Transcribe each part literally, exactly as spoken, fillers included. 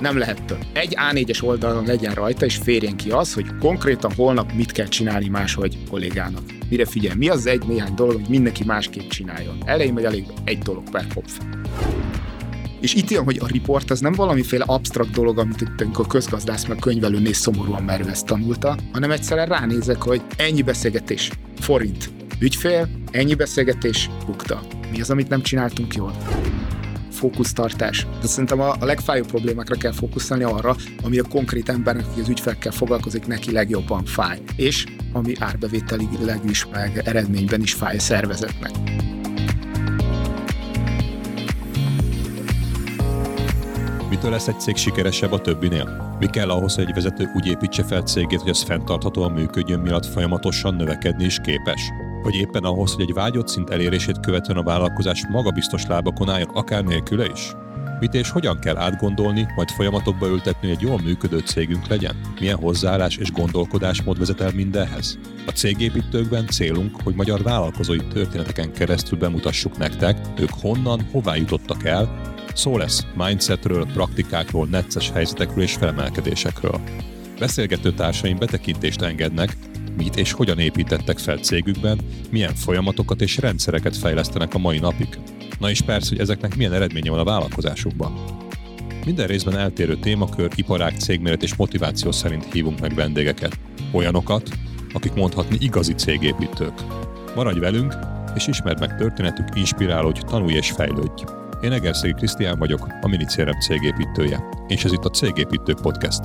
nem lehet több. Egy á négyes oldalon legyen rajta, és férjen ki az, hogy konkrétan holnap mit kell csinálni máshogy kollégának. Mire figyelj, mi az egy néhány dolog, hogy mindenki másképp csináljon. Elején meg elég egy dolog per kopf. És itt jön, hogy a report az nem valamiféle absztrakt dolog, amit itt, amikor közgazdász meg könyvelő néz szomorúan, mert ezt tanulta, hanem egyszerűen ránézek, hogy ennyi beszélgetés, forint, ügyfél, ennyi beszélgetés, bukta. Mi az, amit nem csináltunk jól? Fókusztartás. De szerintem a legfájóbb problémákra kell fókuszálni arra, ami a konkrét embernek, aki az ügyfelekkel foglalkozik, neki legjobban fáj. És ami árbevételileg is, meg eredményben is fáj a szervezetnek. Mitől lesz egy cég sikeresebb a többinél? Mi kell ahhoz, hogy egy vezető úgy építse fel cégét, hogy az fenntarthatóan működjön, miatt folyamatosan növekedni is képes? Vagy éppen ahhoz, hogy egy vágyott szint elérését követően a vállalkozás magabiztos lábakon álljon, akár nélküle is? Mit és hogyan kell átgondolni, majd folyamatokba ültetni, hogy egy jól működő cégünk legyen? Milyen hozzáállás és gondolkodásmód vezet el mindenhez? A Cégépítőkben célunk, hogy magyar vállalkozói történeteken keresztül bemutassuk nektek, ők honnan, hová jutottak el. Szó lesz mindsetről, praktikákról, necces helyzetekről és felemelkedésekről. Beszélgető társaim betekintést engednek, mit és hogyan építettek fel cégükben, milyen folyamatokat és rendszereket fejlesztenek a mai napig. Na és persze, hogy ezeknek milyen eredménye van a vállalkozásukban. Minden részben eltérő témakör, iparág, cégméret és motiváció szerint hívunk meg vendégeket. Olyanokat, akik mondhatni igazi cégépítők. Maradj velünk, és ismerd meg történetük, inspirálódj, tanulj és fejlődj. Én Egerszegi Krisztián vagyok, a Minicérem cégépítője, és ez itt a Cégépítők Podcast.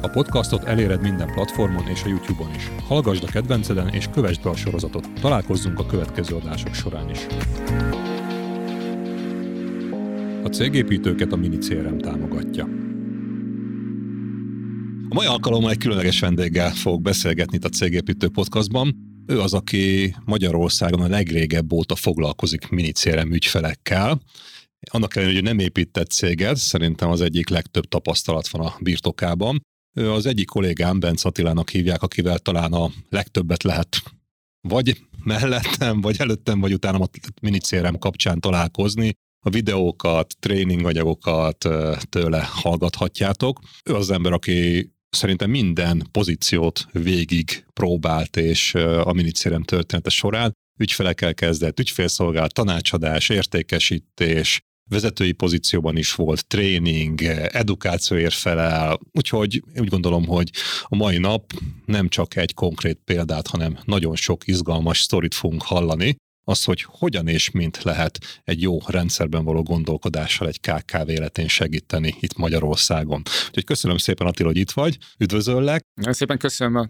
A podcastot eléred minden platformon és a YouTube-on is. Hallgasd a kedvenceden és kövesd be a sorozatot. Találkozzunk a következő adások során is. A Cégépítőket a Minicérem támogatja. A mai alkalommal egy különleges vendéggel fogok beszélgetni itt a Cégépítő Podcastban. Ő az, aki Magyarországon a legrégebb óta foglalkozik Minicérem ügyfelekkel. Annak ellenére, hogy nem épített céget, szerintem az egyik legtöbb tapasztalat van a birtokában. Ő az egyik kollégám, Benc Attilának hívják, akivel talán a legtöbbet lehet vagy mellettem, vagy előttem, vagy utánam a Minicérem kapcsán találkozni. A videókat, tréninganyagokat tőle hallgathatjátok. Ő az ember, aki szerintem minden pozíciót végig próbált, és a Minicérem története során ügyfelekkel kezdett, ügyfélszolgálat, tanácsadás, értékesítés, vezetői pozícióban is volt, tréning, edukációért felel, úgyhogy úgy gondolom, hogy a mai nap nem csak egy konkrét példát, hanem nagyon sok izgalmas sztorit fogunk hallani, az, hogy hogyan és mint lehet egy jó rendszerben való gondolkodással egy ká ká vé életén segíteni itt Magyarországon. Úgyhogy köszönöm szépen, Attila, hogy itt vagy, üdvözöllek. Nagyon szépen köszönöm a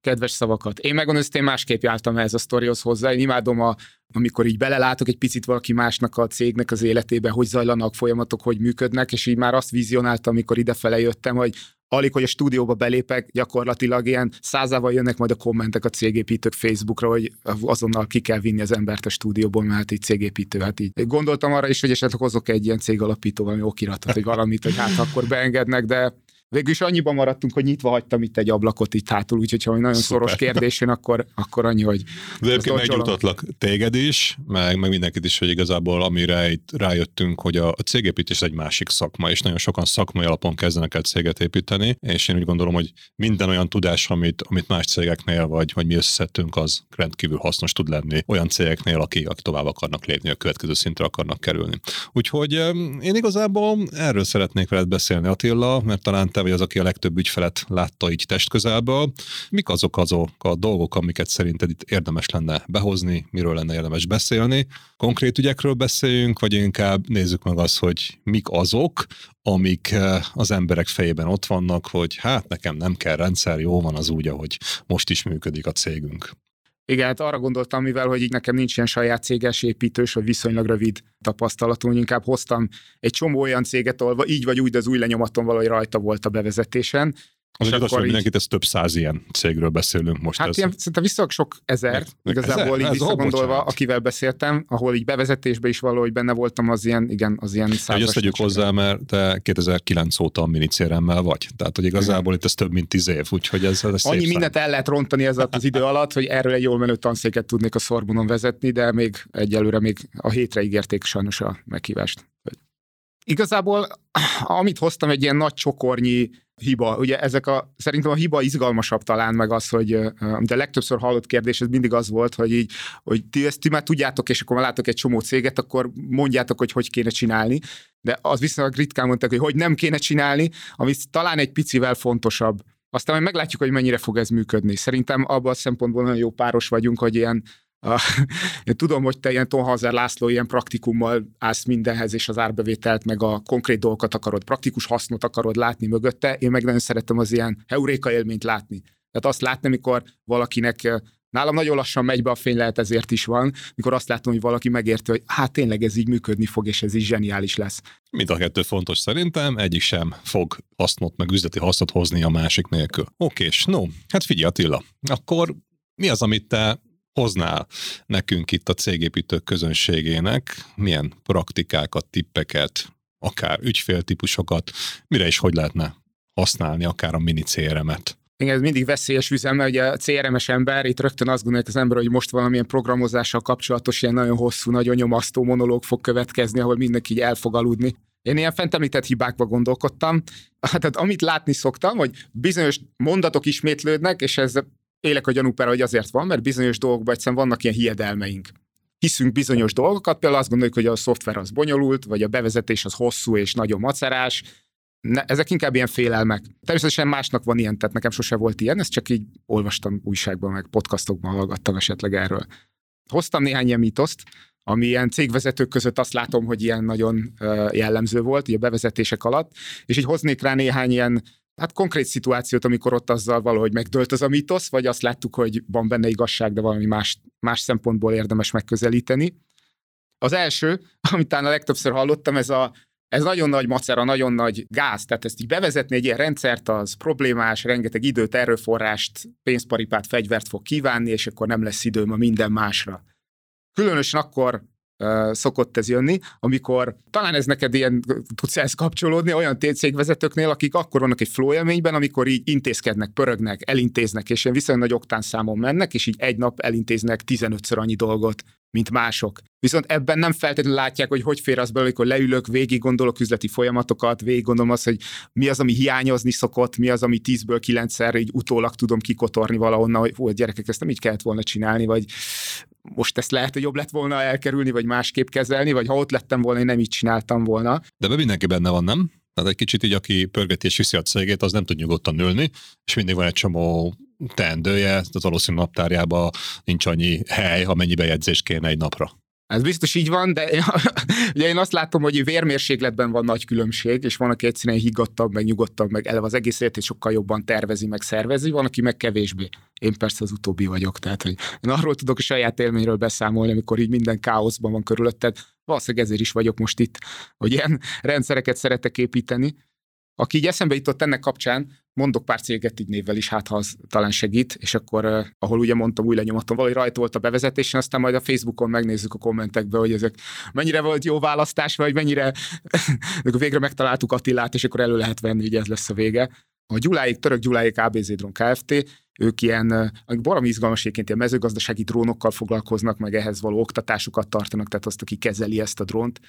kedves szavakat. Én megmondom, hogy én másképp jártam ehhez a sztorihoz hozzá. Én imádom, a, amikor így belelátok egy picit valaki másnak a cégnek az életébe, hogy zajlanak folyamatok, hogy működnek, és így már azt vizionáltam, amikor idefele jöttem, hogy alig, hogy a stúdióba belépek, gyakorlatilag ilyen százával jönnek majd a kommentek a Cégépítők Facebookra, hogy azonnal ki kell vinni az embert a stúdióból, mert hát így cégépítő. Hát így gondoltam arra is, hogy esetleg hozok egy ilyen cégalapító valami okiratot, hogy valamit, hogy hát akkor beengednek, de végül is annyiban maradtunk, hogy nyitva hagytam itt egy ablakot itt hátul, úgyhogy ha nagyon szuper szoros kérdés jön, akkor, akkor annyi, hogy... De egyébként megnyugtatlak téged is, meg, meg mindenkit is, hogy igazából amire itt rájöttünk, hogy a, a cégépítés egy másik szakma, és nagyon sokan szakmai alapon kezdenek el céget építeni, és én úgy gondolom, hogy minden olyan tudás, amit, amit más cégeknél vagy, vagy mi összeszedtünk, az rendkívül hasznos tud lenni olyan cégeknél, akik tovább akarnak lépni, a következő szintre akarnak kerülni. Úgyhogy én igazából erről szeretnék veled beszélni, Attila, mert talán te vagy az, aki a legtöbb ügyfelet látta így testközelből. Mik azok azok a dolgok, amiket szerinted itt érdemes lenne behozni, miről lenne érdemes beszélni? Konkrét ügyekről beszéljünk, vagy inkább nézzük meg azt, hogy mik azok, amik az emberek fejében ott vannak, hogy hát nekem nem kell rendszer, jó van az úgy, ahogy most is működik a cégünk. Igen, hát arra gondoltam, mivel, hogy így nekem nincs ilyen saját céges építős, vagy viszonylag rövid tapasztalatom, inkább hoztam egy csomó olyan céget, ahol így vagy úgy, de az új lenyomaton valahogy rajta volt a bevezetésen, Az igaz, hogy mindenkit, ez több száz ilyen cégről beszélünk most. Hát ez. Ilyen szerintem viszonylag sok ezer, meg, igazából ezer, így visszagondolva, akivel beszéltem, ahol így bevezetésben is valahogy benne voltam, az ilyen, igen, az ilyen százas. Hogy azt tegyük hozzá, mert te kétezer-kilenc óta a minicéremmel vagy. Tehát, hogy igazából itt ez több mint tíz év, úgyhogy ez, ez annyi mindent el lehet rontani ez az idő alatt, hogy erről egy jól menő tanszéket tudnék a Sorbonon vezetni, de még egyelőre még a hétre ígérték sajnos a meghívást. Igazából, amit hoztam, egy ilyen nagy csokornyi hiba. Ugye ezek a, szerintem a hiba izgalmasabb talán, meg az, hogy de legtöbbször hallott kérdés, ez mindig az volt, hogy így, hogy ti ezt ti már tudjátok, és akkor már látok egy csomó céget, akkor mondjátok, hogy hogy kéne csinálni. De az viszonylag ritkán mondták, hogy hogy nem kéne csinálni, ami talán egy picivel fontosabb. Aztán majd meglátjuk, hogy mennyire fog ez működni. Szerintem abban a szempontból nagyon jó páros vagyunk, hogy ilyen A, én tudom, hogy te ilyen Tonhauser László ilyen praktikummal állsz mindenhez, és az árbevételt, meg a konkrét dolgokat akarod, praktikus hasznot akarod látni mögötte, én meg nagyon szeretem az ilyen heuréka élményt látni. Tehát azt látni, amikor valakinek, nálam nagyon lassan megy be a fény, lehet ezért is van, mikor azt látom, hogy valaki megérti, hogy hát tényleg ez így működni fog, és ez is zseniális lesz. Mind a kettő fontos szerintem, egyik sem fog hasznot, meg üzleti hasznot hozni a másik nélkül. Okés, no, hát figyelj Attila, akkor mi az, amit te hoznál nekünk itt a cégépítők közönségének, milyen praktikákat, tippeket, akár ügyféltípusokat, mire is hogy lehetne használni akár a mini cé er em-et? Igen, ez mindig veszélyes üzem, mert ugye a cé er em-es ember, itt rögtön azt gondolja az ember, hogy most valamilyen programozással kapcsolatos, ilyen nagyon hosszú, nagyon nyomasztó monológ fog következni, ahol mindenki így el fog aludni. Én ilyen fent említett hibákba gondolkodtam. Tehát amit látni szoktam, hogy bizonyos mondatok ismétlődnek, és ez élek a gyanúperrel, hogy azért van, mert bizonyos dolgokban egyszerűen vannak ilyen hiedelmeink. Hiszünk bizonyos dolgokat, például azt gondoljuk, hogy a szoftver az bonyolult, vagy a bevezetés az hosszú és nagyon macerás. Ne, ezek inkább ilyen félelmek. Természetesen másnak van ilyen, tehát nekem sose volt ilyen, ezt csak így olvastam újságban, meg podcastokban hallgattam esetleg erről. Hoztam néhány ilyen mítoszt, ami ilyen cégvezetők között azt látom, hogy ilyen nagyon jellemző volt, így a bevezetések alatt, és így hoznék rá néhány ilyen hát konkrét szituációt, amikor ott azzal valahogy megdőlt az a mítosz, vagy azt láttuk, hogy van benne igazság, de valami más, más szempontból érdemes megközelíteni. Az első, amit talán a legtöbbször hallottam, ez, a, ez nagyon nagy macera, nagyon nagy gáz. Tehát ezt így bevezetni egy ilyen rendszert, az problémás, rengeteg időt, erőforrást, pénzparipát, fegyvert fog kívánni, és akkor nem lesz időm a minden másra. Különösen akkor szokott ez jönni, amikor talán ez neked ilyen, tudsz ezt kapcsolódni olyan cégvezetőknél, akik akkor vannak egy flow élményben, amikor így intézkednek, pörögnek, elintéznek, és ilyen viszonylag nagy oktánszámon mennek, és így egy nap elintéznek tizenötször annyi dolgot, mint mások. Viszont ebben nem feltétlenül látják, hogy hogy fér az belőle, amikor leülök, végig gondolok üzleti folyamatokat, végig gondolom azt, hogy mi az, ami hiányozni szokott, mi az, ami tízből kilencszer így utólag tudom kikotorni valahonnan, hogy hú, gyerekek, ezt nem így kellett volna csinálni, vagy most ezt lehet, hogy jobb lett volna elkerülni, vagy másképp kezelni, vagy ha ott lettem volna, én nem így csináltam volna. De be mindenki benne van, nem? Tehát egy kicsit így, aki pörgeti és viszi a cégét, az nem tud nyugodtan ülni, és mindig van egy csomó teendője, tehát valószínűleg naptárjában nincs annyi hely, amennyi bejegyzés kéne egy napra. Ez biztos így van, de én, ugye én azt látom, hogy vérmérsékletben van nagy különbség, és van, aki egyszerűen higgadtabb, meg nyugodtabb, meg eleve az egész életét sokkal jobban tervezi, meg szervezi, van, aki meg kevésbé. Én persze az utóbbi vagyok, tehát hogy én arról tudok a saját élményről beszámolni, amikor így minden káoszban van körülötted. Valószínűleg ezért is vagyok most itt, hogy ilyen rendszereket szeretek építeni. Aki így eszembe jutott ennek kapcsán, mondok pár céget így névvel is, hát ha az talán segít, és akkor, eh, ahol ugye mondtam, új lenyomatom, valahogy rajta volt a bevezetésen, aztán majd a Facebookon megnézzük a kommentekbe, hogy ezek mennyire volt jó választás, vagy mennyire végre megtaláltuk Attilát, és akkor elő lehet venni, így ez lesz a vége. A Gyuláék, Török Gyuláék á bé zé Drón Kft., ők ilyen, baromi izgalmaséként ilyen mezőgazdasági drónokkal foglalkoznak, meg ehhez való oktatásukat tartanak, tehát azt, aki kezeli ezt a drónt.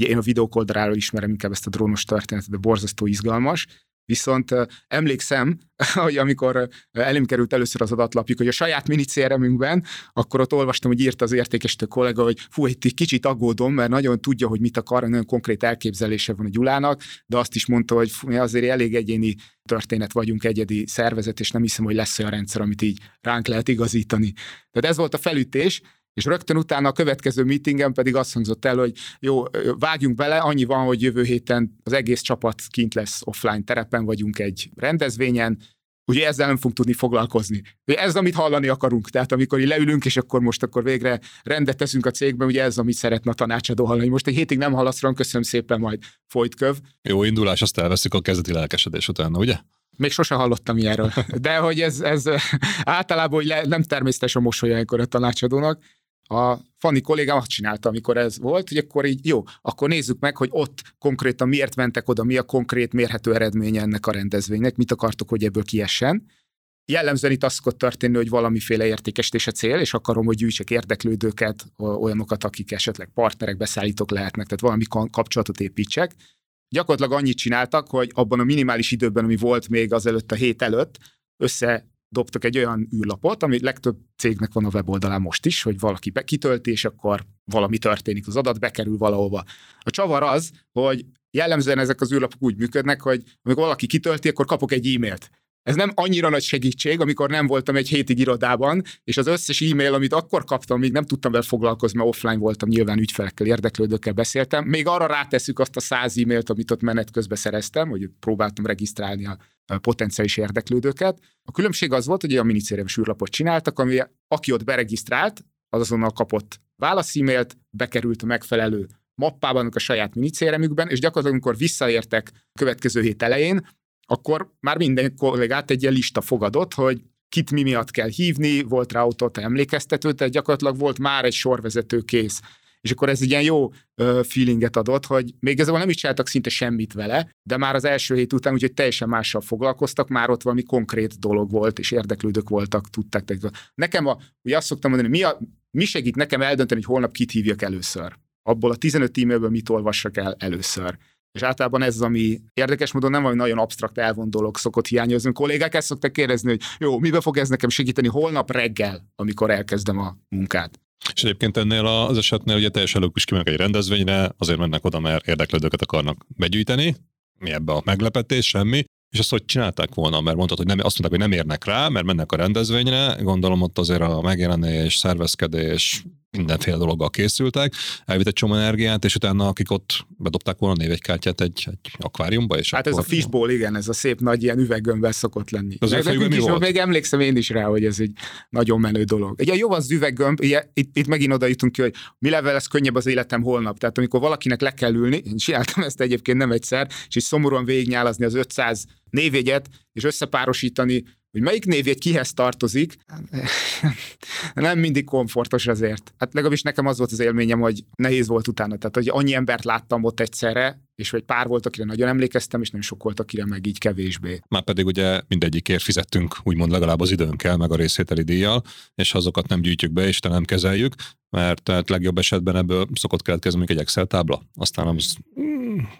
Ugye én a videók oldaláról ismerem inkább ezt a drónos történetet, de borzasztó izgalmas. Viszont emlékszem, hogy amikor elém került először az adatlapjuk, hogy a saját mini cé er em-ünkben, akkor ott olvastam, hogy írt az értékesítő kollega, hogy fú, itt egy kicsit aggódom, mert nagyon tudja, hogy mit akar, nagyon konkrét elképzelése van a Gyulának, de azt is mondta, hogy fú, azért elég egyéni történet vagyunk, egyedi szervezet, és nem hiszem, hogy lesz olyan rendszer, amit így ránk lehet igazítani. Tehát ez volt a felütés, és rögtön utána a következő meetingen pedig azt hangzott el, hogy jó, vágjunk bele, annyi van, hogy jövő héten az egész csapat kint lesz offline terepen, vagyunk egy rendezvényen, ugye ezzel nem fogunk tudni foglalkozni. Ez, amit hallani akarunk, tehát amikor így leülünk, és akkor most akkor végre rendet teszünk a cégben, ugye ez, amit szeretne a tanácsadó hallani. Most egy hétig nem hallasz rám, köszönöm szépen, majd folyt köv. Jó indulás, azt elveszük a kezdeti lelkesedés utána, ugye? Még sose hallottam ilyenről. De hogy ez, ez általában hogy le, nem természetes a mosoly ilyenkor a tanácsadónak. A Fanni kollégám azt csinálta, amikor ez volt, hogy akkor így jó, akkor nézzük meg, hogy ott konkrétan miért mentek oda, mi a konkrét mérhető eredménye ennek a rendezvénynek, mit akartok, hogy ebből kiessen. Jellemzően itt az szokott történni, hogy valamiféle értékesítés a cél, és akarom, hogy gyűjtsek érdeklődőket, olyanokat, akik esetleg partnerek, beszállítók lehetnek, tehát valami kapcsolatot építsek. Gyakorlatilag annyit csináltak, hogy abban a minimális időben, ami volt még azelőtt a hét előtt, összedobtak egy olyan űrlapot, ami legtöbb cégnek van a weboldalán most is, hogy valaki kitölti, és akkor valami történik, az adat bekerül valahova. A csavar az, hogy jellemzően ezek az űrlapok úgy működnek, hogy amikor valaki kitölti, akkor kapok egy e-mailt. Ez nem annyira nagy segítség, amikor nem voltam egy hétig irodában, és az összes e-mail, amit akkor kaptam, még nem tudtam vele foglalkozni, mert offline voltam, nyilván ügyfelekkel, érdeklődőkkel beszéltem. Még arra ráteszük azt a száz e-mailt, amit ott menet közben szereztem, hogy próbáltam regisztrálni a potenciális érdeklődőket. A különbség az volt, hogy a minicérelmes űrlapot csináltak, ami aki ott beregisztrált, az azonnal kapott válasz e-mailt, bekerült a megfelelő mappában a saját minicéremükben, és gyakorlatilag, amikor visszaértek következő hét elején, akkor már minden kollégát egy ilyen lista fogadott, hogy kit mi miatt kell hívni, volt rá autóta emlékeztető, tehát gyakorlatilag volt már egy sorvezető kész. És akkor ez egy ilyen jó feelinget adott, hogy még ezzel nem is csináltak szinte semmit vele, de már az első hét után, úgyhogy teljesen mással foglalkoztak, már ott valami konkrét dolog volt, és érdeklődők voltak, tudták. Tehát nekem a, ugye azt szoktam mondani, mi, a, mi segít nekem eldönteni, hogy holnap kit hívjak először. Abból a tizenöt e-mailből mit olvassak el először. És általában ez, ami érdekes módon nem valami nagyon absztrakt elvon dolog szokott hiányozni. Kollégák ezt szoktak kérdezni, hogy jó, miben fog ez nekem segíteni holnap reggel, amikor elkezdem a munkát. És egyébként ennél az esetnél ugye teljesen logikus, kimennek egy rendezvényre, azért mennek oda, mert érdeklődőket akarnak begyűjteni, mi ebbe a meglepetés, semmi. És azt, hogy csinálták volna, mert mondtad, hogy nem, azt mondták, hogy nem érnek rá, mert mennek a rendezvényre, gondolom ott azért a megjelenés, szervezkedés, mindenféle dologgal készültek, elvitt egy csomó energiát, és utána akik ott bedobták volna a névegykártyát egy, egy akváriumba. És hát akkor... ez a fishbowl, igen, ez a szép nagy ilyen üveggömbben szokott lenni. Az meg, nekünk is, még emlékszem én is rá, hogy ez egy nagyon menő dolog. Ugye jó az üveggömb, ugye, itt, itt megint oda jutunk ki, hogy mivel lesz könnyebb az életem holnap. Tehát amikor valakinek le kell ülni, én csináltam ezt egyébként nem egyszer, és így szomorúan végignyálazni az ötszáz névjegyet, és összepárosítani, hogy melyik névjegy kihez tartozik, nem mindig komfortos azért. Hát legalábbis nekem az volt az élményem, hogy nehéz volt utána. Tehát, hogy annyi embert láttam ott egyszerre, és hogy pár volt, akire nagyon emlékeztem, és nem sok volt, akire meg így kevésbé. Már pedig ugye mindegyikért fizettünk, úgymond legalább az időnkkel, meg a részvételi díjjal, és azokat nem gyűjtjük be, és te nem kezeljük, mert tehát legjobb esetben ebből szokott keletkezni egy Excel tábla. Aztán az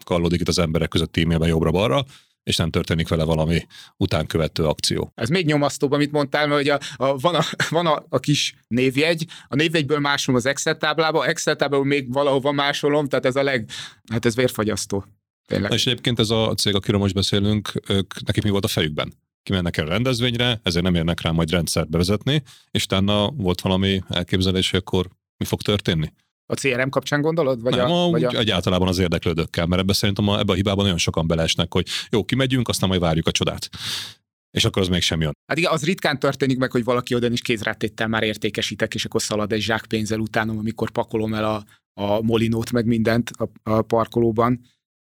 kallódik itt az emberek között e-mailben jobbra-balra, és nem történik vele valami utánkövető akció. Ez még nyomasztóbb, amit mondtál, mert ugye a, a, van, a, van a, a kis névjegy, a névjegyből másolom az Excel táblába, Excel táblába még valahova másolom, tehát ez a leg, hát ez vérfagyasztó. Tényleg. És egyébként ez a cég, akiről most beszélünk, ők, nekik mi volt a fejükben? Kimennek el a rendezvényre, ezért nem érnek rá majd rendszert bevezetni, és utána volt valami elképzelés, hogy akkor mi fog történni? A cé er em kapcsán gondolod? Vagy nem, a, a, vagy úgy, a... egyáltalában az érdeklődőkkel, mert ebben szerintem a, ebbe a hibában nagyon sokan belesnek, hogy jó, kimegyünk, aztán majd várjuk a csodát. És akkor az mégsem jön. Hát igen, az ritkán történik meg, hogy valaki oda is kézrátéttel már értékesítek, és akkor szalad egy zsák pénzzel utánom, amikor pakolom el a, a molinót, meg mindent a, a parkolóban.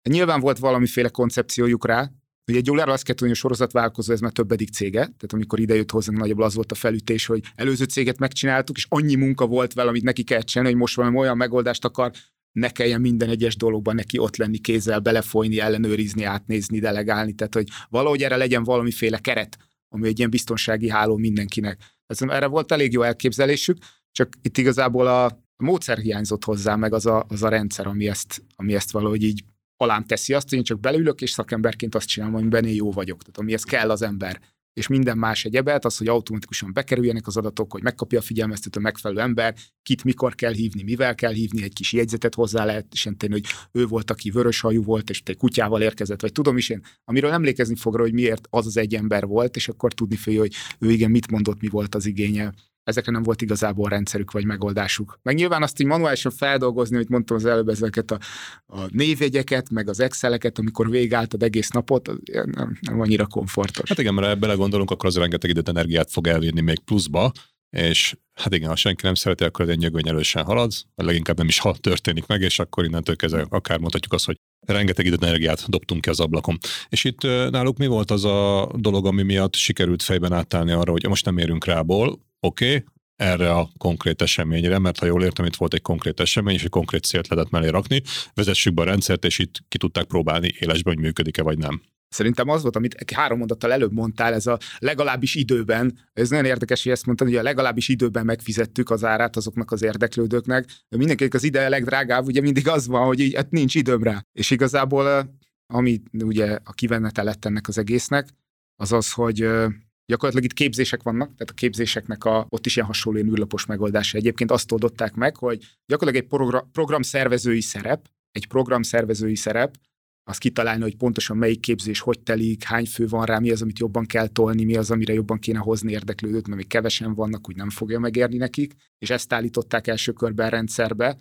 Nyilván volt valamiféle koncepciójuk rá. Ugye egy Gyuláról azt kell tudni, hogy a sorozatvállalkozó ez már többedik cége, tehát amikor idejött hozzánk, nagyobb az volt a felütés, hogy előző céget megcsináltuk, és annyi munka volt vele, amit neki kell csinálni, hogy most valami olyan megoldást akar, ne kelljen minden egyes dologban neki ott lenni, kézzel belefolyni, ellenőrizni, átnézni, delegálni, tehát hogy valahogy erre legyen valamiféle keret, ami egy ilyen biztonsági háló mindenkinek. Ez, erre volt elég jó elképzelésük, csak itt igazából a módszer hiányzott hozzá, meg az a, az a rendszer, ami ezt, ami ezt valahogy így alám teszi azt, hogy én csak beleülök, és szakemberként azt csinálom, amiben én jó vagyok. Tehát amihez kell az ember. És minden más egyebet, az, hogy automatikusan bekerüljenek az adatok, hogy megkapja a figyelmeztető megfelelő ember, kit mikor kell hívni, mivel kell hívni, egy kis jegyzetet hozzá lehet, és én tenni, hogy ő volt, aki vörös hajú volt, és egy kutyával érkezett, vagy tudom is én, amiről emlékezni fog rá, hogy miért az az egy ember volt, és akkor tudni fogja, hogy ő igen, mit mondott, mi volt az igénye. Ezekre nem volt igazából rendszerük vagy megoldásuk. Meg nyilván azt így manuálisan feldolgozni, amit mondtam az előbb, ezeket a, a névjegyeket, meg az Exceleket, amikor végigálltad egész napot, nem, nem annyira komfortos. Hát igen, mert ha belegondolunk, akkor az rengeteg időt, energiát fog elvinni még pluszba, és hát igen, ha senki nem szereti, akkor egy nyögönyelősen halad, leginkább nem is ha történik meg, és akkor innentől kezdve akár mondhatjuk azt, hogy rengeteg időt, energiát dobtunk ki az ablakon. És itt náluk mi volt az a dolog, ami miatt sikerült fejben átállni arra, hogy most nem érünk rából, oké, okay, erre a konkrét eseményre, mert ha jól értem, itt volt egy konkrét esemény, és egy konkrét célt lehetett mellé rakni, vezessük be a rendszert, és itt ki tudták próbálni élesben, hogy működik-e vagy nem. Szerintem az volt, amit három mondattal előbb mondtál, ez a legalábbis időben, ez nagyon érdekes, hogy ezt mondtad, hogy a legalábbis időben megfizettük az árát azoknak az érdeklődőknek, de mindenkinek az ide a legdrágább, ugye mindig az van, hogy így, hát nincs időm rá. És igazából, ami ugye a kivennete lett ennek az egésznek, az az, hogy gyakorlatilag itt képzések vannak, tehát a képzéseknek a, ott is ilyen hasonló űrlapos megoldása. Egyébként azt oldották meg, hogy gyakorlatilag egy program, programszervezői szerep, egy programszervezői szerep, az kitalálni, hogy pontosan melyik képzés hogy telik, hány fő van rá, mi az, amit jobban kell tolni, mi az, amire jobban kéne hozni érdeklődőt, mert még kevesen vannak, úgy nem fogja megérni nekik, és ezt állították első körben rendszerbe,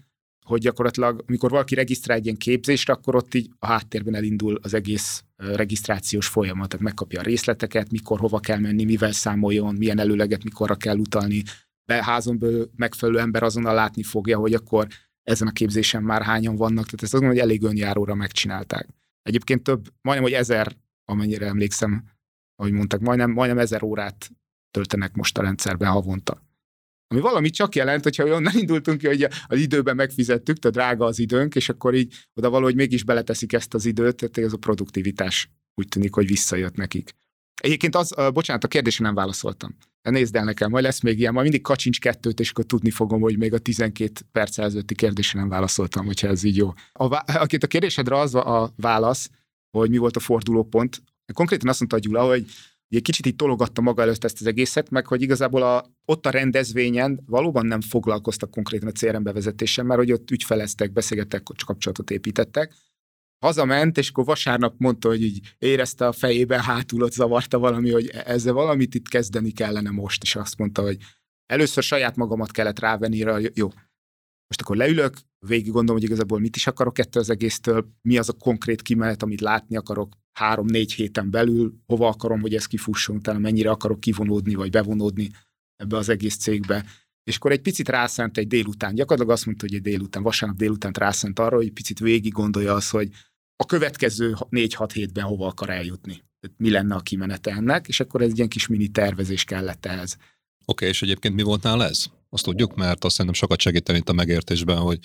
hogy gyakorlatilag, amikor valaki regisztrál egy ilyen képzésre, akkor ott így a háttérben elindul az egész regisztrációs folyamat, tehát megkapja a részleteket, mikor, hova kell menni, mivel számoljon, milyen előleget, mikorra kell utalni. De házonből megfelelő ember azonnal látni fogja, hogy akkor ezen a képzésen már hányan vannak, tehát ezt azt gondolom, hogy elég önjáróra megcsinálták. Egyébként több, majdnem, hogy ezer, amennyire emlékszem, ahogy mondták, majdnem, majdnem ezer órát töltenek most a rendszerben havonta. Ami valamit csak jelent, hogyha onnan indultunk ki, hogy az időben megfizettük, tehát drága az időnk, és akkor így oda valahogy mégis beleteszik ezt az időt, tehát ez a produktivitás úgy tűnik, hogy visszajött nekik. Egyébként az, bocsánat, a kérdésre nem válaszoltam. Nézd el nekem, majd lesz még ilyen, majd mindig kacsincs kettőt, és akkor tudni fogom, hogy még a tizenkét perc előtti kérdésre nem válaszoltam, hogyha ez így jó. A, vá- a kérdésedre az a válasz, hogy mi volt a fordulópont. Konkrétan azt mondta Gyula, hogy egy kicsit így tologatta maga előtt ezt az egészet, meg hogy igazából a, ott a rendezvényen valóban nem foglalkoztak konkrétan a cé er em bevezetéssel, mert hogy ott ügyfeleztek, beszélgettek, kapcsolatot építettek. Hazament, és akkor vasárnap mondta, hogy így érezte a fejében, hátul ott zavarta valami, hogy ezzel valamit itt kezdeni kellene most, és azt mondta, hogy először saját magamat kellett rávenni rá, jó, most akkor leülök, végig gondolom, hogy igazából mit is akarok ettől az egésztől, mi az a konkrét kimenet, amit látni akarok három-négy héten belül, hova akarom, hogy ez kifusson, utána mennyire akarok kivonódni, vagy bevonódni ebbe az egész cégbe. És akkor egy picit rászánt egy délután, gyakorlatilag azt mondta, hogy egy délután, vasárnap délután rászánt arra, hogy picit végig gondolja az, hogy a következő négy-hat hétben hova akar eljutni. Tehát mi lenne a kimenete ennek, és akkor ez egy ilyen kis mini tervezés kellett ehhez. Oké, okay, és egyébként mi volt nála ez? Azt tudjuk, mert azt szerintem sokat segíteni itt a megértésben, hogy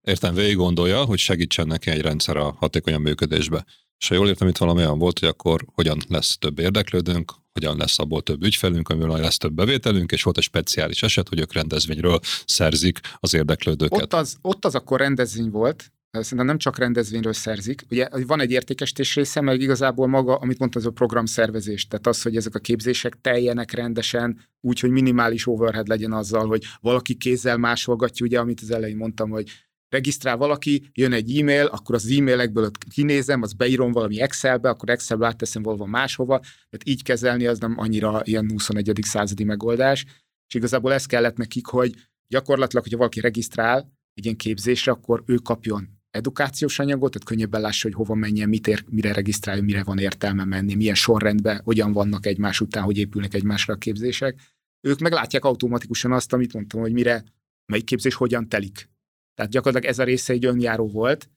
értem végig gondolja, hogy segítsen neki egy rendszer a hatékonyan működésbe. És ha jól értem, itt valami olyan volt, hogy akkor hogyan lesz több érdeklődünk, hogyan lesz abból több ügyfelünk, amiből lesz több bevételünk, és volt egy speciális eset, hogy ők rendezvényről szerzik az érdeklődőket. Ott az, ott az akkor rendezvény volt, szerintem nem csak rendezvényről szerzik. Ugye van egy értékesítés része, meg igazából maga, amit mondtam, az a programszervezés. Tehát az, hogy ezek a képzések teljenek rendesen, úgy, hogy minimális overhead legyen azzal, hogy valaki kézzel másolgatja, ugye, amit az elején mondtam, hogy regisztrál valaki, jön egy e-mail, akkor az e-mailekből kinézem, azt beírom valami Excelbe, akkor Excelbe átteszem valahol máshova, tehát így kezelni az nem annyira ilyen huszonegyedik századi megoldás, és igazából ez kellett nekik, hogy gyakorlatilag, hogyha valaki regisztrál egy ilyen képzésre, akkor ő kapjon edukációs anyagot, tehát könnyebben lássa, hogy hova menjen, mit ér, mire regisztráljon, mire van értelme menni, milyen sorrendben, hogyan vannak egymás után, hogy épülnek egymásra a képzések. Ők meglátják automatikusan azt, amit mondtam, hogy mire, melyik képzés hogyan telik. Tehát gyakorlatilag ez a része egy önjáró volt,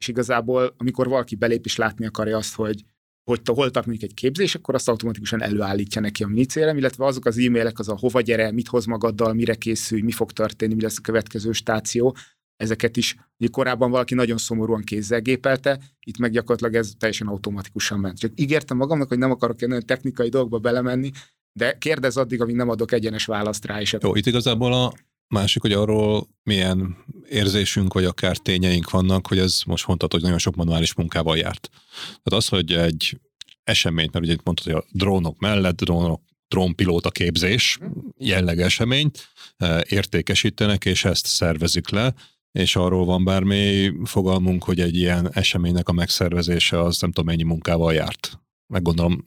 és igazából, amikor valaki belép és látni akarja azt, hogy, hogy hol tart mondjuk egy képzés, akkor azt automatikusan előállítja neki a minicélem, illetve azok az e-mailek, az a hova gyere, mit hoz magaddal, mire készülj, mi fog történni, mi lesz a következő stáció, ezeket is, hogy korábban valaki nagyon szomorúan kézzel gépelte, itt meg gyakorlatilag ez teljesen automatikusan ment. Csak ígértem magamnak, hogy nem akarok ilyen technikai dolgokba belemenni, de kérdez addig, amíg nem adok egyenes választ rá is. Jó, itt igazából a másik, hogy arról milyen érzésünk, vagy akár tényeink vannak, hogy ez most mondtad, hogy nagyon sok manuális munkával járt. Tehát az, hogy egy eseményt, mert ugye itt mondtad, hogy a drónok mellett, drónok, drónpilóta képzés, jelleg eseményt értékesítenek, és ezt szervezik le, és arról van bármi fogalmunk, hogy egy ilyen eseménynek a megszervezése az nem tudom, ennyi munkával járt. Meggondolom,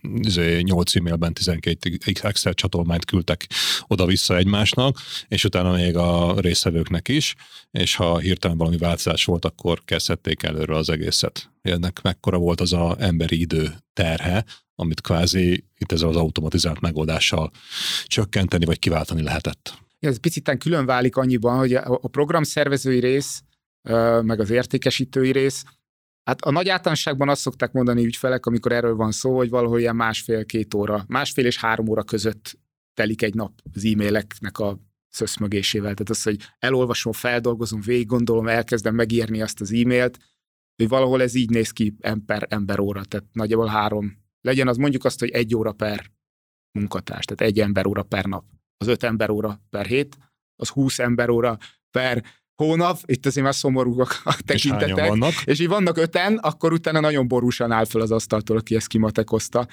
nyolc e-mailben tizenkét Excel csatolmányt küldtek oda-vissza egymásnak, és utána még a részvevőknek is, és ha hirtelen valami változás volt, akkor kezdhették előről az egészet. Ennek mekkora volt az a emberi idő terhe, amit kvázi itt ezzel az automatizált megoldással csökkenteni vagy kiváltani lehetett. Ez picitán külön válik annyiban, hogy a programszervezői rész, meg az értékesítői rész, Hát a nagy általánosságban azt szokták mondani ügyfelek, amikor erről van szó, hogy valahol ilyen másfél-két óra, másfél és három óra között telik egy nap az e-maileknek a szöszmögésével. Tehát az, hogy elolvasom, feldolgozom, végiggondolom, elkezdem megírni azt az e-mailt, hogy valahol ez így néz ki ember, ember óra, tehát nagyjából három. Legyen az mondjuk azt, hogy egy óra per munkatárs, tehát egy ember óra per nap, az öt ember óra per hét, az húsz ember óra per hónap, itt azért már szomorúak a tekintetek, és, és így vannak öten, akkor utána nagyon borúsan áll fel az asztaltól, aki ezt kimatekozta.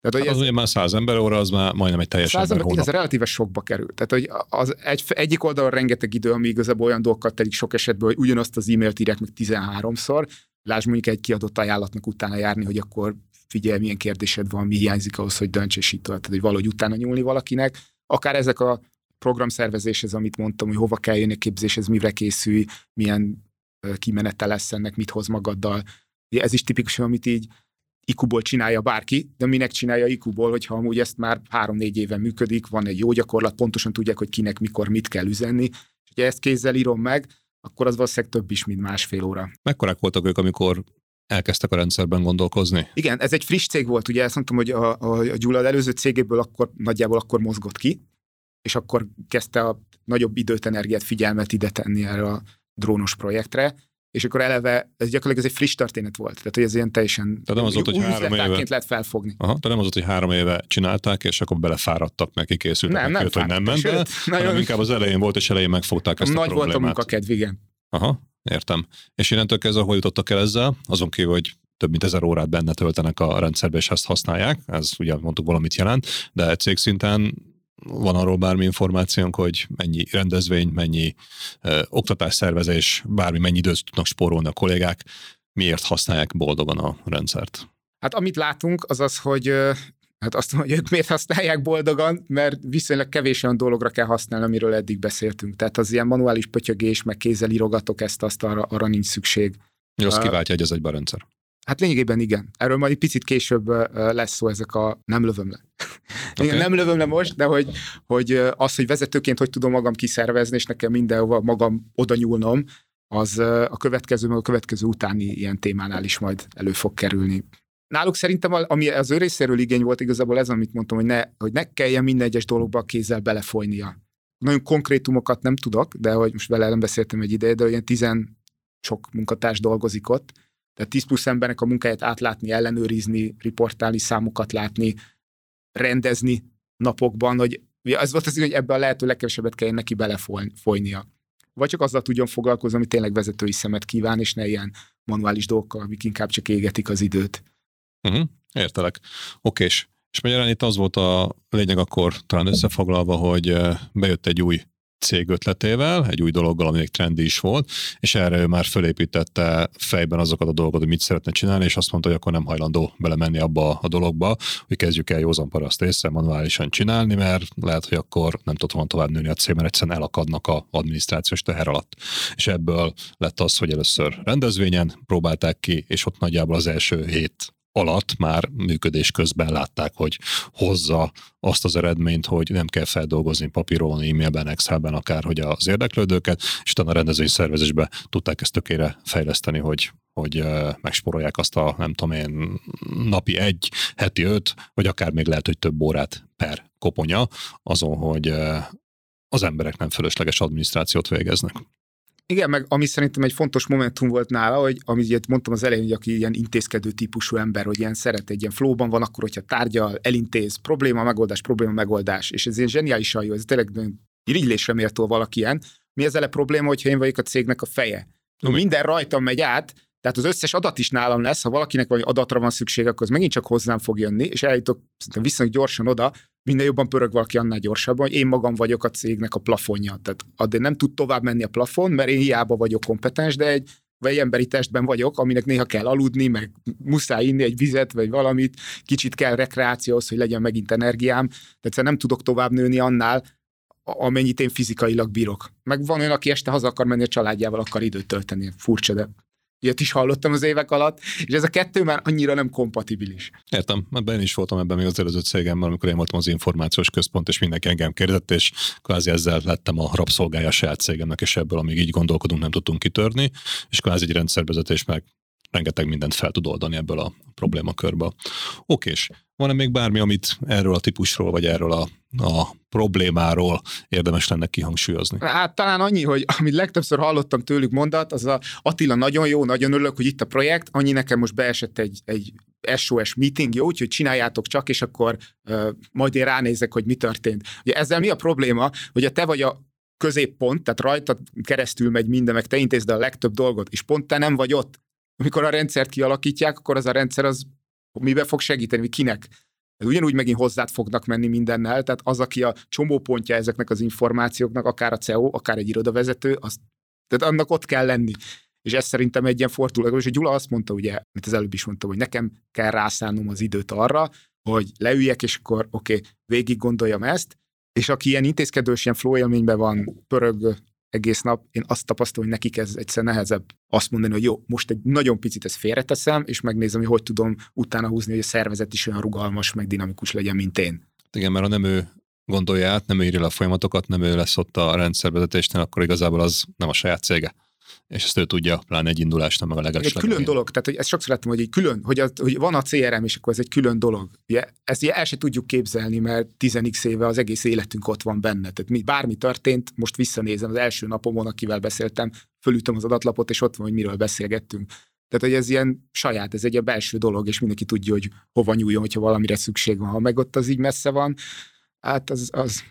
Tehát, hát az ugye már száz ember óra, az már majdnem egy teljes ember hónap. Ez relatíve sokba kerül. Tehát hogy az egy, egyik oldalon rengeteg idő, ami igazából olyan dolgokat telik sok esetben, hogy ugyanazt az e-mailt írják meg tizenháromszor, lásd mondjuk egy kiadott ajánlatnak utána járni, hogy akkor figyelj, milyen kérdésed van, mi hiányzik ahhoz, hogy dönts, és így tovább. Tehát, hogy valahogy utána nyúlni valakinek. Akár ezek a programszervezéshez, amit mondtam, hogy hova kell jönni a képzéshez, mire készülj, milyen kimenete lesz ennek, mit hoz magaddal. Ez is tipikus, amit így i kú-ból csinálja bárki, de minek csinálja i kú-ból, hogyha amúgy ezt már három-négy éve működik, van egy jó gyakorlat, pontosan tudják, hogy kinek, mikor, mit kell üzenni. És ha ezt kézzel írom meg, akkor az valószínűleg több is, mint másfél óra. Mekkorák voltak ők, amikor elkezdtek a rendszerben gondolkozni? Igen, ez egy friss cég volt, ugye ezt mondtam, hogy a, a, a Gyula előző cégéből akkor, nagyjából akkor mozgott ki, és akkor kezdte a nagyobb időt, energiát, figyelmet ide tenni erre a drónos projektre, és akkor eleve, ez gyakorlatilag ez egy friss történet volt, tehát hogy ez ilyen teljesen te nem az ott, úgy üzletárként lehet felfogni. Aha, de nem az ott, hogy három éve csinálták, és akkor belefáradtak meg, kikészültek, nem, nem jött, hogy nem ment be, hanem inkább az elején volt, és elején megfogták ezt a problémát. Nagy volt a munkakedv, igen. Aha, értem. És innentől kezdve, hogy jutottak el ezzel, azon kívül, hogy több mint ezer órát benne töltenek a rendszerbe, és ezt használják, ez ugye mondtuk valamit jelent, de cég szinten van arról bármi információnk, hogy mennyi rendezvény, mennyi ö, oktatásszervezés, bármi mennyi időt tudnak spórolni a kollégák, miért használják boldogan a rendszert? Hát amit látunk, az az, hogy ö, hát azt mondom, hogy ők miért használják boldogan, mert viszonylag kevés olyan dologra kell használni, amiről eddig beszéltünk. Tehát az ilyen manuális pötyögés, meg kézzel írogatok ezt, azt arra, arra nincs szükség. Jó, azt kiváltja egy az egyben a rendszer. Hát lényegében igen. Erről majd egy picit később lesz szó, ezek a nem lövöm le. Okay. Igen, nem lövöm le most, de hogy, hogy az, hogy vezetőként hogy tudom magam kiszervezni, és nekem mindenhova magam oda nyúlnom, az a következő, meg a következő utáni ilyen témánál is majd elő fog kerülni. Náluk szerintem, ami az ő részéről igény volt, igazából ez, amit mondtam, hogy ne, hogy ne kelljen minden egyes dologba a kézzel belefolynia. Nagyon konkrétumokat nem tudok, de hogy most vele nem beszéltem egy ideje, de ilyen tizen sok munkatárs dolgozik ott, tehát tíz plusz embernek a munkáját átlátni, ellenőrizni, riportálni, számokat látni, rendezni napokban, hogy az volt az, hogy ebben a lehető legkevesebbet kell neki belefolynia. Vagy csak azzal tudjon foglalkozni, ami tényleg vezetői szemet kíván, és ne ilyen manuális dolgokkal, amik inkább csak égetik az időt. Uh-huh, értelek. Okés. És magyarán itt az volt a lényeg akkor talán összefoglalva, hogy bejött egy új cég ötletével, egy új dologgal, aminek trendi is volt, és erre ő már fölépítette fejben azokat a dolgokat, hogy mit szeretne csinálni, és azt mondta, hogy akkor nem hajlandó belemenni abba a dologba, hogy kezdjük el józan paraszt észre, manuálisan csinálni, mert lehet, hogy akkor nem tud volna tovább nőni a cég, mert egyszerűen elakadnak az adminisztrációs teher alatt. És ebből lett az, hogy először rendezvényen próbálták ki, és ott nagyjából az első hét alatt már működés közben látták, hogy hozza azt az eredményt, hogy nem kell feldolgozni papíron, e-mailben, Excelben akárhogy az érdeklődőket, és utána a rendezvényszervezésbe tudták ezt tökére fejleszteni, hogy, hogy megsporolják azt a nem tudom én napi egy, heti öt, vagy akár még lehet, hogy több órát per koponya azon, hogy az emberek nem fölösleges adminisztrációt végeznek. Igen, meg ami szerintem egy fontos momentum volt nála, hogy amit mondtam az elején, hogy aki ilyen intézkedő típusú ember, hogy ilyen szeret, egy ilyen flowban van, akkor hogyha tárgyal, elintéz, probléma, megoldás, probléma, megoldás. És ez ilyen zseniálisan jó, ez tényleg irigylésre méltó valaki ilyen. Mi ezzel a probléma, hogyha én vagyok a cégnek a feje? No, minden rajtam megy át, tehát az összes adat is nálam lesz, ha valakinek valami adatra van szüksége, akkor az megint csak hozzám fog jönni, és eljutok viszonylag gyorsan oda, minden jobban pörög valaki annál gyorsabban, hogy én magam vagyok a cégnek a plafonja. Tehát addig nem tud tovább menni a plafon, mert én hiába vagyok kompetens, de egy, vagy egy emberi testben vagyok, aminek néha kell aludni, meg muszáj inni egy vizet, vagy valamit, kicsit kell rekreációhoz, hogy legyen megint energiám. Tehát nem tudok tovább nőni annál, amennyit én fizikailag bírok. Meg van olyan, aki este haza akar menni, a családjával akar időt tölteni. Furcsa, de ilyet is hallottam az évek alatt, és ez a kettő már annyira nem kompatibilis. Értem, ebben is voltam ebben még az előző cégemmel, amikor én voltam az információs központ, és mindenki engem kérdett, és kvázi ezzel lettem a rabszolgája a saját cégemnek, és ebből, amíg így gondolkodunk, nem tudtunk kitörni, és kvázi egy rendszervezetés meg rengeteg mindent fel tud oldani ebből a problémakörből. Okés, van-e még bármi, amit erről a típusról, vagy erről a, a problémáról érdemes lenne kihangsúlyozni? Hát talán annyi, hogy amit legtöbbször hallottam tőlük mondat, az a Attila nagyon jó, nagyon örülök, hogy itt a projekt, annyi nekem most beesett egy, egy es o es meeting, jó, úgyhogy csináljátok csak, és akkor uh, majd én ránézek, hogy mi történt. Ugye ezzel mi a probléma, hogy a te vagy a középpont, tehát rajtad keresztül megy minden, meg te intézd a legtöbb dolgot, és pont te nem vagy ott. Amikor a rendszert kialakítják, akkor az a rendszer az miben fog segíteni, mi kinek? Ez ugyanúgy megint hozzád fognak menni mindennel, tehát az, aki a csomópontja ezeknek az információknak, akár a C E O, akár egy irodavezető, az, tehát annak ott kell lenni. És ez szerintem egy ilyen forduló. És a Gyula azt mondta, ugye, mint az előbb is mondtam, hogy nekem kell rászánnom az időt arra, hogy leüljek, és akkor oké, okay, végig gondoljam ezt, és aki ilyen intézkedős, ilyen flow élményben van, pörög egész nap, én azt tapasztalom, hogy nekik ez egyszer nehezebb azt mondani, hogy jó, most egy nagyon picit ezt félreteszem, és megnézem, hogy hogy tudom utána húzni, hogy a szervezet is olyan rugalmas, meg dinamikus legyen, mint én. Igen, mert ha nem ő gondolja át, nem ő írja le a folyamatokat, nem ő lesz ott a rendszervezetésnél, akkor igazából az nem a saját cége. És ezt ő tudja, pláne egy indulásnál, meg a leges legyen. Egy külön dolog, tehát hogy ezt sokszor láttam, hogy egy külön, hogy, az, hogy van a cé er em, és akkor ez egy külön dolog. Ugye, ezt ugye el se tudjuk képzelni, mert tíz x éve az egész életünk ott van benne. Tehát mi, bármi történt, most visszanézem az első napomon, akivel beszéltem, fölütöm az adatlapot, és ott van, hogy miről beszélgettünk. Tehát, hogy ez ilyen saját, ez egy ilyen belső dolog, és mindenki tudja, hogy hova nyúljon, hogyha valamire szükség van. Ha meg ott az így messze van, hát az, az,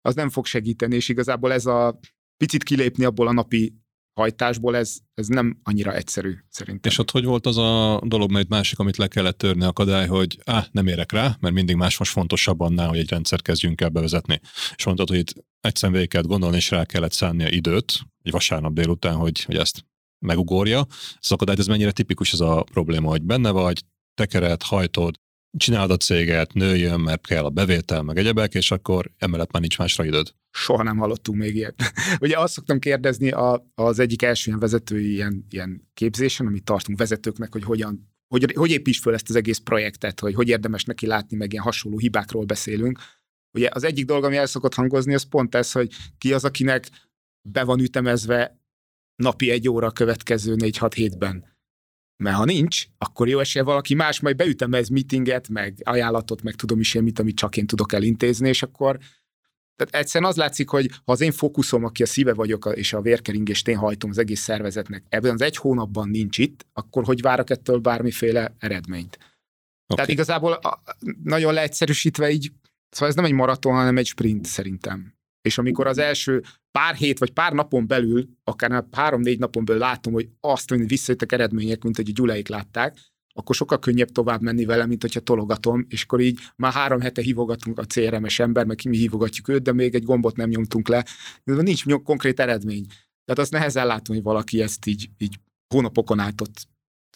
az nem fog segíteni, és igazából ez a picit kilépni abból a napi hajtásból ez, ez nem annyira egyszerű szerintem. És ott hogy volt az a dolog, mert másik, amit le kellett törni akadály, hogy á, nem érek rá, mert mindig más most fontosabb annál, hogy egy rendszer kezdjünk el bevezetni. És mondtad, hogy itt egyszerűen végig kellett gondolni, és rá kellett szánnia időt, egy vasárnap délután, hogy, hogy ezt megugorja. Ez akadály, ez mennyire tipikus ez a probléma, hogy benne vagy, tekered, hajtod, csináld a céget, nőjön, mert kell a bevétel, meg egyebek, és akkor emellett már nincs másra időd. Soha nem hallottunk még ilyet. Ugye azt szoktam kérdezni a, az egyik első ilyen vezetői ilyen, ilyen képzésen, amit tartunk vezetőknek, hogy hogyan, hogy, hogy építs föl ezt az egész projektet, hogy hogy érdemes neki látni, meg ilyen hasonló hibákról beszélünk. Ugye az egyik dolog, ami el szokott hangozni, az pont ez, hogy ki az, akinek be van ütemezve napi egy óra következő négy hat hétben. Mert ha nincs, akkor jó esélye valaki más majd beütemez meetinget, meg ajánlatot, meg tudom is én mit, amit csak én tudok elintézni, és akkor tehát egyszerűen az látszik, hogy ha az én fókuszom, aki a szíve vagyok, és a vérkeringést én hajtom az egész szervezetnek, ebben az egy hónapban nincs itt, akkor hogy várok ettől bármiféle eredményt? Okay. Tehát igazából a, nagyon leegyszerűsítve így, szóval ez nem egy maraton, hanem egy sprint szerintem. És amikor az első pár hét vagy pár napon belül, akár három-négy napon belül látom, hogy azt, hogy visszajöttek eredmények, mint hogy a Gyuláik látták, akkor sokkal könnyebb tovább menni vele, mint hogyha tologatom, és akkor így már három hete hívogatunk a cé er em-es ember, meg mi hívogatjuk őt, de még egy gombot nem nyomtunk le. De nincs konkrét eredmény. Tehát azt nehezen látom, hogy valaki ezt így, így hónapokon át ott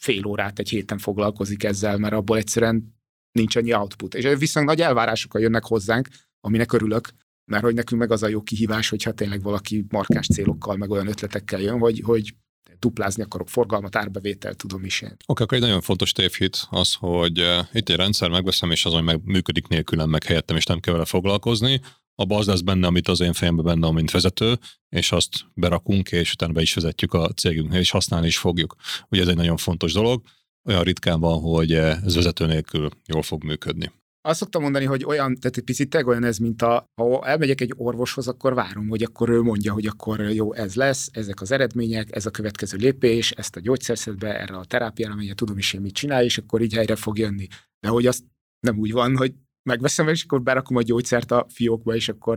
fél órát, egy héten foglalkozik ezzel, mert abból egyszerűen nincs annyi output. És viszont nagy elvárásokkal jönnek hozzánk, aminek örülök. Mert hogy nekünk meg az a jó kihívás, hogyha tényleg valaki markás célokkal, meg olyan ötletekkel jön, hogy, hogy duplázni akarok forgalmat, árbevételt, tudom is én. Oké, okay, akkor egy nagyon fontos tévhit az, hogy itt egy rendszer megveszem, és azon meg működik nélkülem, meg helyettem, és nem kell vele foglalkozni. Abban az lesz benne, amit az én fejemben benne, mint vezető, és azt berakunk, és utána be is vezetjük a cégünknél, és használni is fogjuk. Ugye ez egy nagyon fontos dolog. Olyan ritkán van, hogy ez vezető nélkül jól fog működni. Azt szoktam mondani, hogy olyan, tehát egy picit olyan ez, mint a, ha elmegyek egy orvoshoz, akkor várom, hogy akkor ő mondja, hogy akkor jó, ez lesz, ezek az eredmények, ez a következő lépés, ezt a gyógyszerszedbe, erre a terápiára menjen, tudom is én mit csinálj, és akkor így helyre fog jönni. De hogy azt nem úgy van, hogy megveszem, és akkor berakom a gyógyszert a fiókba, és akkor,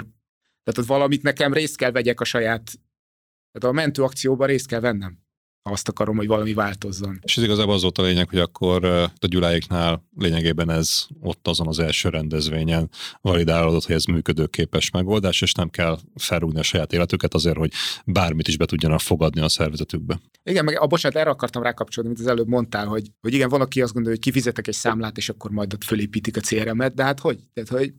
tehát ott valamit nekem részt kell vegyek a saját, tehát a mentőakcióban részt kell vennem. Azt akarom, hogy valami változzon. És ez igazából az volt a lényeg, hogy akkor a Gyuláiknál lényegében ez ott azon az első rendezvényen validálódott, hogy ez működőképes megoldás, és nem kell felrúgni a saját életüket azért, hogy bármit is be tudjanak fogadni a szervezetükbe. Igen, meg a bocsánat, erre akartam rákapcsolni, mint az előbb mondtál, hogy, hogy igen, van, aki azt gondolja, hogy kifizetek egy számlát, és akkor majd ott fölépítik a cé er em-et, de hát hogy? Tehát, hogy...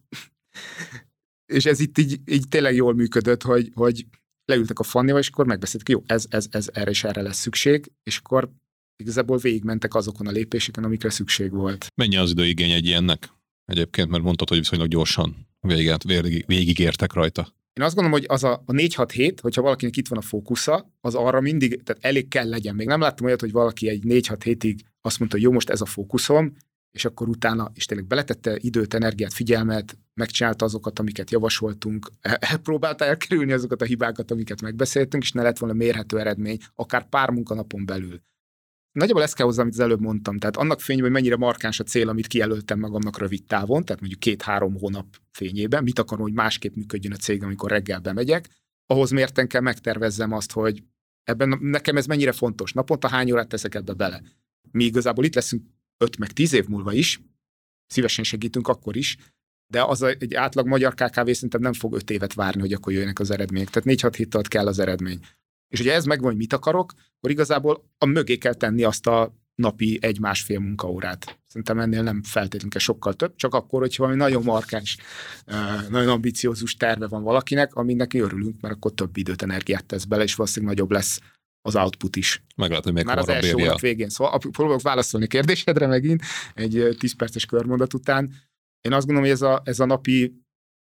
és ez itt így, így tényleg jól működött, hogy, hogy... leültek a fannival, és akkor megbeszéltük, jó, ez, ez, ez erre és erre lesz szükség, és akkor igazából végigmentek azokon a lépéseken, amikre szükség volt. Mennyi az időigény egy ilyennek? Egyébként, mert mondtad, hogy viszonylag gyorsan végig, végig, végigértek rajta. Én azt gondolom, hogy az a, a négy hat hét, hogyha valakinek itt van a fókusza, az arra mindig, tehát elég kell legyen. Még nem láttam olyat, hogy valaki egy négy hat hétig azt mondta, hogy jó, most ez a fókuszom, és akkor utána, és tényleg beletette időt, energiát, figyelmet, megcsinálta azokat, amiket javasoltunk, elpróbálta elkerülni azokat a hibákat, amiket megbeszéltünk, és ne lett volna mérhető eredmény, akár pár munkanapon belül. Nagyjából ezt kell hozzá, amit az előbb mondtam, tehát annak fényében, hogy mennyire markáns a cél, amit kijelöltem magamnak rövid távon, tehát mondjuk két-három hónap fényében, mit akarom, hogy másképp működjön a cég, amikor reggel bemegyek, ahhoz mérten kell megtervezzem azt, hogy ebben nekem ez mennyire fontos, naponta hány órát teszek ebbe bele. Mi igazából itt leszünk öt meg tíz év múlva is, szívesen segítünk akkor is, de az egy átlag magyar ká ká vé szerintem nem fog öt évet várni, hogy akkor jöjjenek az eredmények. Tehát négy hat hét alatt kell az eredmény. És hogyha ez megvan, hogy mit akarok, akkor igazából a mögé kell tenni azt a napi egy-másfél munkaórát. Szerintem ennél nem feltétlenül sokkal több, csak akkor, hogyha valami nagyon markáns, nagyon ambiciózus terve van valakinek, aminek örülünk, mert akkor több időt, energiát tesz bele, és valószínűleg nagyobb lesz az output is. Meglát, hogy még már az első órák végén. Szóval próbálok válaszolni kérdésedre megint, egy tíz perces körmondat után. Én azt gondolom, hogy ez a, ez a napi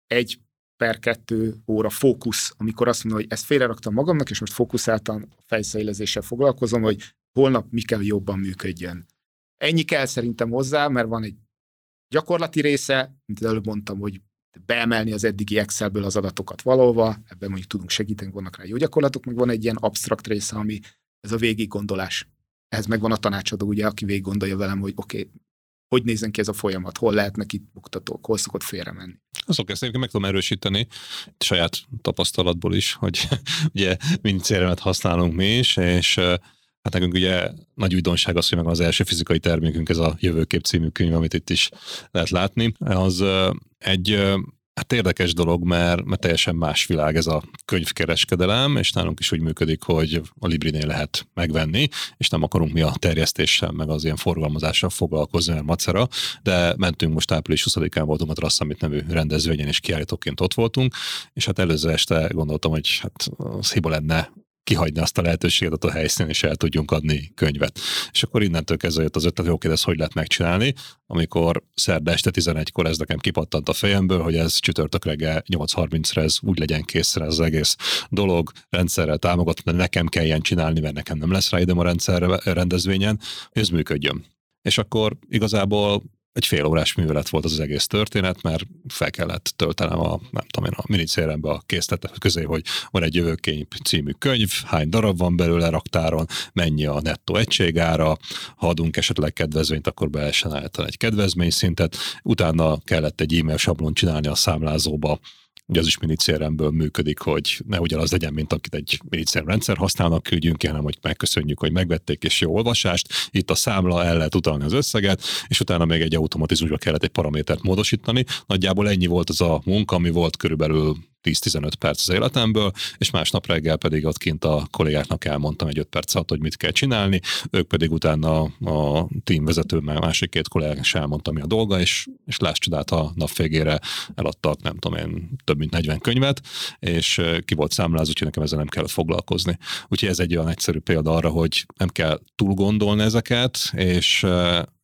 egy per kettő óra fókusz, amikor azt mondom, hogy ezt félreraktam magamnak, és most fókuszáltan a fejszélezéssel foglalkozom, hogy holnap mi kell jobban működjön. Ennyi kell szerintem hozzá, mert van egy gyakorlati része, mint előbb mondtam, hogy beemelni az eddigi Excelből az adatokat valahova, ebben mondjuk tudunk segíteni, vannak rá jó gyakorlatok, meg van egy ilyen absztrakt része, ami ez a végig gondolás. Ehhez meg van a tanácsadó, ugye, aki végig gondolja velem, hogy oké, okay, hogy nézzen ki ez a folyamat, hol lehetnek itt buktatók, hol szokott félremenni. Azok ezt meg tudom erősíteni saját tapasztalatból is, hogy ugye mind cé er emet használunk mi is, és hát nekünk ugye nagy újdonság az, hogy meg az első fizikai termékünk, ez a Jövőkép című könyv, amit itt is lehet látni. Az egy hát érdekes dolog, mert, mert teljesen más világ ez a könyvkereskedelem, és nálunk is úgy működik, hogy a Librinél lehet megvenni, és nem akarunk mi a terjesztéssel, meg az ilyen forgalmazással foglalkozni, mert macera, de mentünk most április huszadikán voltunk a Trust Summit nevű rendezvényen, és kiállítóként ott voltunk, és hát előző este gondoltam, hogy hát az hiba lenne kihagyni azt a lehetőséget a helyszínen, és el tudjunk adni könyvet. És akkor innentől kezdve jött az ötlet, hogy oké, de ezt hogy lehet megcsinálni, amikor szerda este tizenegykor ez nekem kipattant a fejemből, hogy ez csütörtök reggel nyolc harmincra ez úgy legyen készre az egész dolog, rendszerrel támogatni, de nekem kell ilyen csinálni, mert nekem nem lesz rá időm a rendszerre, rendezvényen, hogy ez működjön. És akkor igazából egy fél órás művelet volt az, az egész történet, mert fel kellett töltenem a, nem tudom én, a minicérembe a készletek közé, hogy van egy Jövőkép című könyv, hány darab van belőle raktáron, mennyi a nettó egységára, ha adunk esetleg kedvezményt, akkor be lehessen állítani egy kedvezményszintet, utána kellett egy e-mail sablont csinálni a számlázóba, ugye az is minicéremből működik, hogy ne ugyanaz legyen, mint akit egy minicérem rendszer használnak, küldjünk ki, hanem hogy megköszönjük, hogy megvették, és jó olvasást, itt a számla, el lehet utalni az összeget, és utána még egy automatizmusba kellett egy paramétert módosítani. Nagyjából ennyi volt az a munka, ami volt körülbelül tíz-tizenöt perc az életemből, és másnap reggel pedig ott kint a kollégáknak elmondtam egy öt perc alatt, hogy mit kell csinálni, ők pedig utána a teamvezető, meg másik két kollégák is elmondta, mi a dolga, és, és láss csodát, a nap végére eladtak, nem tudom én, több mint negyven könyvet, és ki volt számlázó, úgyhogy nekem ezzel nem kell foglalkozni. Úgyhogy ez egy olyan egyszerű példa arra, hogy nem kell túl gondolni ezeket, és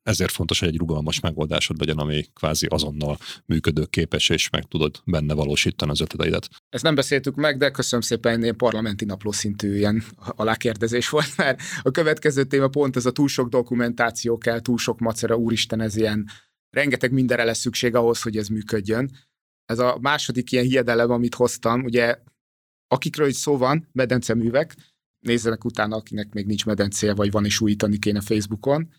ezért fontos, hogy egy rugalmas megoldásod legyen, ami kvázi azonnal működőképes, és meg tudod benne valósítani az ötleteidet. Ezt nem beszéltük meg, de köszönöm szépen, ilyen parlamenti napló szintű ilyen alákérdezés volt, mert a következő téma pont ez a túl sok dokumentáció kell, túl sok macera, úristen, ez ilyen rengeteg mindenre lesz szükség ahhoz, hogy ez működjön. Ez a második ilyen hiedelem, amit hoztam, ugye akikről is szó van, medenceművek, nézzenek utána, akinek még nincs medencéje, vagy van és újítani kéne Facebookon.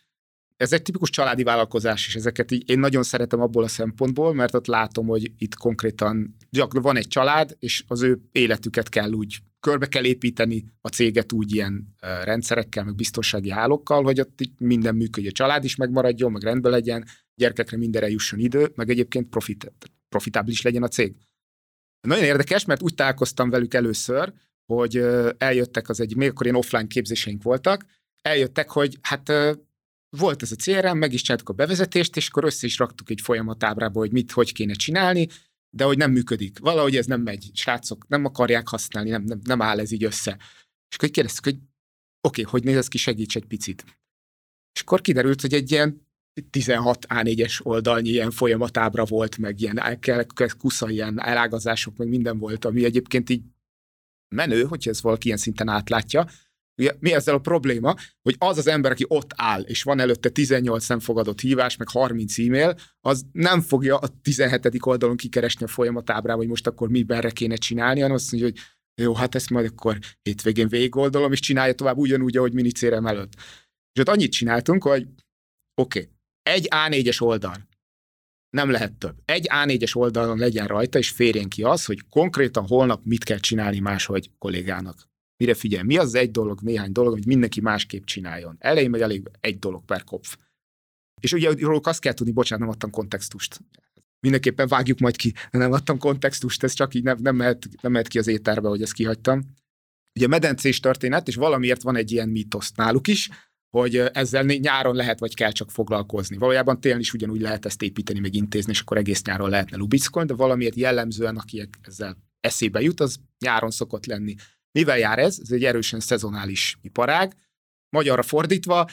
Ez egy tipikus családi vállalkozás, és ezeket így én nagyon szeretem abból a szempontból, mert ott látom, hogy itt konkrétan van egy család, és az ő életüket kell úgy, körbe kell építeni a céget úgy ilyen rendszerekkel, meg biztonsági hálókkal, hogy ott így minden működjön, a család is megmaradjon, meg rendben legyen, gyerekekre mindenre jusson idő, meg egyébként profit, profitábilis legyen a cég. Nagyon érdekes, mert úgy találkoztam velük először, hogy eljöttek az egy, még akkor ilyen offline képzéseink voltak, eljöttek, hogy hát volt ez a cé er em, meg is csináltuk a bevezetést, és akkor össze is raktuk egy folyamatábrába, hogy mit, hogy kéne csinálni, de hogy nem működik. Valahogy ez nem megy, srácok, nem akarják használni, nem, nem, nem áll ez így össze. És akkor kérdeztük, hogy oké, okay, hogy néz ez ki, segíts egy picit. És akkor kiderült, hogy egy ilyen tizenhat á négyes oldalnyi ilyen folyamatábra volt, meg ilyen kusza, ilyen elágazások, meg minden volt, ami egyébként így menő, hogyha ez valaki ilyen szinten átlátja. Mi ezzel a probléma? Hogy az az ember, aki ott áll, és van előtte tizennyolc nem fogadott hívás, meg harminc e-mail, az nem fogja a tizenhetedik oldalon kikeresni a folyamatábrába, hogy most akkor mibenre kéne csinálni, hanem azt mondja, hogy jó, hát ezt majd akkor hétvégén végigoldalom, és csinálja tovább ugyanúgy, ahogy minicérem előtt. És ott annyit csináltunk, hogy oké, okay, egy á négyes oldal, nem lehet több. Egy á négyes oldalon legyen rajta, és férjen ki az, hogy konkrétan holnap mit kell csinálni máshogy kollégának. Mire figyelj, mi az egy dolog, néhány dolog, amit mindenki másképp csináljon. Elején meg elég egy dolog per kopf. És ugye róluk azt kell tudni, bocsánat, nem adtam kontextust. Mindenképpen vágjuk majd ki, nem adtam kontextust, ez csak így nem, nem, mehet, nem mehet ki az éterbe, hogy ezt kihagytam. Ugye medencés történet, és valamiért van egy ilyen mítosz náluk is, hogy ezzel nyáron lehet, vagy kell csak foglalkozni. Valójában télen is ugyanúgy lehet ezt építeni, meg intézni, és akkor egész nyáron lehetne lubickolni, de valamiért jellemzően, aki ezzel eszébe jut, az nyáron szokott lenni. Mivel jár ez? Ez egy erősen szezonális iparág. Magyarra fordítva,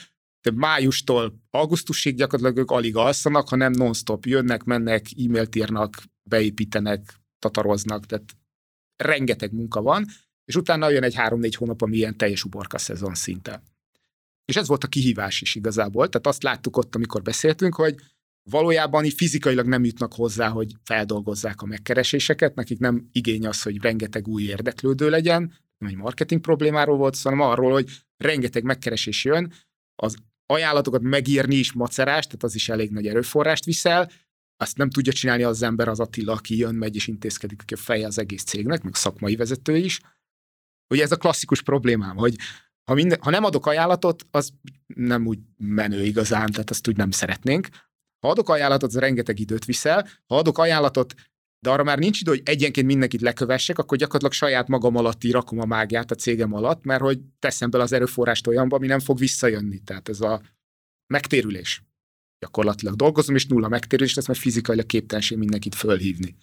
de májustól augusztusig gyakorlatilag ők alig alszanak, hanem non-stop jönnek, mennek, e-mailt írnak, beépítenek, tataroznak, tehát rengeteg munka van, és utána jön egy három-négy hónap, ami ilyen teljes uborka szezon szinte. És ez volt a kihívás is igazából, tehát azt láttuk ott, amikor beszéltünk, hogy valójában így fizikailag nem jutnak hozzá, hogy feldolgozzák a megkereséseket, nekik nem igény az, hogy rengeteg új érdeklődő legyen, nem egy marketing problémáról volt, hanem arról, hogy rengeteg megkeresés jön, az ajánlatokat megírni is macerás, tehát az is elég nagy erőforrást viszel, azt nem tudja csinálni az ember, az Attila, aki jön, megy és intézkedik, aki a feje az egész cégnek, meg szakmai vezető is. Ugye ez a klasszikus problémám, hogy ha, minden, ha nem adok ajánlatot, az nem úgy menő igazán, tehát azt úgy nem szeretnénk. Ha adok ajánlatot, az rengeteg időt viszel, ha adok ajánlatot, de arra már nincs idő, hogy egyenként mindenkit lekövessek, akkor gyakorlatilag saját magam alatti rakom a mágiát a cégem alatt, mert hogy teszem bele az erőforrást olyanba, ami nem fog visszajönni. Tehát ez a megtérülés. Gyakorlatilag dolgozom, és nulla megtérülés lesz, mert fizikailag képtelenség mindenkit fölhívni.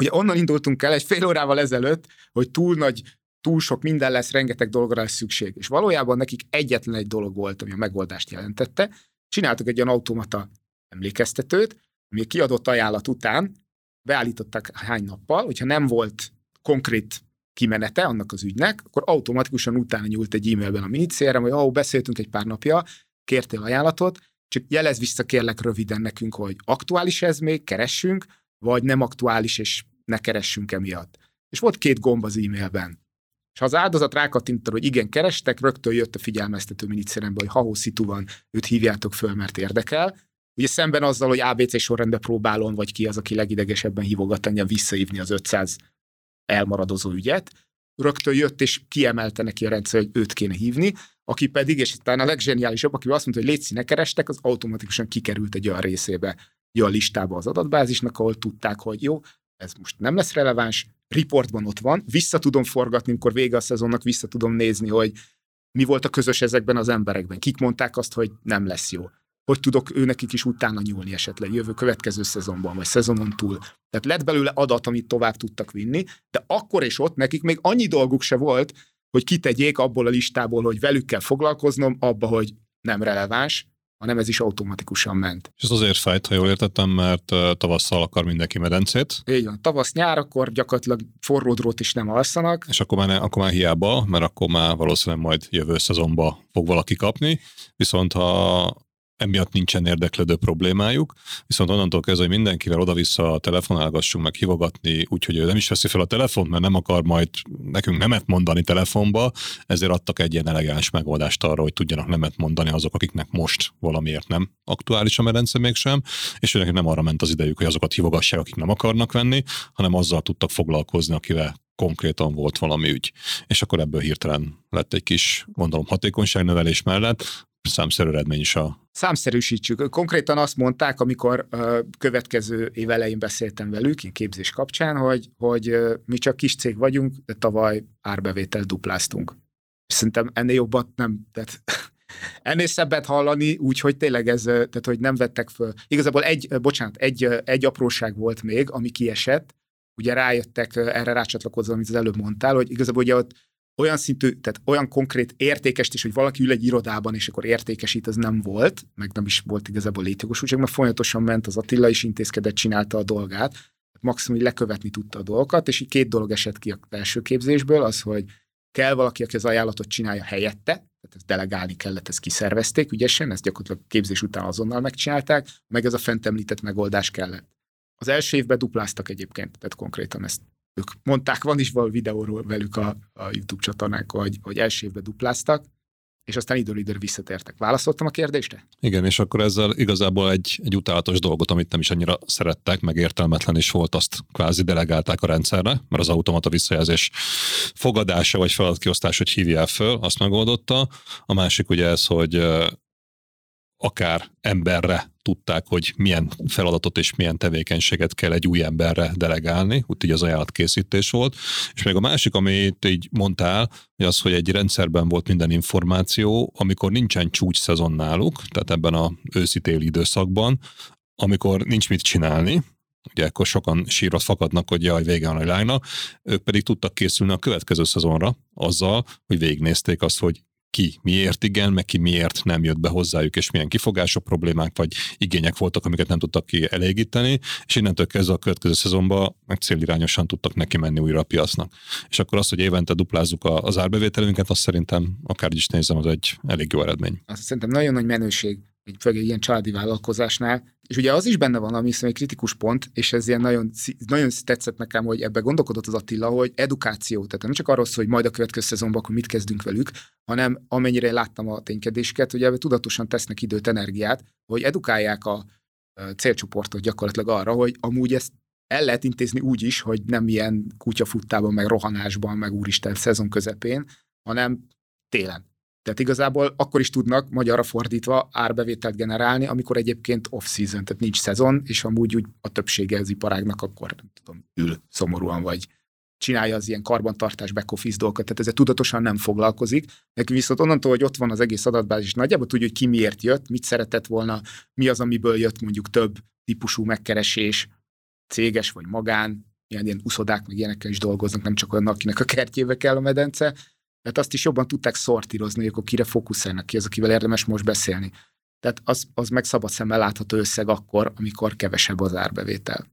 Ugye onnan indultunk el egy fél órával ezelőtt, hogy túl nagy, túl sok minden lesz, rengeteg dologra lesz szükség. És valójában nekik egyetlen egy dolog volt, ami a megoldást jelentette. Csináltuk egy olyan automata emlékeztetőt, ami kiadott ajánlat után beállították hány nappal, hogyha nem volt konkrét kimenete annak az ügynek, akkor automatikusan utána nyúlt egy e-mailben a minicérem, hogy ahó, beszéltünk egy pár napja, kértél ajánlatot, csak jelezd vissza kérlek röviden nekünk, hogy aktuális ez még, keressünk, vagy nem aktuális, és ne keressünk emiatt. És volt két gomb az e-mailben. És ha az áldozat rákattintott, hogy igen, kerestek, rögtön jött a figyelmeztető minicérembe, hogy ha-hó, szitu van, őt hívjátok föl, mert érdekel. Ugye szemben azzal, hogy á bé cé sorrendben próbálom, vagy ki az, aki legidegesebben hívogat engem visszaívni az ötszáz elmaradozó ügyet, rögtön jött és kiemelte neki a rendszer, hogy őt kéne hívni, aki pedig, és talán a leggeniálisabb, aki azt mondta, hogy légy színe kerestek, az automatikusan kikerült egy olyan részébe, olyan listába az adatbázisnak, ahol tudták, hogy jó, ez most nem lesz releváns, riportban ott van, vissza tudom forgatni, amikor vége a szezonnak, vissza tudom nézni, hogy mi volt a közös ezekben az emberekben, kik mondták azt, hogy nem lesz jó. Hogy tudok őnekik is utána nyúlni esetleg jövő következő szezonban, vagy szezonon túl. Tehát lett belőle adat, amit tovább tudtak vinni, de akkor és ott nekik még annyi dolguk se volt, hogy kitegyék abból a listából, hogy velük kell foglalkoznom, abba, hogy nem releváns, hanem ez is automatikusan ment. És ez azért fájt, ha jól értettem, mert tavasszal akar mindenki medencét. Így van, tavasz-nyár, akkor gyakorlatilag forródrót is nem alszanak. És akkor már, akkor már hiába, mert akkor már valószínűleg majd jövő szezonba fog valaki kapni, viszont ha emiatt nincsen érdeklődő problémájuk, viszont onnantól kezdve, hogy mindenkivel oda-vissza telefonálgassunk, meg hívogatni, úgyhogy ő nem is veszi fel a telefont, mert nem akar majd nekünk nemet mondani telefonba, ezért adtak egy ilyen elegáns megoldást arra, hogy tudjanak nemet mondani azok, akiknek most valamiért nem aktuális a medence mégsem, és őnek nem arra ment az idejük, hogy azokat hívogassák, akik nem akarnak venni, hanem azzal tudtak foglalkozni, akivel konkrétan volt valami ügy. És akkor ebből hirtelen lett egy kis, gondolom, hatékonyságnövelés mellett, számszerű eredmény is a... Számszerűsítsük. Konkrétan azt mondták, amikor uh, következő év elején beszéltem velük, én képzés kapcsán, hogy, hogy uh, mi csak kis cég vagyunk, de tavaly árbevétel dupláztunk. Szerintem ennél jobbat nem... Tehát, ennél szebbet hallani, úgyhogy tényleg ez, tehát hogy nem vettek föl. Igazából egy, bocsánat, egy, egy apróság volt még, ami kiesett. Ugye rájöttek, erre rácsatlakozva, amit az előbb mondtál, hogy igazából ugye ott olyan szintű, tehát olyan konkrét értékesítés, hogy valaki ül egy irodában, és akkor értékesít, az nem volt, meg nem is volt igazából létjogosultság, mert folyamatosan ment, az Attila is intézkedett, csinálta a dolgát, maximum így lekövetni tudta a dolgokat, és így két dolog esett ki a első képzésből, az, hogy kell valaki, aki az ajánlatot csinálja helyette, tehát ezt delegálni kellett, ezt kiszervezték ügyesen, ezt gyakorlatilag képzés után azonnal megcsinálták, meg ez a fent említett megoldás kellett. Az első évben dupláztak egyébként, tehát konkrétan ezt ők mondták, van is való videóról velük a, a YouTube csatornánk, hogy, hogy első évben dupláztak, és aztán időről időre visszatértek. Válaszoltam a kérdésre? Igen, és akkor ezzel igazából egy, egy utálatos dolgot, amit nem is annyira szerettek, meg értelmetlen is volt, azt kvázi delegálták a rendszerre, mert az automata visszajelzés fogadása, vagy feladatkiosztás, hogy hívjál föl, azt megoldotta. A másik ugye ez, hogy akár emberre tudták, hogy milyen feladatot és milyen tevékenységet kell egy új emberre delegálni, úgy így az ajánlatkészítés volt. És még a másik, amit így mondtál, hogy az, hogy egy rendszerben volt minden információ, amikor nincsen csúcs szezon náluk, tehát ebben az őszi-téli időszakban, amikor nincs mit csinálni, ugye akkor sokan sírva fakadnak, hogy jaj, vége van a világnak, ők pedig tudtak készülni a következő szezonra azzal, hogy végignézték azt, hogy ki miért igen, meg ki miért nem jött be hozzájuk, és milyen kifogások, problémák vagy igények voltak, amiket nem tudtak kielégíteni, és innentől kezdve a következő szezonban meg célirányosan tudtak neki menni újra a piacnak. És akkor az, hogy évente duplázzuk az árbevételünket, azt szerintem akárhogy is nézem, az egy elég jó eredmény. Azt szerintem nagyon nagy menőség, főleg ilyen családi vállalkozásnál, és ugye az is benne van, ami hiszem egy kritikus pont, és ez ilyen nagyon, nagyon tetszett nekem, hogy ebben gondolkodott az Attila, hogy edukáció, tehát nem csak arról szól, hogy majd a következő szezonban akkor mit kezdünk velük, hanem amennyire láttam a ténykedéseket, hogy ebben tudatosan tesznek időt, energiát, hogy edukálják a célcsoportot gyakorlatilag arra, hogy amúgy ezt el lehet intézni úgy is, hogy nem ilyen kutyafuttában, meg rohanásban, meg úristen szezon közepén, hanem télen. Tehát igazából akkor is tudnak magyarra fordítva árbevételt generálni, amikor egyébként off-season, tehát nincs szezon, és amúgy úgy a többsége az iparágnak akkor nem tudom, ül szomorúan, vagy csinálja az ilyen karbantartás, back-office dolgokat, tehát ezzel tudatosan nem foglalkozik. Nekünk viszont onnantól, hogy ott van az egész adatbázis, nagyjából tudja, hogy ki miért jött, mit szeretett volna, mi az, amiből jött mondjuk több típusú megkeresés, céges vagy magán, ilyen, ilyen uszodák, meg ilyenekkel is dolgoznak, nem csak olyan, akinek a kertjébe kell a medence. Tehát azt is jobban tudták szortírozni, hogy akkor kire fókuszálnak, ki az, akivel érdemes most beszélni. Tehát az, az meg szabad szemmel látható összeg akkor, amikor kevesebb az árbevétel.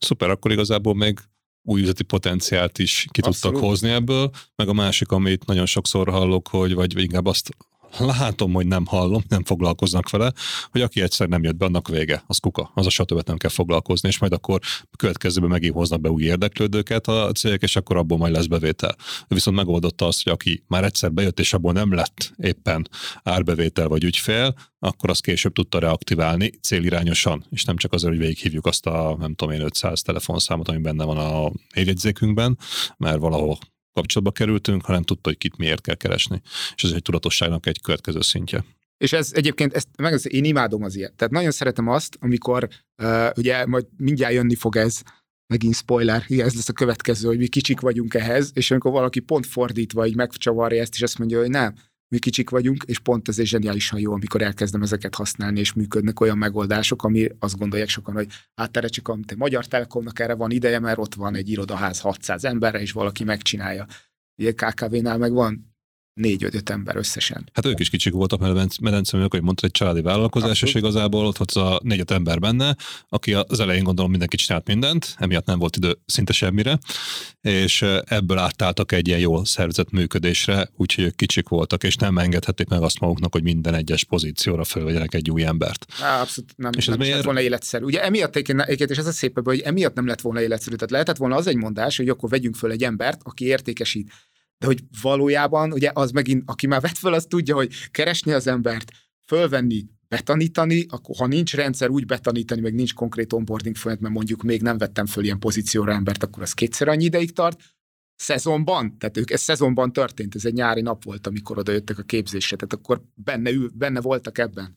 Szuper, akkor igazából még új üzleti potenciált is ki Abszolút. Tudtak hozni ebből, meg a másik, amit nagyon sokszor hallok, hogy vagy inkább azt látom, hogy nem hallom, nem foglalkoznak vele, hogy aki egyszer nem jött be, annak vége, az kuka, az a satövet nem kell foglalkozni, és majd akkor következőben megint hoznak be új érdeklődőket a cégek, és akkor abból majd lesz bevétel. Viszont megoldotta azt, hogy aki már egyszer bejött, és abból nem lett éppen árbevétel vagy ügyfél, akkor azt később tudta reaktiválni célirányosan, és nem csak azért, hogy végighívjuk azt a, nem tudom én, ötszáz telefonszámot, ami benne van a évjegyzékünkben, mert valahol kapcsolatba kerültünk, hanem tudta, hogy kit miért kell keresni. És ez egy tudatosságnak egy következő szintje. És ez egyébként, ezt, meg az, én imádom az ilyet. Tehát nagyon szeretem azt, amikor uh, ugye majd mindjárt jönni fog ez, megint spoiler, ez lesz a következő, hogy mi kicsik vagyunk ehhez, és amikor valaki pont fordítva így megcsavarja ezt, és azt mondja, hogy nem, mi kicsik vagyunk, és pont ezért zseniálisan jó, amikor elkezdem ezeket használni, és működnek olyan megoldások, ami azt gondolják sokan, hogy hát erre csak a Magyar Telekomnak erre van ideje, mert ott van egy irodaház hatszáz emberre, és valaki megcsinálja. Ugye ká ká vé-nál meg van négy-öt ember összesen. Hát ők is kicsik voltak, mert medenceműek, hogy mondta, egy családi vállalkozás, Abszolút. És igazából ott volt a négy-öt ember benne, aki az elején gondolom mindenki csinált mindent, emiatt nem volt idő szinte semmire, és ebből átálltak egy ilyen jól szervezett működésre, úgyhogy ők kicsik voltak, és nem engedhették meg azt maguknak, hogy minden egyes pozícióra fölvegyenek egy új embert. Á, abszolút nem, és nem, nem lett volna életszerű. Ugye emiatt, és ez a szép, hogy emiatt nem lett volna életszerű. Tehát lehetett volna az egy mondás, hogy akkor vegyünk föl egy embert, aki értékesít. De hogy valójában, ugye az megint, aki már vett föl, az tudja, hogy keresni az embert, fölvenni, betanítani, akkor ha nincs rendszer, úgy betanítani, meg nincs konkrét onboarding folyamat, mert mondjuk még nem vettem föl ilyen pozícióra embert, akkor az kétszer annyi ideig tart. Szezonban, tehát ők, ez szezonban történt, ez egy nyári nap volt, amikor oda jöttek a képzésre, tehát akkor benne, ül, benne voltak ebben.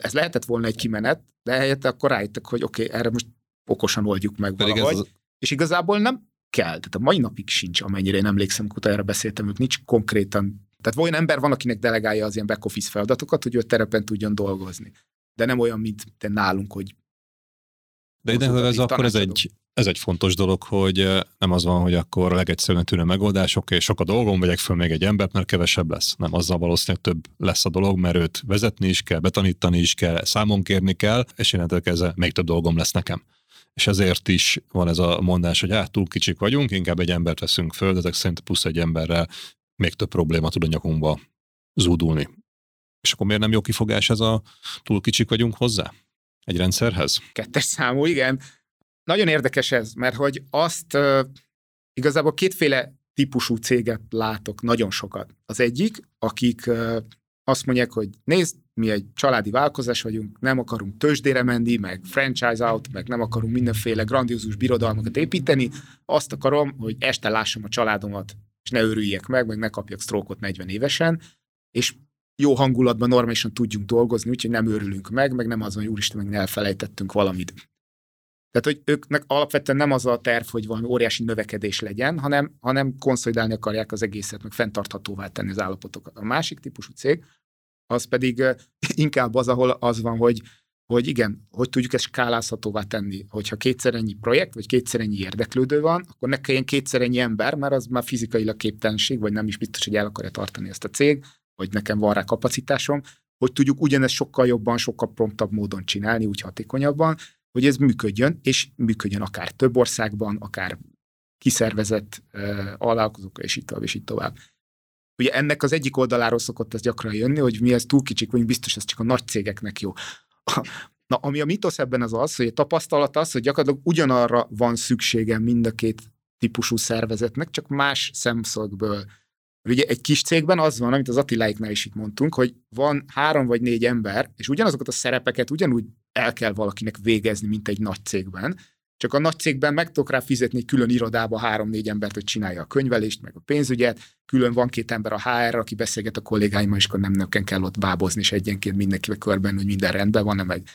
Ez lehetett volna egy kimenet, de helyette akkor rájöttek, hogy oké, okay, erre most okosan oldjuk meg valahogy. Ez... És igazából nem kell. Tehát a mai napig sincs, amennyire én emlékszem, amikor erre beszéltem, ők nincs konkrétan. Tehát olyan ember van, akinek delegálja az ilyen back-office feladatokat, hogy ő terepen tudjon dolgozni. De nem olyan, mint nálunk, hogy... De idehogy ez akkor ez egy ez egy fontos dolog, hogy nem az van, hogy akkor a legegyszerűen tűnő megoldás, oké, okay, sok a dolgom, vegyek föl még egy embert, mert kevesebb lesz. Nem, azzal valószínűleg több lesz a dolog, mert őt vezetni is kell, betanítani is kell, számon kérni kell, és innentől kezdve még több dolgom lesz nekem. És ezért is van ez a mondás, hogy hát túl kicsik vagyunk, inkább egy embert veszünk föl, de ezek szerint plusz egy emberrel még több probléma tud a nyakunkba zúdulni. És akkor miért nem jó kifogás ez a túl kicsik vagyunk hozzá? Egy rendszerhez? Kettes számú, igen. Nagyon érdekes ez, mert hogy azt uh, igazából kétféle típusú céget látok nagyon sokat. Az egyik, akik uh, azt mondják, hogy nézd, mi egy családi vállalkozás vagyunk, nem akarunk tőzsdére menni, meg franchise-out, meg nem akarunk mindenféle grandiózus birodalmakat építeni, azt akarom, hogy este lássam a családomat, és ne örüljek meg, meg ne kapjak sztrókot negyven évesen, és jó hangulatban normálisan tudjunk dolgozni, úgyhogy nem örülünk meg, meg nem az van, hogy úristen, meg elfelejtettünk valamit. Tehát, hogy őknek alapvetően nem az a terv, hogy valami óriási növekedés legyen, hanem, hanem konszolidálni akarják az egészet, meg fenntarthatóvá tenni az állapotokat. A másik típusú cég, az pedig inkább az, ahol az van, hogy, hogy igen, hogy tudjuk ezt skálázhatóvá tenni. Hogyha kétszer ennyi projekt, vagy kétszer ennyi érdeklődő van, akkor ne kelljen kétszer ennyi ember, mert az már fizikailag képtelenség, vagy nem is biztos, hogy el akarja tartani ezt a cég, vagy nekem van rá kapacitásom, hogy tudjuk ugyanezt sokkal jobban, sokkal promptabb módon csinálni, úgy hatékonyabban, hogy ez működjön, és működjön akár több országban, akár kiszervezett e, alvállalkozókkal, és így tovább, és így tovább. Ugye ennek az egyik oldaláról szokott ez gyakran jönni, hogy mi ez túl kicsik vagyunk, biztos ez csak a nagy cégeknek jó. Na, ami a mitosz ebben az az, hogy a tapasztalat az, hogy gyakorlatilag ugyanarra van szükségem mind a két típusú szervezetnek, csak más szemszögből. Ugye egy kis cégben az van, amit az Attiláiknál is itt mondtunk, hogy van három vagy négy ember, és ugyanazokat a szerepeket ugyanúgy el kell valakinek végezni, mint egy nagy cégben. Csak a nagy cégben meg tudok rá fizetni külön irodába három-négy embert, hogy csinálja a könyvelést, meg a pénzügyet, külön van két ember a há er, aki beszélget a kollégáimmal, és akkor nem nekem kell ott bábozni, és egyenként mindenkivel körben, hogy minden rendben van, meg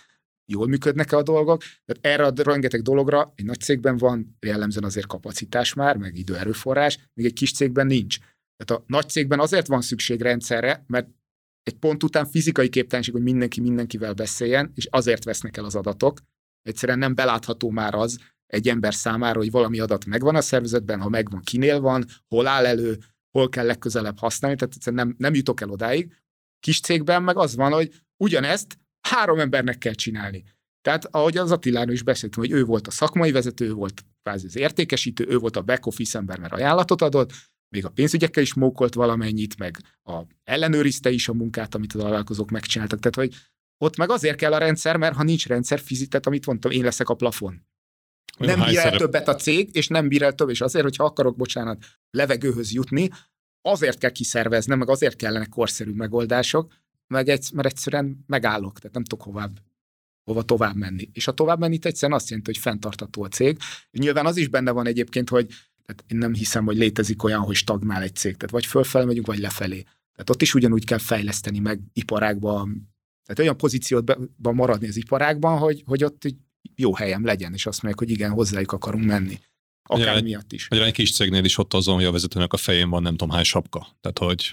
jól működnek-e a dolgok. Tehát erre a rengeteg dologra egy nagy cégben van jellemzően azért kapacitás már, meg időerőforrás, még egy kis cégben nincs. Tehát a nagy cégben azért van szükség rendszerre, mert egy pont után fizikai képtelenség, hogy mindenki mindenkivel beszéljen, és azért vesznek el az adatok. Egyszerűen nem belátható már az egy ember számára, hogy valami adat megvan a szervezetben, ha megvan, kinél van, hol áll elő, hol kell legközelebb használni, tehát egyszerűen nem, nem jutok el odáig. Kis cégben meg az van, hogy ugyanezt három embernek kell csinálni. Tehát ahogy az Attiláról is beszéltem, hogy ő volt a szakmai vezető, ő volt kvázi az értékesítő, ő volt a back office ember, mert ajánlatot adott, még a pénzügyekkel is mókolt valamennyit, meg a, ellenőrizte is a munkát, amit az alvállalkozók megcsináltak. Tehát, hogy ott meg azért kell a rendszer, mert ha nincs rendszer, fizet, amit mondtam, én leszek a plafon. Olyan nem bír el többet a cég, és nem bír el több, és azért, hogyha akarok, bocsánat, levegőhöz jutni, azért kell kiszerveznem, meg azért kellene korszerű megoldások, meg egy, mert egyszerűen megállok, tehát nem tudok hova, hova tovább menni. És ha tovább menni, egyszerűen azt jelenti, hogy fenntartható a cég. Nyilván az is benne van egyébként, hogy tehát én nem hiszem, hogy létezik olyan, hogy stagnál egy cég. Tehát vagy fölfelé megyünk, vagy lefelé. Tehát ott is ugyanúgy kell fejleszteni meg iparágba, tehát olyan pozícióban maradni az iparágban, hogy, hogy ott jó helyem legyen, és azt mondják, hogy igen, hozzájuk akarunk menni. Akár egy, miatt is. Egy kis cégnél is ott azon, hogy a vezetőnek a fején van nem tudom hány sapka. Tehát, hogy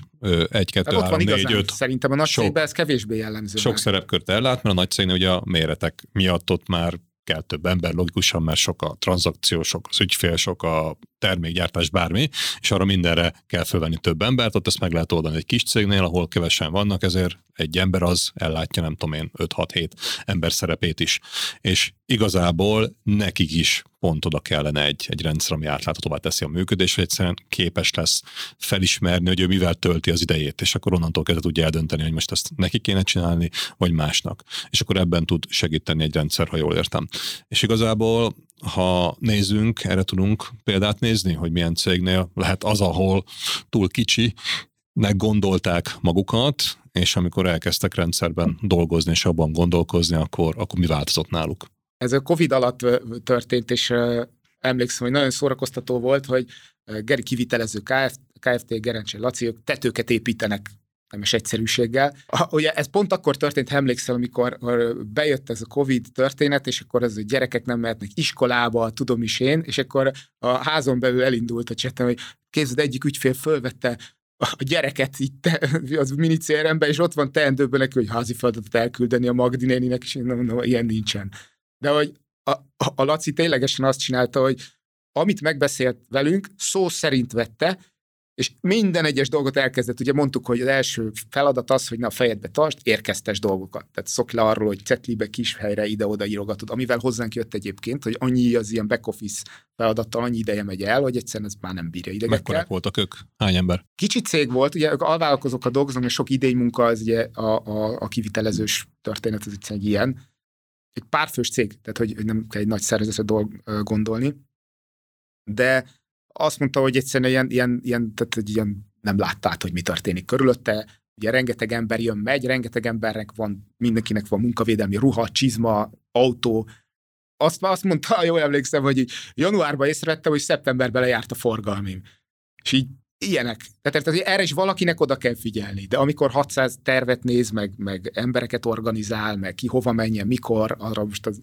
egy, kettő, három, négy, öt. Szerintem a nagy sok, cégben ez kevésbé jellemző. Sok meg. Szerepkört ellát, mert a nagy cégnél ugye a méretek miatt ott már kell több ember, logikusan, mert sok a tranzakció, sok az ügyfél, sok a termékgyártás, bármi, és arra mindenre kell fölvenni több embert, ott ezt meg lehet oldani egy kis cégnél, ahol kevesen vannak, ezért egy ember az ellátja, nem tudom én, öt-hat-hét ember szerepét is. És igazából nekik is pont oda kellene egy, egy rendszer, ami átláthatóvá teszi a működést, hogy egyszerűen képes lesz felismerni, hogy ő mivel tölti az idejét, és akkor onnantól kezdve tudja eldönteni, hogy most ezt neki kéne csinálni, vagy másnak. És akkor ebben tud segíteni egy rendszer, ha jól értem. És igazából, ha nézzünk, erre tudunk példát nézni, hogy milyen cégnél lehet az, ahol túl kicsinek gondolták magukat, és amikor elkezdtek rendszerben dolgozni és abban gondolkozni, akkor, akkor mi változott náluk? Ez a Covid alatt történt, és emlékszem, hogy nagyon szórakoztató volt, hogy Geri kivitelező Kft., Kft. Gerencse Laci, ők tetőket építenek, nem is egyszerűséggel. Ugye ez pont akkor történt, ha emlékszel, amikor bejött ez a Covid történet, és akkor az, hogy gyerekek nem mehetnek iskolába, tudom is én, és akkor a házon belül elindult a csetem, hogy képzeld, egyik ügyfél fölvette a gyereket itt az mini cé er em-be, és ott van teendőben neki, hogy házi feladatot elküldeni a Magdi néninek, és én mondom, ilyen nincsen. De hogy a, a Laci ténylegesen azt csinálta, hogy amit megbeszélt velünk, szó szerint vette, és minden egyes dolgot elkezdett. Ugye mondtuk, hogy az első feladat az, hogy ne a fejedbe tartsd, érkeztes dolgokat. Tehát szokj le arról, hogy cetlibe, kis helyre, ide-oda írogatod. Amivel hozzánk jött egyébként, hogy annyi az ilyen back office feladattal, annyi ideje megy el, hogy egyszerűen ez már nem bírja idegekkel. Mekkorák voltak ők? Hány ember? Kicsi cég volt, ugye ők alvállalkozókkal dolgoznak, és sok idény munka az ugye a, a, a kivitelezős történet, az egyszerűen ilyen. Egy párfős cég, tehát hogy nem kell egy nagy szervezetre dolg, gondolni, de azt mondta, hogy egyszerűen ilyen, ilyen, ilyen, tehát, hogy ilyen nem látta át, hogy mi történik körülötte. Ugye rengeteg ember jön, megy, rengeteg embernek van, mindenkinek van munkavédelmi ruha, csizma, autó. Azt, azt mondta, jól emlékszem, hogy így januárban észrevettem, hogy szeptemberben lejárt a forgalmim. És így ilyenek. Tehát, tehát erre is valakinek oda kell figyelni. De amikor hatszáz tervet néz, meg, meg embereket organizál, meg ki hova menjen, mikor, arra most az...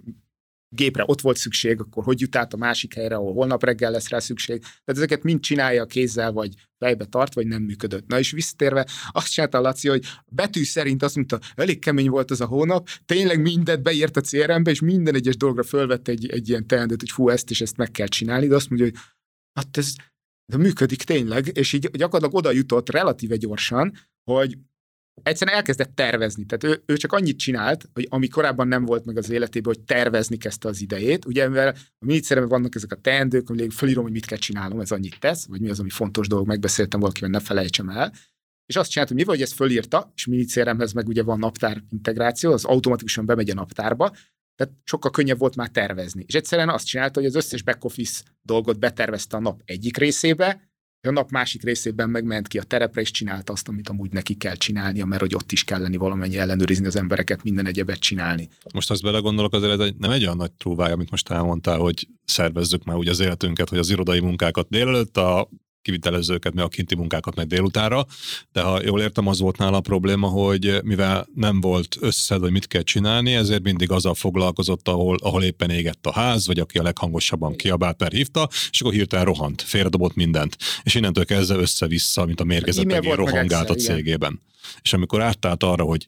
gépre ott volt szükség, akkor hogy jut át a másik helyre, ahol holnap reggel lesz rá szükség. Tehát ezeket mind csinálja kézzel, vagy fejbe tart, vagy nem működött. Na és visszatérve, azt csinálta a Laci, hogy betű szerint azt mondta, elég kemény volt az a hónap, tényleg mindent beírt a cé er em-be, és minden egyes dologra fölvette egy, egy ilyen teendőt, hogy fú, ezt és ezt meg kell csinálni, de azt mondja, hogy hát ez de működik tényleg, és így gyakorlatilag oda jutott relatíve gyorsan, hogy egyszerűen elkezdett tervezni, tehát ő, ő csak annyit csinált, hogy ami korábban nem volt meg az életében, hogy tervezni kezdte az idejét, ugye, mivel a minicszeremben vannak ezek a teendők, amíg fölírom, hogy mit kell csinálnom, ez annyit tesz, vagy mi az, ami fontos dolog, megbeszéltem valakivel, ne felejtsem el, és azt csinált, hogy mivel, hogy ezt fölírta, és minicszeremhez meg ugye van naptár integráció, az automatikusan bemegy a naptárba, tehát sokkal könnyebb volt már tervezni, és egyszerűen azt csinálta, hogy az összes back office dolgot betervezte a nap egyik részébe, a nap másik részében megment ki a terepre, és csinálta azt, amit amúgy neki kell csinálnia, mert hogy ott is kell lenni valamennyi, ellenőrizni az embereket, minden egyebet csinálni. Most azt belegondolok, azért nem egy olyan nagy trúvája, amit most elmondtál, hogy szervezzük már úgy az életünket, hogy az irodai munkákat délelőtt, a kivitelezőket, meg a kinti munkákat meg délutánra, de ha jól értem, az volt nála a probléma, hogy mivel nem volt összed, hogy mit kell csinálni, ezért mindig azzal foglalkozott, ahol, ahol éppen égett a ház, vagy aki a leghangosabban kiabált, mert hívta, és akkor hirtelen rohant, félredobott mindent, és innentől kezdve össze-vissza, mint a mérgezett megér rohangált a cégében. És amikor átállt arra, hogy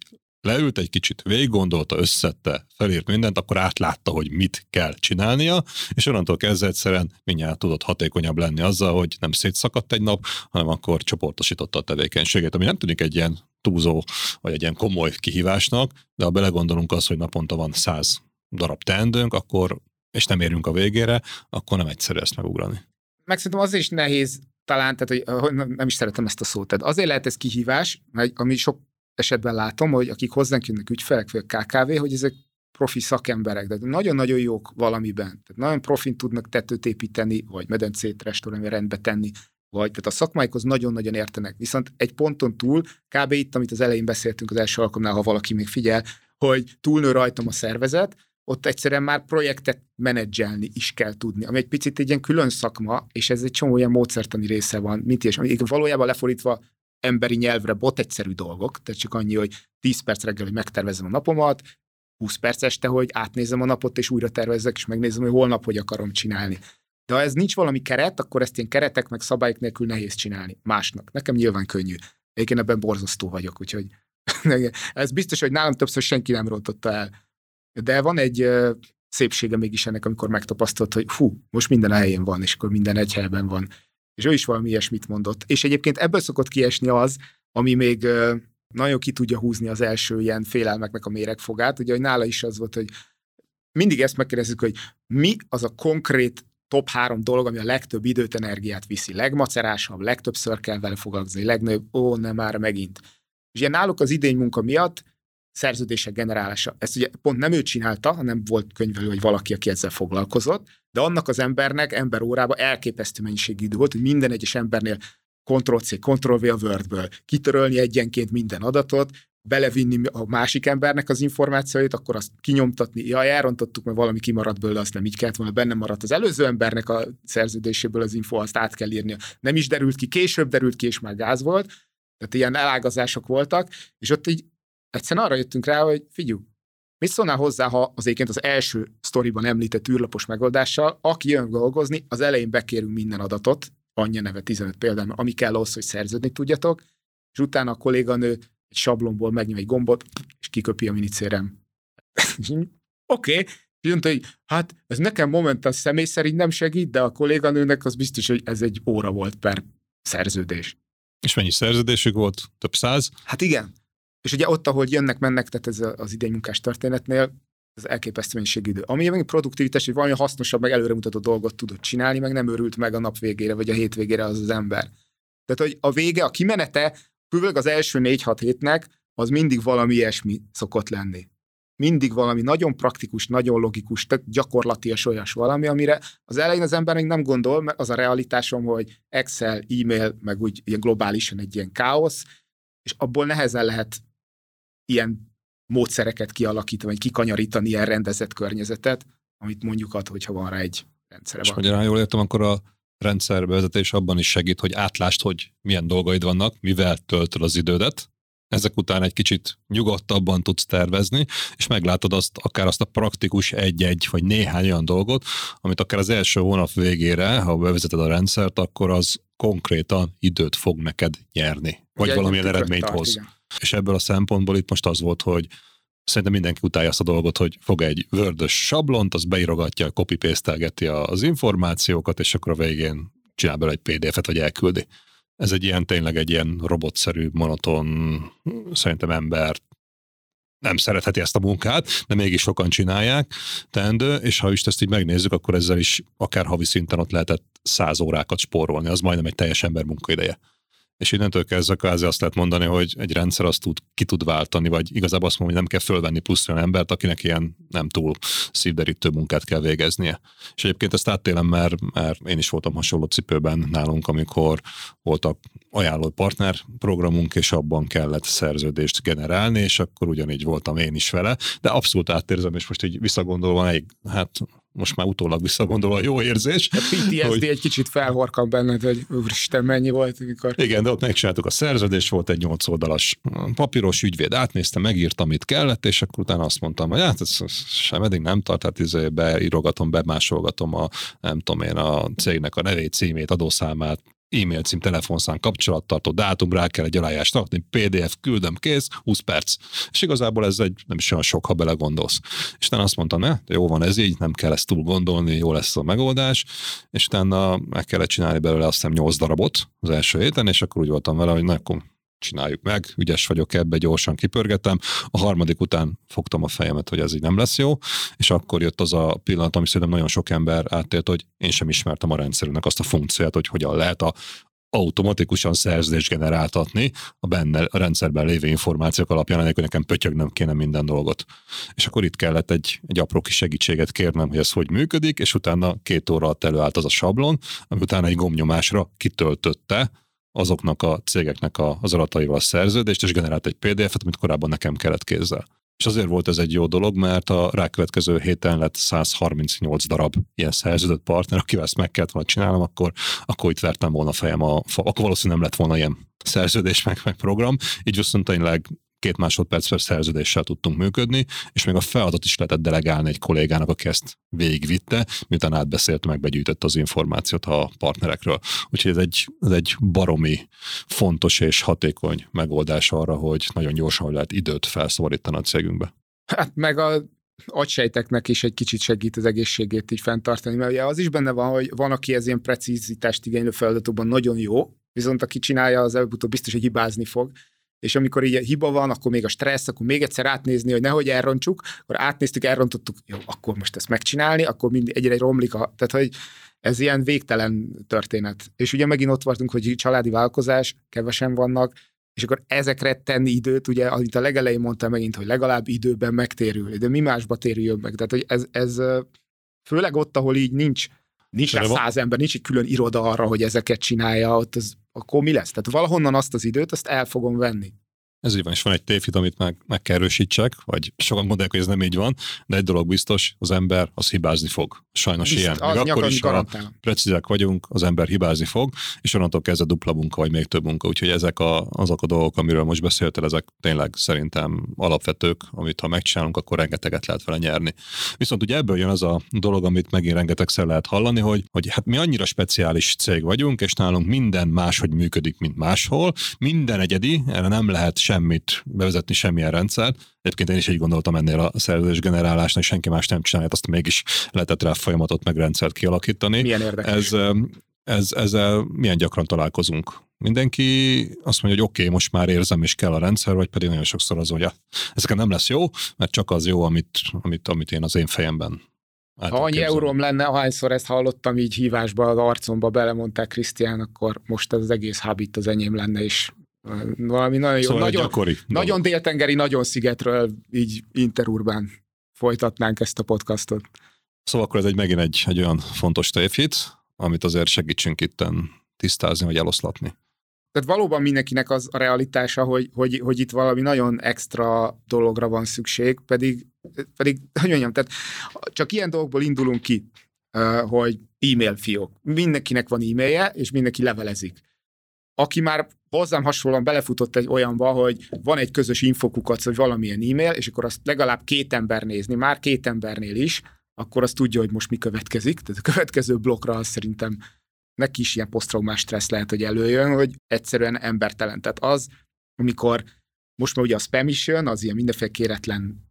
leült egy kicsit, végig gondolta, összette, felírt mindent, akkor átlátta, hogy mit kell csinálnia, és onnantól kezdve egyszerűen mindjárt tudott hatékonyabb lenni azzal, hogy nem szétszakadt egy nap, hanem akkor csoportosította a tevékenységét, ami nem tűnik egy ilyen túlzó, vagy egy ilyen komoly kihívásnak, de ha belegondolunk az, hogy naponta van száz darab teendőnk, akkor, és nem érünk a végére, akkor nem egyszerű ezt megugrani. Meg szerintem azért is nehéz talán, tehát, hogy nem is szeretem ezt a szót, tehát azért lehet ez kihívás, ami sok esetben látom, hogy akik hozzánk jönnek ügyfelek, vagy a ká ká vé, hogy ezek profi szakemberek, de nagyon-nagyon jók valamiben. Tehát nagyon profin tudnak tetőt építeni, vagy medencét, restaurantban rendbe tenni, vagy tehát a szakmáikhoz nagyon-nagyon értenek. Viszont egy ponton túl, kb. Itt, amit az elején beszéltünk az első alkalomnál, ha valaki még figyel, hogy túlnő rajtam a szervezet, ott egyszerűen már projektet menedzselni is kell tudni, ami egy picit egy ilyen külön szakma, és ez egy csomó ilyen módszertani része van, mint is, ami valójában lefordítva emberi nyelvre bot egyszerű dolgok, tehát csak annyi, hogy tíz perc reggel, hogy megtervezem a napomat, húsz perc este, hogy átnézem a napot, és újra tervezzek, és megnézem, hogy holnap hogy akarom csinálni. De ha ez nincs valami keret, akkor ezt ilyen keretek meg szabályok nélkül nehéz csinálni másnak. Nekem nyilván könnyű. Egyébként ebben borzasztó vagyok, úgyhogy ez biztos, hogy nálam többször senki nem rontotta el. De van egy szépsége mégis ennek, amikor megtapasztalt, hogy hú, most minden helyén van, és akkor minden egy helyben van. És ő is valami ilyesmit mondott. És egyébként ebből szokott kiesni az, ami még nagyon ki tudja húzni az első ilyen félelmeknek a méregfogát. Ugye, hogy nála is az volt, hogy mindig ezt megkérdezzük, hogy mi az a konkrét top három dolog, ami a legtöbb időt, energiát viszi. Legmacerásabb, legtöbbször kell vele foglalkozni, legnagyobb, ó, nem már megint. És ugye náluk az idény munka miatt szerződések generálása. Ezt ugye pont nem ő csinálta, hanem volt könyvelő, vagy valaki, aki ezzel foglalkozott, de annak az embernek emberórában elképesztő mennyiségű idő volt, hogy minden egyes embernél Ctrl-C, Ctrl-V a Word-ből kitörölni egyenként minden adatot, belevinni a másik embernek az információit, akkor azt kinyomtatni, jaj, elrontottuk, mert valami kimaradt belőle, azt nem így kellett volna, benne maradt az előző embernek a szerződéséből az info, azt át kell írnia. Nem is derült ki, később derült ki, és már gáz volt. Tehát ilyen elágazások voltak, és ott így egyszerűen arra jöttünk rá, hogy figyelj, mit szólnál hozzá, ha az egyébként az első sztoriban említett űrlapos megoldással, aki jön dolgozni, az elején bekérünk minden adatot, anyja neve tizenöt például, ami kell ahhoz, hogy szerződni tudjatok, és utána a kolléganő egy sablonból megnyom egy gombot, és kiköpi a minicérem. Oké, okay. És mondta, hogy hát ez nekem momentán személy szerint nem segít, de a kolléganőnek az biztos, hogy ez egy óra volt per szerződés. És mennyi szerződésük volt? Több száz? Hát igen. És ugye ott, ahol jönnek-mennek, tehát ez az idei munkás történetnél, ez elképesztő mennyiségű idő. Ami meg produktivitás, hogy valami hasznosabb, meg előremutató dolgot tudott csinálni, meg nem örült meg a nap végére, vagy a hétvégére az az ember. Tehát, hogy a vége, a kimenete, főleg az első négy-hat hétnek, az mindig valami ilyesmi szokott lenni. Mindig valami nagyon praktikus, nagyon logikus, tehát gyakorlatias olyas valami, amire az elején az ember még nem gondol, mert az a realitásom, hogy Excel, e-mail, meg úgy ilyen globálisan egy ilyen káosz, és abból nehezen lehet ilyen módszereket kialakítani, vagy kikanyarítani ilyen rendezett környezetet, amit mondjuk ad, hogyha van rá egy rendszere. És hogyha jól értem, akkor a rendszerbevezetés abban is segít, hogy átlásd, hogy milyen dolgaid vannak, mivel töltöd az idődet, ezek után egy kicsit nyugodtabban tudsz tervezni, és meglátod azt, akár azt a praktikus egy-egy, vagy néhány olyan dolgot, amit akár az első hónap végére, ha bevezeted a rendszert, akkor az konkrétan időt fog neked nyerni, vagy ugye valamilyen eredményt tart, hoz. Igen. És ebből a szempontból itt most az volt, hogy szerintem mindenki utálja azt a dolgot, hogy fog egy Word-ös sablont, az beírogatja, copy-paste-telgeti az információkat, és akkor a végén csinál bele egy pé dé ef-et, vagy elküldi. Ez egy ilyen, tényleg egy ilyen robotszerű, monoton, szerintem ember nem szeretheti ezt a munkát, de mégis sokan csinálják, teendő, és ha is ezt így megnézzük, akkor ezzel is akár havi szinten ott lehetett száz órákat spórolni, az majdnem egy teljes ember munkaideje. És innentől kezdve kvázi azt lehet mondani, hogy egy rendszer azt tud, ki tud váltani, vagy igazából azt mondom, hogy nem kell fölvenni plusz olyan embert, akinek ilyen nem túl szívderítő munkát kell végeznie. És egyébként ezt áttélem, mert, mert én is voltam hasonló cipőben nálunk, amikor voltak ajánló partner programunk, és abban kellett szerződést generálni, és akkor ugyanígy voltam én is vele, de abszolút átérzem, és most így visszagondolva, egy, hát most már utólag visszagondolva a jó érzés. A pé té es dé hogy... egy kicsit felhorkan benned, hogy úristen, mennyi volt, amikor... Igen, de ott megcsináltuk a szerződés, volt egy nyolc oldalas papíros ügyvéd, átnézte, megírta, amit kellett, és akkor utána azt mondtam, hogy hát ez sem eddig nem tart, hát izé beírogatom, bemásolgatom a, nem tudom én, a cégnek a nevét, címét, adószámát, e-mail cím, telefonszám, kapcsolattartó, dátum, rá kell egy aláírást rakni, pé dé ef, küldöm, kész, húsz perc. És igazából ez egy, nem is olyan sok, ha belegondolsz. És utána azt mondtam, ne, jó van ez így, nem kell ezt túl gondolni, jó lesz a megoldás, és utána meg kellett csinálni belőle azt hiszem nyolc darabot az első héten, és akkor úgy voltam vele, hogy na, akkor csináljuk meg, ügyes vagyok ebbe, gyorsan kipörgetem. A harmadik után fogtam a fejemet, hogy ez így nem lesz jó, és akkor jött az a pillanat, ami szerintem nagyon sok ember átélt, hogy én sem ismertem a rendszerünknek azt a funkcióját, hogy hogyan lehet a automatikusan szerződést generáltatni a benne a rendszerben lévő információk alapján, ennek, hogy nekem pötyögnöm kéne minden dolgot. És akkor itt kellett egy, egy apró kis segítséget kérnem, hogy ez hogy működik, és utána két óra alatt előállt az a sablon, ami utána egy gombnyomásra kitöltötte azoknak a cégeknek az adataival a szerződést, és generált egy pé dé ef-et, amit korábban nekem kellett kézzel. És azért volt ez egy jó dolog, mert a rákövetkező héten lett száz harmincnyolc darab ilyen szerződött partner, akivel ezt meg kellett volna csinálnom, akkor, akkor itt vertem volna fejem, a, akkor valószínűleg nem lett volna ilyen szerződés meg, meg program, így viszont tényleg két másodperc per szerződéssel tudtunk működni, és még a feladat is lehetett delegálni egy kollégának, aki ezt végigvitte, miután átbeszélt, meg begyűjtött az információt a partnerekről. Úgyhogy ez egy, ez egy baromi fontos és hatékony megoldás arra, hogy nagyon gyorsan lehet időt felszabadítani a cégünkbe. Hát meg a agysejteknek is egy kicsit segít az egészségét így fenntartani, mert ugye az is benne van, hogy van, aki ez ilyen precizitást igénylő feladatokban nagyon jó, viszont aki csinálja, az előbb-utóbb biztos, hogy hibázni fog. És amikor így hiba van, akkor még a stressz, akkor még egyszer átnézni, hogy nehogy elrontsuk, akkor átnéztük, elrontottuk, jó, akkor most ezt megcsinálni, akkor mind egyre romlik a... Tehát, hogy ez ilyen végtelen történet. És ugye megint ott voltunk, hogy családi vállalkozás, kevesen vannak, és akkor ezekre tenni időt, ugye, amit a legelején mondtam megint, hogy legalább időben megtérül, de mi másba térüljön meg. Tehát, hogy ez, ez főleg ott, ahol így nincs, nincs rá száz ember, nincs egy külön iroda arra, hogy ezeket csinálja, ott az, akkor mi lesz? Tehát valahonnan azt az időt, azt el fogom venni. Ez így van, és van egy tévhit, amit meg, meg kell erősítsek, vagy sokan gondolják, hogy ez nem így van, de egy dolog biztos, az ember az hibázni fog. Sajnos Bizt, ilyen. Még akkor is, ha precízek vagyunk, az ember hibázni fog, és onnantól kezdve dupla munka, vagy még több munka. Úgyhogy ezek a, azok a dolgok, amiről most beszéltél, ezek tényleg szerintem alapvetők, amit ha megcsinálunk, akkor rengeteget lehet vele nyerni. Viszont ugye ebből jön az a dolog, amit megint rengetegszer lehet hallani, hogy, hogy hát mi annyira speciális cég vagyunk, és nálunk minden máshogy működik, mint máshol, minden egyedi, erre nem lehet semmit, bevezetni semmilyen rendszert. Egyébként én is így gondoltam ennél a szerződés generálásnál, senki más nem csinálja, azt mégis lehetett rá folyamatot meg rendszert kialakítani. Milyen érdekes. Ez, ez, ezzel milyen gyakran találkozunk? Mindenki azt mondja, hogy oké, okay, most már érzem, és kell a rendszer, vagy pedig nagyon sokszor az, hogy ezeken nem lesz jó, mert csak az jó, amit, amit, amit én az én fejemben. Hát ha annyi képzelni. Euróm lenne, ahányszor ezt hallottam így hívásba, az arcomba belemondták Krisztián, akkor most ez az egész hub itt az enyém lenne, és valami nagyon szóval jó, nagyon, gyakori, nagyon déltengeri, nagyon szigetről, így interurbán folytatnánk ezt a podcastot. Szóval akkor ez egy, megint egy, egy olyan fontos tévhit, amit azért segítsünk itten tisztázni, vagy eloszlatni. Tehát valóban mindenkinek az a realitása, hogy, hogy, hogy itt valami nagyon extra dologra van szükség, pedig, pedig hogy mondjam, tehát csak ilyen dolgokból indulunk ki, hogy e-mail fiók. Mindenkinek van e-mailje, és mindenki levelezik. Aki már hozzám hasonlóan belefutott egy olyanba, hogy van egy közös infokukac, vagy valamilyen e-mail, és akkor azt legalább két ember nézni, már két embernél is, akkor azt tudja, hogy most mi következik. Tehát a következő blokkra azt szerintem neki is ilyen posztraumás stressz lehet, hogy előjön, hogy egyszerűen embertelen. Tehát az, amikor most már ugye a spam is jön, az ilyen mindenféle kéretlen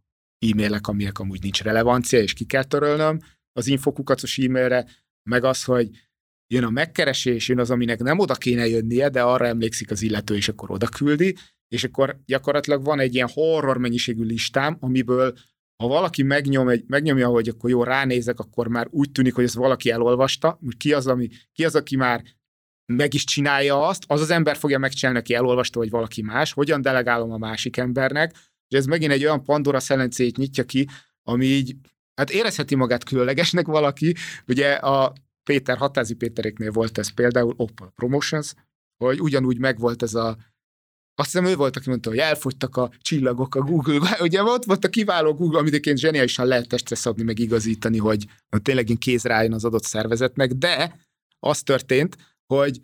e-mailek, aminek amúgy nincs relevancia, és ki kell törölnöm az infokukacos e-mailre, meg az, hogy jön a megkeresés, jön az, aminek nem oda kéne jönnie, de arra emlékszik az illető, és akkor oda küldi, és akkor gyakorlatilag van egy ilyen horror mennyiségű listám, amiből ha valaki megnyom egy, megnyomja, hogy akkor jó, ránézek, akkor már úgy tűnik, hogy ezt valaki elolvasta, hogy ki az, ami, ki az, aki már meg is csinálja azt, az az ember fogja megcsinálni, aki elolvasta, vagy valaki más, hogyan delegálom a másik embernek, és ez megint egy olyan Pandora szelencéjét nyitja ki, ami így, hát érezheti magát különlegesnek valaki, ugye a Péter, Hatházi Péteréknél volt ez például, Opal Promotions, hogy ugyanúgy megvolt ez a, azt hiszem ő volt, aki mondta, hogy elfogytak a csillagok a Google-ba. Ugye ott volt a kiváló Google, amit egyébként zseniálisan lehet testre szabni, meg igazítani, hogy tényleg kézre álljon az adott szervezetnek, de az történt, hogy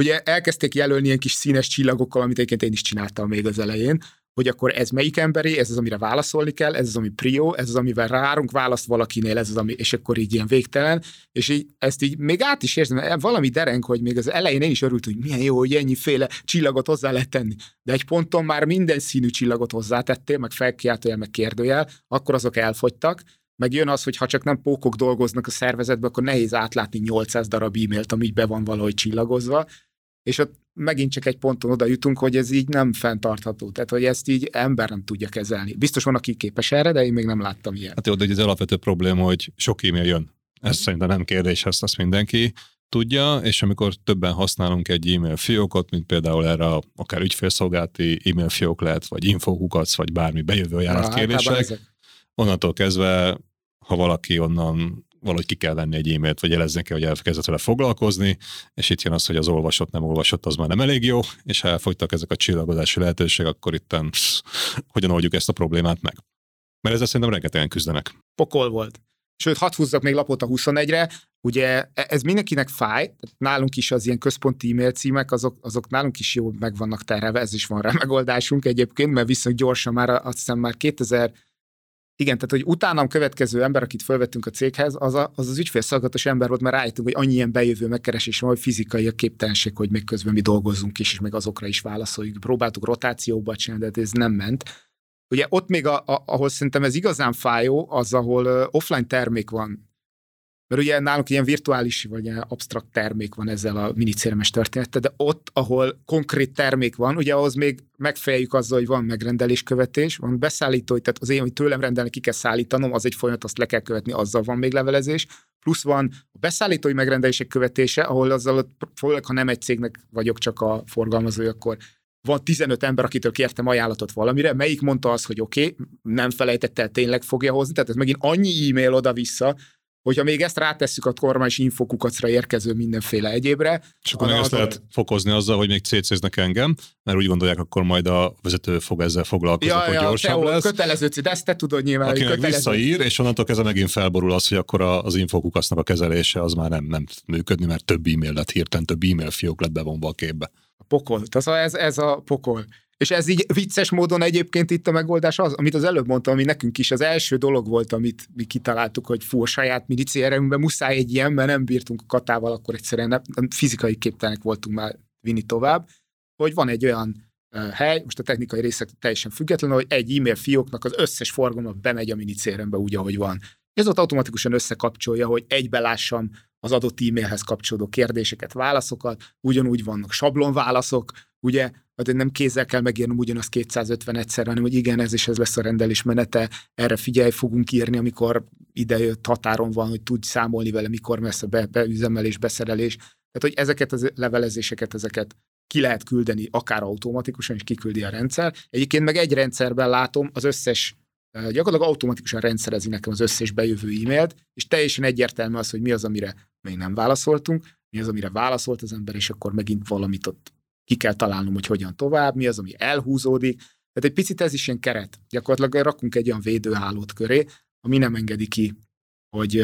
ugye elkezdték jelölni ilyen kis színes csillagokkal, amit egyébként én is csináltam még az elején, hogy akkor ez melyik emberi, ez az, amire válaszolni kell, ez az, ami prió, ez az, amivel rárunk választ valakinél, ez az, ami, és akkor így ilyen végtelen, és így, ezt így még át is érzem, valami dereng, hogy még az elején én is örült, hogy milyen jó, hogy ennyiféle csillagot hozzá lehet tenni, de egy ponton már minden színű csillagot hozzátettél, meg felkiáltójel, meg kérdőjel, akkor azok elfogytak, meg jön az, hogy ha csak nem pókok dolgoznak a szervezetbe, akkor nehéz átlátni nyolcszáz darab e-mailt, ami be van valahogy csillagozva, és ott megint csak egy ponton oda jutunk, hogy ez így nem fenntartható. Tehát, hogy ezt így ember nem tudja kezelni. Biztos van, aki képes erre, de én még nem láttam ilyet. Hát jó, de az alapvető probléma, hogy sok e-mail jön. Ez szerintem nem kérdés, ezt, ezt mindenki tudja, és amikor többen használunk egy e-mail fiókot, mint például erre a, akár ügyfélszolgálati e-mail fiók lehet, vagy infokukac, vagy bármi bejövő járatkérések, onnantól kezdve, ha valaki onnan valahogy ki kell venni egy e-mailt, vagy jelezni kell, hogy elkezdett vele foglalkozni, és itt jön az, hogy az olvasott, nem olvasott, az már nem elég jó, és ha elfogytak ezek a csillagozási lehetőségek, akkor itten psz, hogyan oldjuk ezt a problémát meg. Mert ezzel szerintem rengetegen küzdenek. Pokol volt. Sőt, hadd húzzak még lapot a huszonegyre, ugye ez mindenkinek fáj, nálunk is az ilyen központi e-mail címek, azok, azok nálunk is jó meg vannak terhelve, ez is van rá megoldásunk egyébként, mert viszont gyorsan már, azt hiszem már kétezer igen, tehát, hogy utánam következő ember, akit felvettünk a céghez, az a, az, az ügyfélszolgálatos ember volt, mert rájöttünk, hogy annyi ilyen bejövő megkeresés van, hogy fizikai a képtelenség, hogy még közben mi dolgozzunk is, és még azokra is válaszoljuk. Próbáltuk rotációba csinálni, de ez nem ment. Ugye ott még, a, a, ahol szerintem ez igazán fájó, az, ahol uh, offline termék van. Mert ugye nálunk ilyen virtuális, vagy ilyen absztrakt termék van ezzel a minicérmes történettel, de ott, ahol konkrét termék van, ugye ahhoz még megfeleljük azzal, hogy van megrendeléskövetés, van beszállítói, tehát az én, hogy tőlem rendelni, ki kell szállítanom, az egy folyamat, azt le kell követni, azzal van még levelezés, plusz van a beszállítói megrendelések követése, ahol azzal, főleg ha nem egy cégnek vagyok csak a forgalmazója, akkor van tizenöt ember, akitől kértem ajánlatot valamire, melyik mondta azt, hogy oké, okay, nem felejtett el, tényleg fogja hozni, tehát ez megint annyi e-mail oda-vissza, hogyha még ezt rátesszük a kormány infokukacra érkező mindenféle egyébre. És akkor ezt lehet a... fokozni azzal, hogy még cécéznek engem, mert úgy gondolják, akkor majd a vezető fog ezzel foglalkozni, ja, hogy ja, gyorsabb lesz. Kötelező cél, de ezt te tudod nyilván. Aki meg visszaír, és onnantól kezdve megint felborul az, hogy akkor az infokukacnak a kezelése az már nem, nem működni, mert több e-mail lett hirtelen, több e-mail fiók lett bevonva a képbe. A pokol, ez, ez a pokol. És ez így vicces módon egyébként itt a megoldás az, amit az előbb mondtam, ami nekünk is az első dolog volt, amit mi kitaláltuk, hogy fú, a saját mini cé er em-ben muszáj egy ilyen, mert nem bírtunk a katával, akkor egyszerűen nem, nem fizikai képtelenek voltunk már vinni tovább, hogy van egy olyan hely, most a technikai részek teljesen független, hogy egy e-mail fióknak az összes forgalma bemegy a mini cé er em-be úgy, ahogy van. Ez ott automatikusan összekapcsolja, hogy egybe lássam az adott e-mailhez kapcsolódó kérdéseket, válaszokat, ugyanúgy vannak sablonválaszok, ugye, hát nem kézzel kell megírnom ugyanazt kétszázötvenegyszer, hanem hogy igen, ez is ez lesz a rendelés menete, erre figyelj, fogunk írni, amikor idejött, határon van, hogy tudj számolni vele, mikor messze be, beüzemelés, beszerelés. Tehát, hogy ezeket a levelezéseket, ezeket ki lehet küldeni, akár automatikusan is kiküldi a rendszer. Egyébként meg egy rendszerben látom az összes, gyakorlatilag automatikusan rendszerezi nekem az összes bejövő e-mailt, és teljesen egyértelmű az, hogy mi az, amire még nem válaszoltunk, mi az, amire válaszolt az ember, és akkor megint valamit ott ki kell találnom, hogy hogyan tovább, mi az, ami elhúzódik. Tehát egy picit ez is ilyen keret. Gyakorlatilag rakunk egy olyan védőhálót köré, ami nem engedi ki, hogy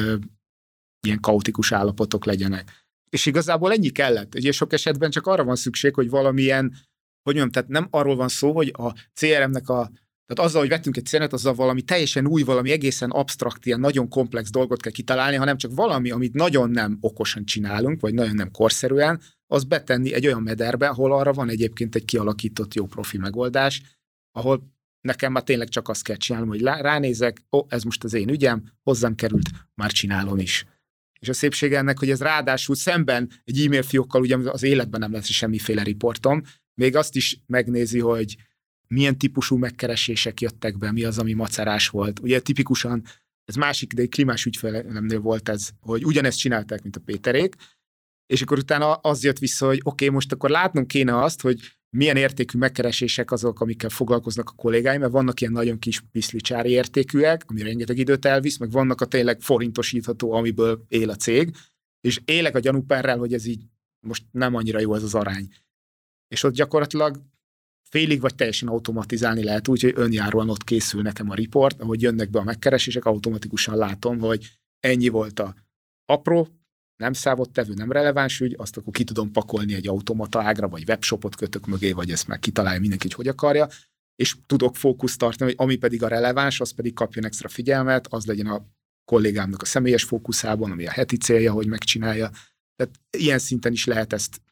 ilyen kaotikus állapotok legyenek. És igazából ennyi kellett. Ugye sok esetben csak arra van szükség, hogy valamilyen, hogy mondjam, tehát nem arról van szó, hogy a cé er em-nek a, tehát azzal, hogy vettünk egy cé er em-et, azzal valami teljesen új, valami egészen absztrakt, ilyen nagyon komplex dolgot kell kitalálni, hanem csak valami, amit nagyon nem okosan csinálunk, vagy nagyon nem korszerűen, az betenni egy olyan mederbe, ahol arra van egyébként egy kialakított jó profi megoldás, ahol nekem már tényleg csak azt kell csinálnom, hogy ránézek, ó, ez most az én ügyem, hozzám került, már csinálom is. És a szépsége ennek, hogy ez ráadásul szemben egy e-mail fiókkal, ugye az életben nem lesz semmiféle riportom, még azt is megnézi, hogy milyen típusú megkeresések jöttek be, mi az, ami macerás volt. Ugye tipikusan, ez másik, de egy klímás ügyfelemnél volt ez, hogy ugyanezt csinálták, mint a Péterék, és akkor utána az jött vissza, hogy oké, okay, most akkor látnom kéne azt, hogy milyen értékű megkeresések azok, amikkel foglalkoznak a kollégáim, mert vannak ilyen nagyon kis piszlicsári értékűek, ami rengeteg időt elvisz, meg vannak a tényleg forintosítható, amiből él a cég, és élek a gyanúperrel, hogy ez így most nem annyira jó ez az arány. És ott gyakorlatilag félig vagy teljesen automatizálni lehet úgy, hogy önjáróan ott készül nekem a riport, ahogy jönnek be a megkeresések, automatikusan látom, hogy ennyi volt a apró, nem számottevő, nem releváns ügy, azt akkor ki tudom pakolni egy automata ágra, vagy webshopot kötök mögé, vagy ezt már kitalálja mindenki, hogy hogy akarja, és tudok fókuszt tartani, hogy ami pedig a releváns, az pedig kapjon extra figyelmet, az legyen a kollégámnak a személyes fókuszában, ami a heti célja, hogy megcsinálja. Tehát ilyen szinten is lehet ezt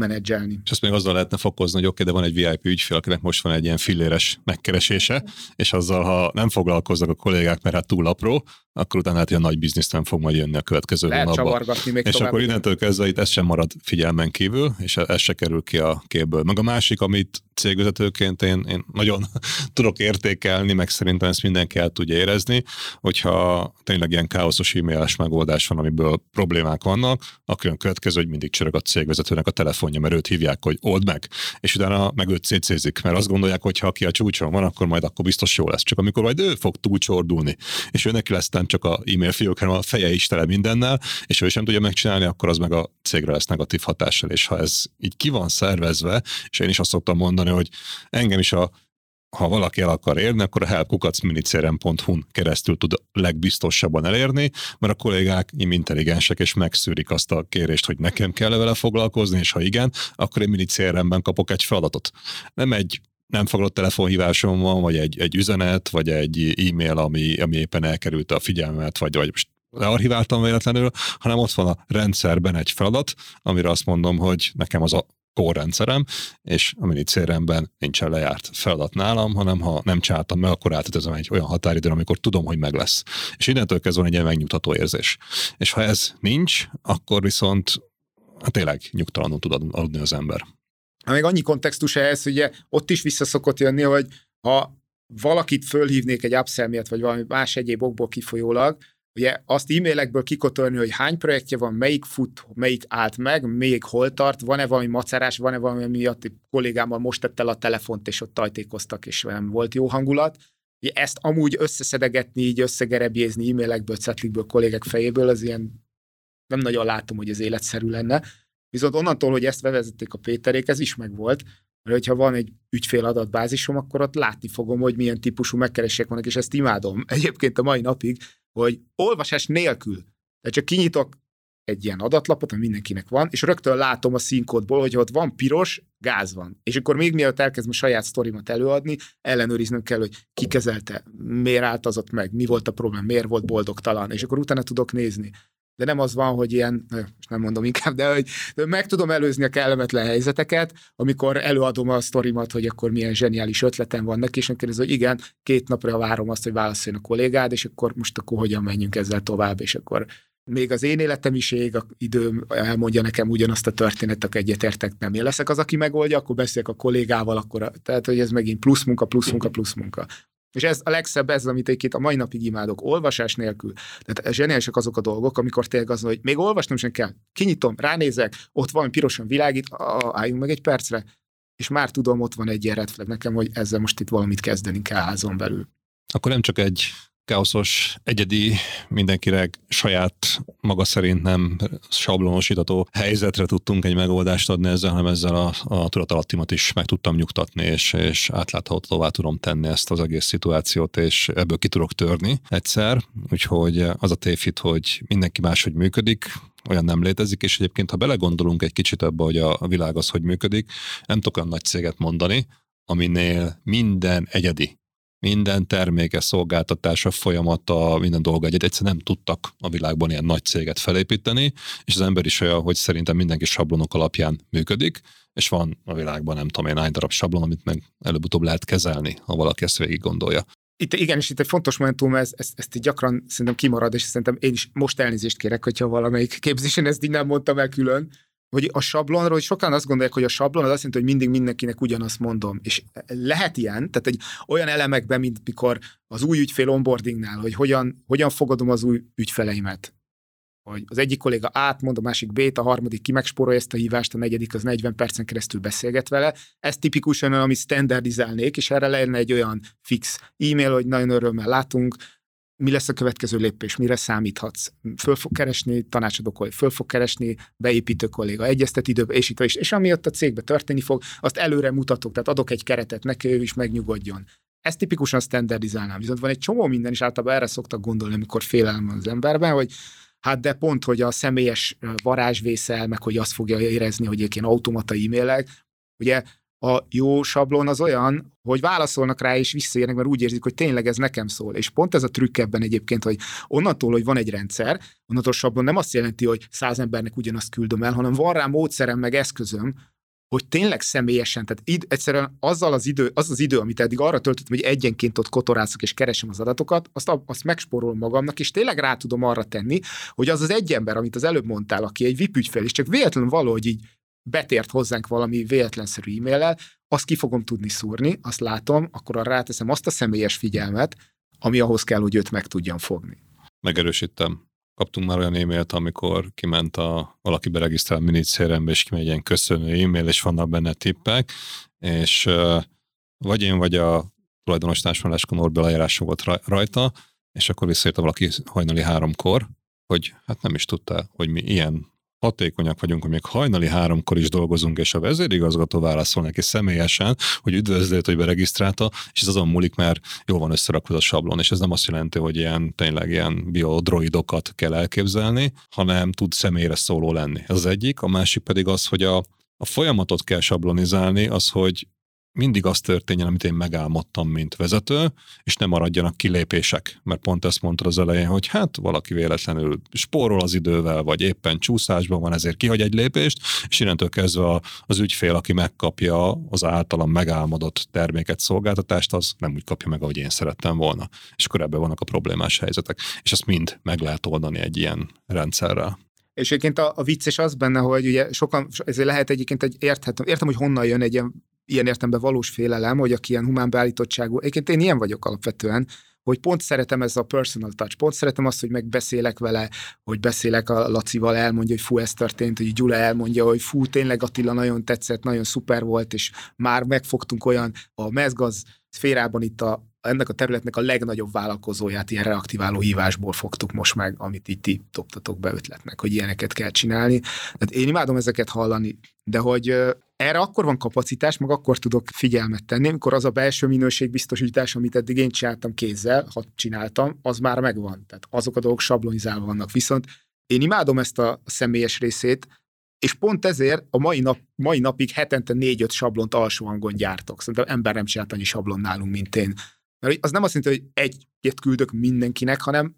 menedzselni. És azt még azzal lehetne fokozni, hogy oké, okay, de van egy vé i pé ügyfél, akinek most van egy ilyen filléres megkeresése, és azzal, ha nem foglalkoznak a kollégák, mert hát túl apró, akkor utána hát ilyen nagy bizniszt nem fog majd jönni a következő hónapban. És akkor innentől kezdve itt ez sem marad figyelmen kívül, és ez se kerül ki a képből. Meg a másik, amit cégvezetőként én, én nagyon tudok értékelni, meg szerintem ezt mindenki el tudja érezni, hogyha tényleg ilyen káoszos e-mailes megoldás van, amiből problémák vannak, akkor a következő, hogy mindig csörög a cégvezetőnek a telefonja, mert őt hívják, hogy old meg, és utána meg őt cécézik, mert azt gondolják, hogy ha aki a csúcson van, akkor majd akkor biztos jó lesz. Csak amikor majd ő fog túlcsordulni, és ő neki lesz nem csak a e-mail fiók, hanem a feje is tele mindennel, és ő sem tudja megcsinálni, akkor az meg a cégre lesz negatív hatással. És ha ez így ki van szervezve, és én is azt szoktam mondani, hogy engem is a ha valaki el akar érni, akkor a help kukac minicérem pont hu-n keresztül tud legbiztosabban elérni, mert a kollégák intelligensek, és megszűrik azt a kérést, hogy nekem kell vele foglalkozni, és ha igen, akkor én minicéremben kapok egy feladatot. Nem egy nem foglalt telefonhívásom van, vagy egy, egy üzenet, vagy egy e-mail, ami, ami éppen elkerült a figyelmet, vagy, vagy most learchiváltam véletlenül, hanem ott van a rendszerben egy feladat, amire azt mondom, hogy nekem az a korrendszerem, és a mini cé er em-ben nincsen lejárt feladat nálam, hanem ha nem csináltam meg, akkor átütözöm egy olyan határidőn, amikor tudom, hogy meg lesz. És innentől kezdve egy ilyen megnyugtató érzés. És ha ez nincs, akkor viszont hát tényleg nyugtalanul tud adni az ember. Ha még annyi kontextus ehhez, ugye ott is vissza szokott jönni, hogy ha valakit fölhívnék egy upsell miatt, vagy valami más egyéb okból kifolyólag, ugye azt e-mailekből kikotolni, hogy hány projektje van, melyik fut, melyik állt meg, még hol tart, van-e valami macerás, van-e valami miatt, kollégámmal most tett el a telefont, és ott tajtékoztak, és nem volt jó hangulat. Ugye ezt amúgy összeszedegetni, így összegerebjézni e-mailekből, cetlikből, kollégek fejéből, az ilyen nem nagyon látom, hogy ez életszerű lenne. Viszont onnantól, hogy ezt bevezették a Péterék, ez is megvolt, mert hogyha van egy ügyfél adatbázisom, akkor ott látni fogom, hogy milyen típusú megkeresések vannak, és ezt imádom egyébként a mai napig, hogy olvasás nélkül, de csak kinyitok egy ilyen adatlapot, ami mindenkinek van, és rögtön látom a színkódból, hogyha ott van piros, gáz van. És akkor még mielőtt elkezdem a saját sztorimat előadni, ellenőriznem kell, hogy ki kezelte, miért állt az ott meg, mi volt a probléma, miért volt boldogtalan, és akkor utána tudok nézni. De nem az van, hogy ilyen, most nem mondom inkább, de hogy meg tudom előzni a kellemetlen helyzeteket, amikor előadom a sztorimat, hogy akkor milyen zseniális ötletem van neki, és nem kérdez, hogy igen, két napra várom azt, hogy válaszoljon a kollégád, és akkor most akkor hogyan menjünk ezzel tovább, és akkor még az én életem is ég, a időm elmondja nekem ugyanazt a történetet, egyetértek, nem én leszek az, aki megoldja, akkor beszélek a kollégával, akkor, tehát hogy ez megint plusz munka, plusz munka, plusz munka. És ez a legszebb, ez, amit egyébként a mai napig imádok, olvasás nélkül. Tehát zseniálisak azok a dolgok, amikor tényleg az, hogy még olvasnom sem kell, kinyitom, ránézek, ott van, pirosan világít, álljunk meg egy percre, és már tudom, ott van egy ilyen red flag nekem, hogy ezzel most itt valamit kezdeni kell házon belül. Akkor nem csak egy káoszos, egyedi, mindenkire saját maga szerint nem sablonosítható helyzetre tudtunk egy megoldást adni ezzel, hanem ezzel a, a tudatalattimat is meg tudtam nyugtatni, és, és átláthatóvá tudom tenni ezt az egész szituációt, és ebből ki tudok törni egyszer. Úgyhogy az a tévhit, hogy mindenki máshogy működik, olyan nem létezik, és egyébként, ha belegondolunk egy kicsit abba, hogy a világ az hogy működik, nem tudok olyan nagy céget mondani, aminél minden egyedi. Minden terméke, szolgáltatása, folyamata, minden dolga egyet. Egyszerűen nem tudtak a világban ilyen nagy céget felépíteni, és az ember is olyan, hogy szerintem mindenki sablonok alapján működik, és van a világban nem tudom én hány darab sablon, amit meg előbb-utóbb lehet kezelni, ha valaki ezt végig gondolja. Itt, igen, és itt egy fontos momentum, ez, ezt, ezt így gyakran szerintem kimarad, és szerintem én is most elnézést kérek, hogyha valamelyik képzésen ezt így nem mondtam el külön, hogy a sablonról, hogy sokan azt gondolják, hogy a sablon az azt jelenti, hogy mindig mindenkinek ugyanazt mondom. És lehet ilyen, tehát egy olyan elemekben, mint mikor az új ügyfél onboardingnál, hogy hogyan, hogyan fogadom az új ügyfeleimet. Hogy az egyik kolléga át mond, a másik bét, a harmadik ki megspórolja ezt a hívást, a negyedik az negyven percen keresztül beszélget vele. Ez tipikusan olyan, amit standardizálnék, és erre lenne egy olyan fix e-mail, hogy nagyon örömmel látunk, mi lesz a következő lépés, mire számíthatsz. Föl fog keresni tanácsadó kolléga, föl fog keresni beépítő kolléga, egyeztet időben, és itt is. És ami ott a cégben történni fog, azt előre mutatok, tehát adok egy keretet neki, ő is megnyugodjon. Ezt tipikusan standardizálnám, viszont van egy csomó minden, és általában erre szoktak gondolni, amikor félelem van az emberben, hogy hát de pont, hogy a személyes varázsvészel, meg hogy azt fogja érezni, hogy ilyen automata e-mailek, ugye, a jó sablon az olyan, hogy válaszolnak rá és visszaérnek, mert úgy érzik, hogy tényleg ez nekem szól. És pont ez a trükk ebben egyébként, hogy onnantól, hogy van egy rendszer, onnantól sablon nem azt jelenti, hogy száz embernek ugyanazt küldöm el, hanem van rá módszerem meg eszközöm, hogy tényleg személyesen, tehát id- egyszerűen azzal az idő, az az idő, amit eddig arra töltöttem, hogy egyenként ott kotorászok és keresem az adatokat, azt, a, azt megspórolom magamnak, és tényleg rá tudom arra tenni, hogy az az egy ember, amit az előbb mondtál, aki egy vé i pé ügyfél, és csak véletlenül valahogy így betért hozzánk valami véletlenszerű e-maillel, azt ki fogom tudni szúrni, azt látom, akkor arra ráteszem azt a személyes figyelmet, ami ahhoz kell, hogy őt meg tudjam fogni. Megerősítem. Kaptunk már olyan e-mailt, amikor kiment a, valaki beregisztrál a minicérembe, és kimegy egy ilyen köszönő e-mail, és vannak benne tippek, és vagy én, vagy a tulajdonos társadaláskom orr belejárása volt rajta, és akkor visszaírta valaki hajnali háromkor, hogy hát nem is tudta, hogy mi ilyen hatékonyak vagyunk, hogy még hajnali háromkor is dolgozunk, és a vezérigazgató válaszol neki személyesen, hogy üdvözlőt, hogy beregisztrálta, és ez azon múlik, mert jól van összerakva a sablon, és ez nem azt jelenti, hogy ilyen, tényleg ilyen biodroidokat kell elképzelni, hanem tud személyre szóló lenni. Ez az egyik, a másik pedig az, hogy a, a folyamatot kell sablonizálni, az, hogy mindig az történjen, amit én megálmodtam, mint vezető, és nem maradjanak kilépések. Mert pont ezt mondta az elején, hogy hát valaki véletlenül spórol az idővel, vagy éppen csúszásban van, ezért kihagy egy lépést, és innentől kezdve az ügyfél, aki megkapja az általam megálmodott terméket, szolgáltatást, az nem úgy kapja meg, ahogy én szerettem volna. És akkor ebben vannak a problémás helyzetek. És ezt mind meg lehet oldani egy ilyen rendszerrel. És egyébként a, a vicc is az benne, hogy ugye sokan, ezért lehet egyébként egy érthető, értem, hogy honnan jön egy ilyen, ilyen értemben valós félelem, hogy aki ilyen humán beállítottságú, egyébként én ilyen vagyok alapvetően, hogy pont szeretem ez a personal touch, pont szeretem azt, hogy megbeszélek vele, hogy beszélek a Lacival, elmondja, hogy fú, ez történt, hogy Gyula elmondja, hogy fú, tényleg Attila nagyon tetszett, nagyon szuper volt, és már megfogtunk olyan a mezgaz szférában itt a, ennek a területnek a legnagyobb vállalkozóját ilyen reaktiváló hívásból fogtuk most meg, amit így ti dobtatok be ötletnek, hogy ilyeneket kell csinálni. Tehát én imádom ezeket hallani, de hogy erre akkor van kapacitás, meg akkor tudok figyelmet tenni, amikor az a belső minőségbiztosítás, amit eddig én csináltam kézzel, ha csináltam, az már megvan. Tehát azok a dolgok sablonizálva vannak. Viszont én imádom ezt a személyes részét, és pont ezért a mai, nap, mai napig hetente négy-öt sablont alsó hangon gyártok. Szerintem ember nem csinált annyi sablon nálunk, mint én. Mert az nem azt jelenti, hogy egyet küldök mindenkinek, hanem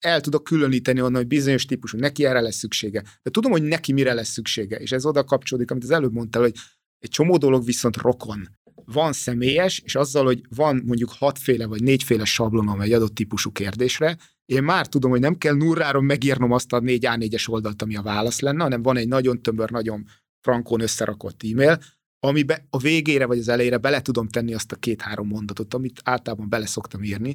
el tudok különíteni onnan, hogy bizonyos típusú, neki erre lesz szüksége. De tudom, hogy neki mire lesz szüksége, és ez oda kapcsolódik, amit az előbb mondtál, hogy egy csomó dolog viszont rokon. Van személyes, és azzal, hogy van mondjuk hatféle vagy négyféle sablonom egy adott típusú kérdésre, én már tudom, hogy nem kell nurráron megírnom azt a négy á négyes oldalt, ami a válasz lenne, hanem van egy nagyon tömör, nagyon frankon összerakott e-mail, amibe a végére vagy az elejére bele tudom tenni azt a két-három mondatot, amit általában bele szoktam írni,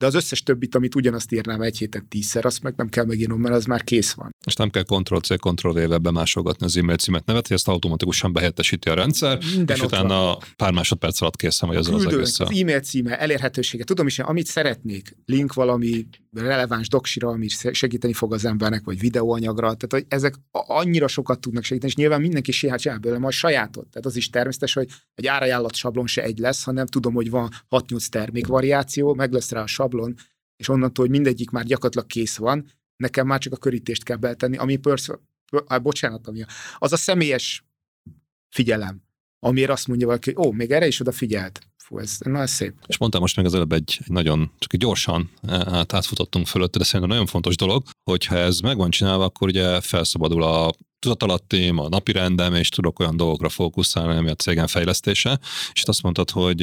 de az összes többit, amit ugyanazt írnám egy héten tízszer, azt meg nem kell megírnom, mert az már kész van. És nem kell Ctrl-C, Ctrl-V-vel bemásolgatni az e-mail címet nevet, hogy ezt automatikusan behelyettesíti a rendszer, minden, és utána van. Pár másodperc alatt készen vagy azzal az egészen. Az e-mail címe, elérhetősége, tudom is, amit szeretnék, link valami releváns doksira, ami segíteni fog az embernek, vagy videóanyagra, tehát hogy ezek annyira sokat tudnak segíteni, és nyilván mindenki saját csinál belőle a sajátot. Tehát az is természetes, hogy egy árajánlat sablon se egy lesz, hanem tudom, hogy van hat-nyolc termékvariáció, meg lesz rá a sablon, és onnantól, hogy mindegyik már gyakorlatilag kész van, nekem már csak a körítést kell beletenni, ami persze, ah, bocsánat, ami az a személyes figyelem, amiért azt mondja valaki, hogy ó, még erre is odafigyelt. Fú, ez nagyon szép. És mondtam most meg az előbb egy, egy nagyon, csak gyorsan át, átfutottunk fölött, de szerintem nagyon fontos dolog, hogyha ez meg van csinálva, akkor ugye felszabadul a tudatalattim, a napi rendem, és tudok olyan dolgokra fókuszálni, ami a cégem fejlesztése, és azt mondtad, hogy,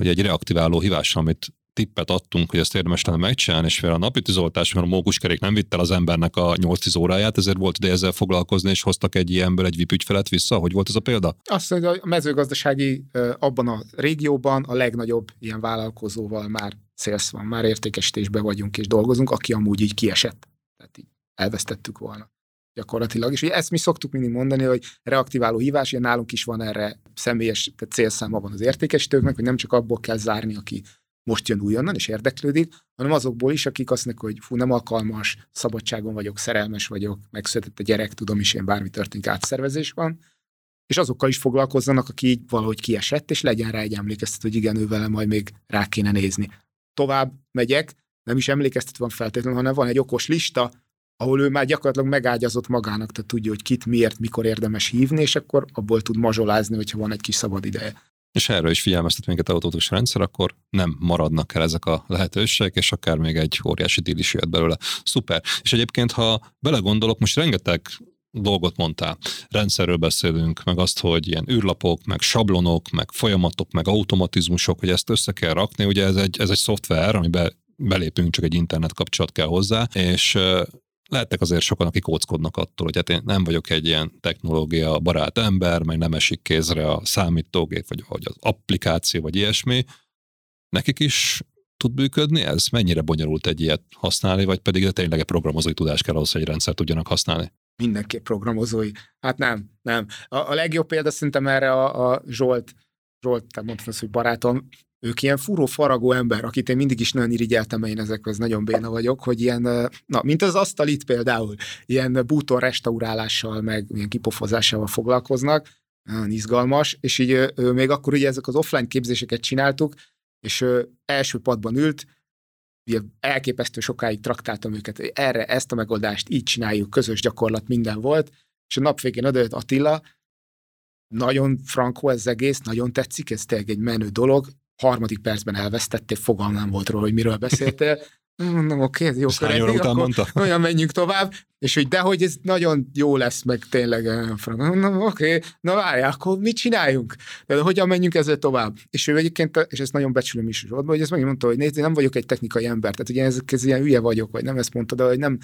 hogy egy reaktiváló hívás, amit tippet adtunk, hogy ezt érdemes lenne megcsinálni, és fél a napi tűzoltás, mert a mókuskerék nem vitt el az embernek a nyolc-tíz óráját, ezért volt ideje ezzel foglalkozni, és hoztak egy ilyenből egy vé i pé-ügyfelet vissza. Hogy volt ez a példa? Azt mondja, hogy a mezőgazdasági abban a régióban a legnagyobb ilyen vállalkozóval már sales van, már értékesítésben vagyunk és dolgozunk, aki amúgy így kiesett. Tehát így elvesztettük volna gyakorlatilag. És ugye ezt mi szoktuk mindig mondani, hogy reaktiváló hívás, ugye nálunk is van erre személyes célszáma van az értékesítőknek, hogy nem csak abból kell zárni, aki most jön újonnan, és érdeklődik, hanem azokból is, akik azt mondják, hogy fú, nem alkalmas, szabadságon vagyok, szerelmes vagyok, megszületett a gyerek, tudom is én, bármi történik, átszervezés van, és azokkal is foglalkozzanak, aki így valahogy kiesett, és legyen rá egy emlékeztető, hogy igen, ő vele majd még rá kéne nézni. Tovább megyek, nem is emlékeztető van feltétlenül, hanem van egy okos lista, ahol ő már gyakorlatilag megágyazott magának, tehát tudja, hogy kit, miért, mikor érdemes hívni, és akkor abból tud mazsolázni, hogyha van egy kis szabad ideje. És erről is figyelmeztet minket autótus rendszer, akkor nem maradnak el ezek a lehetőségek, és akár még egy óriási díl is jött belőle. Szuper. És egyébként, ha belegondolok, most rengeteg dolgot mondtál. Rendszerről beszélünk, meg azt, hogy ilyen űrlapok, meg sablonok, meg folyamatok, meg automatizmusok, hogy ezt össze kell rakni. Ugye ez egy, ez egy szoftver, amiben belépünk, csak egy internet kapcsolat kell hozzá, és lehetnek azért sokan, akik óckodnak attól, hogy hát én nem vagyok egy ilyen technológia barát ember, meg nem esik kézre a számítógép, vagy az applikáció, vagy ilyesmi. Nekik is tud működni ez? Mennyire bonyolult egy ilyet használni, vagy pedig de tényleg egy programozói tudás kell ahhoz, hogy egy rendszert tudjanak használni? Mindenképp programozói. Hát nem, nem. A, a legjobb példa szerintem erre a, a Zsolt, Zsolt, te mondtad azt, hogy barátom, ők ilyen furó faragó ember, akit én mindig is nagyon irigyeltem, én ezekhez nagyon béna vagyok, hogy ilyen, na, mint az asztalit például, ilyen bútor restaurálással, meg ilyen kipofozásával foglalkoznak, izgalmas, és így még akkor ugye ezek az offline képzéseket csináltuk, és első padban ült, elképesztő sokáig traktáltam őket, erre, ezt a megoldást, így csináljuk, közös gyakorlat, minden volt, és a nap végén odajött Attila, nagyon frankó ez egész, nagyon tetszik, ez tényleg egy menő dolog, harmadik percben elvesztettél, fogalmam volt róla, hogy miről beszéltél. Mondom, oké, okay, jó köredni, akkor olyan menjünk tovább, és hogy dehogy ez nagyon jó lesz, meg tényleg mondom, oké, okay, na várjál, akkor mit csináljunk? De hogyan menjünk ezzel tovább? És ő egyébként, és ezt nagyon becsülöm is, hogy ezt megint mondta, hogy nézd, én nem vagyok egy technikai ember, tehát ugye ez, ez ilyen hülye vagyok, vagy nem ezt mondta, de hogy nem,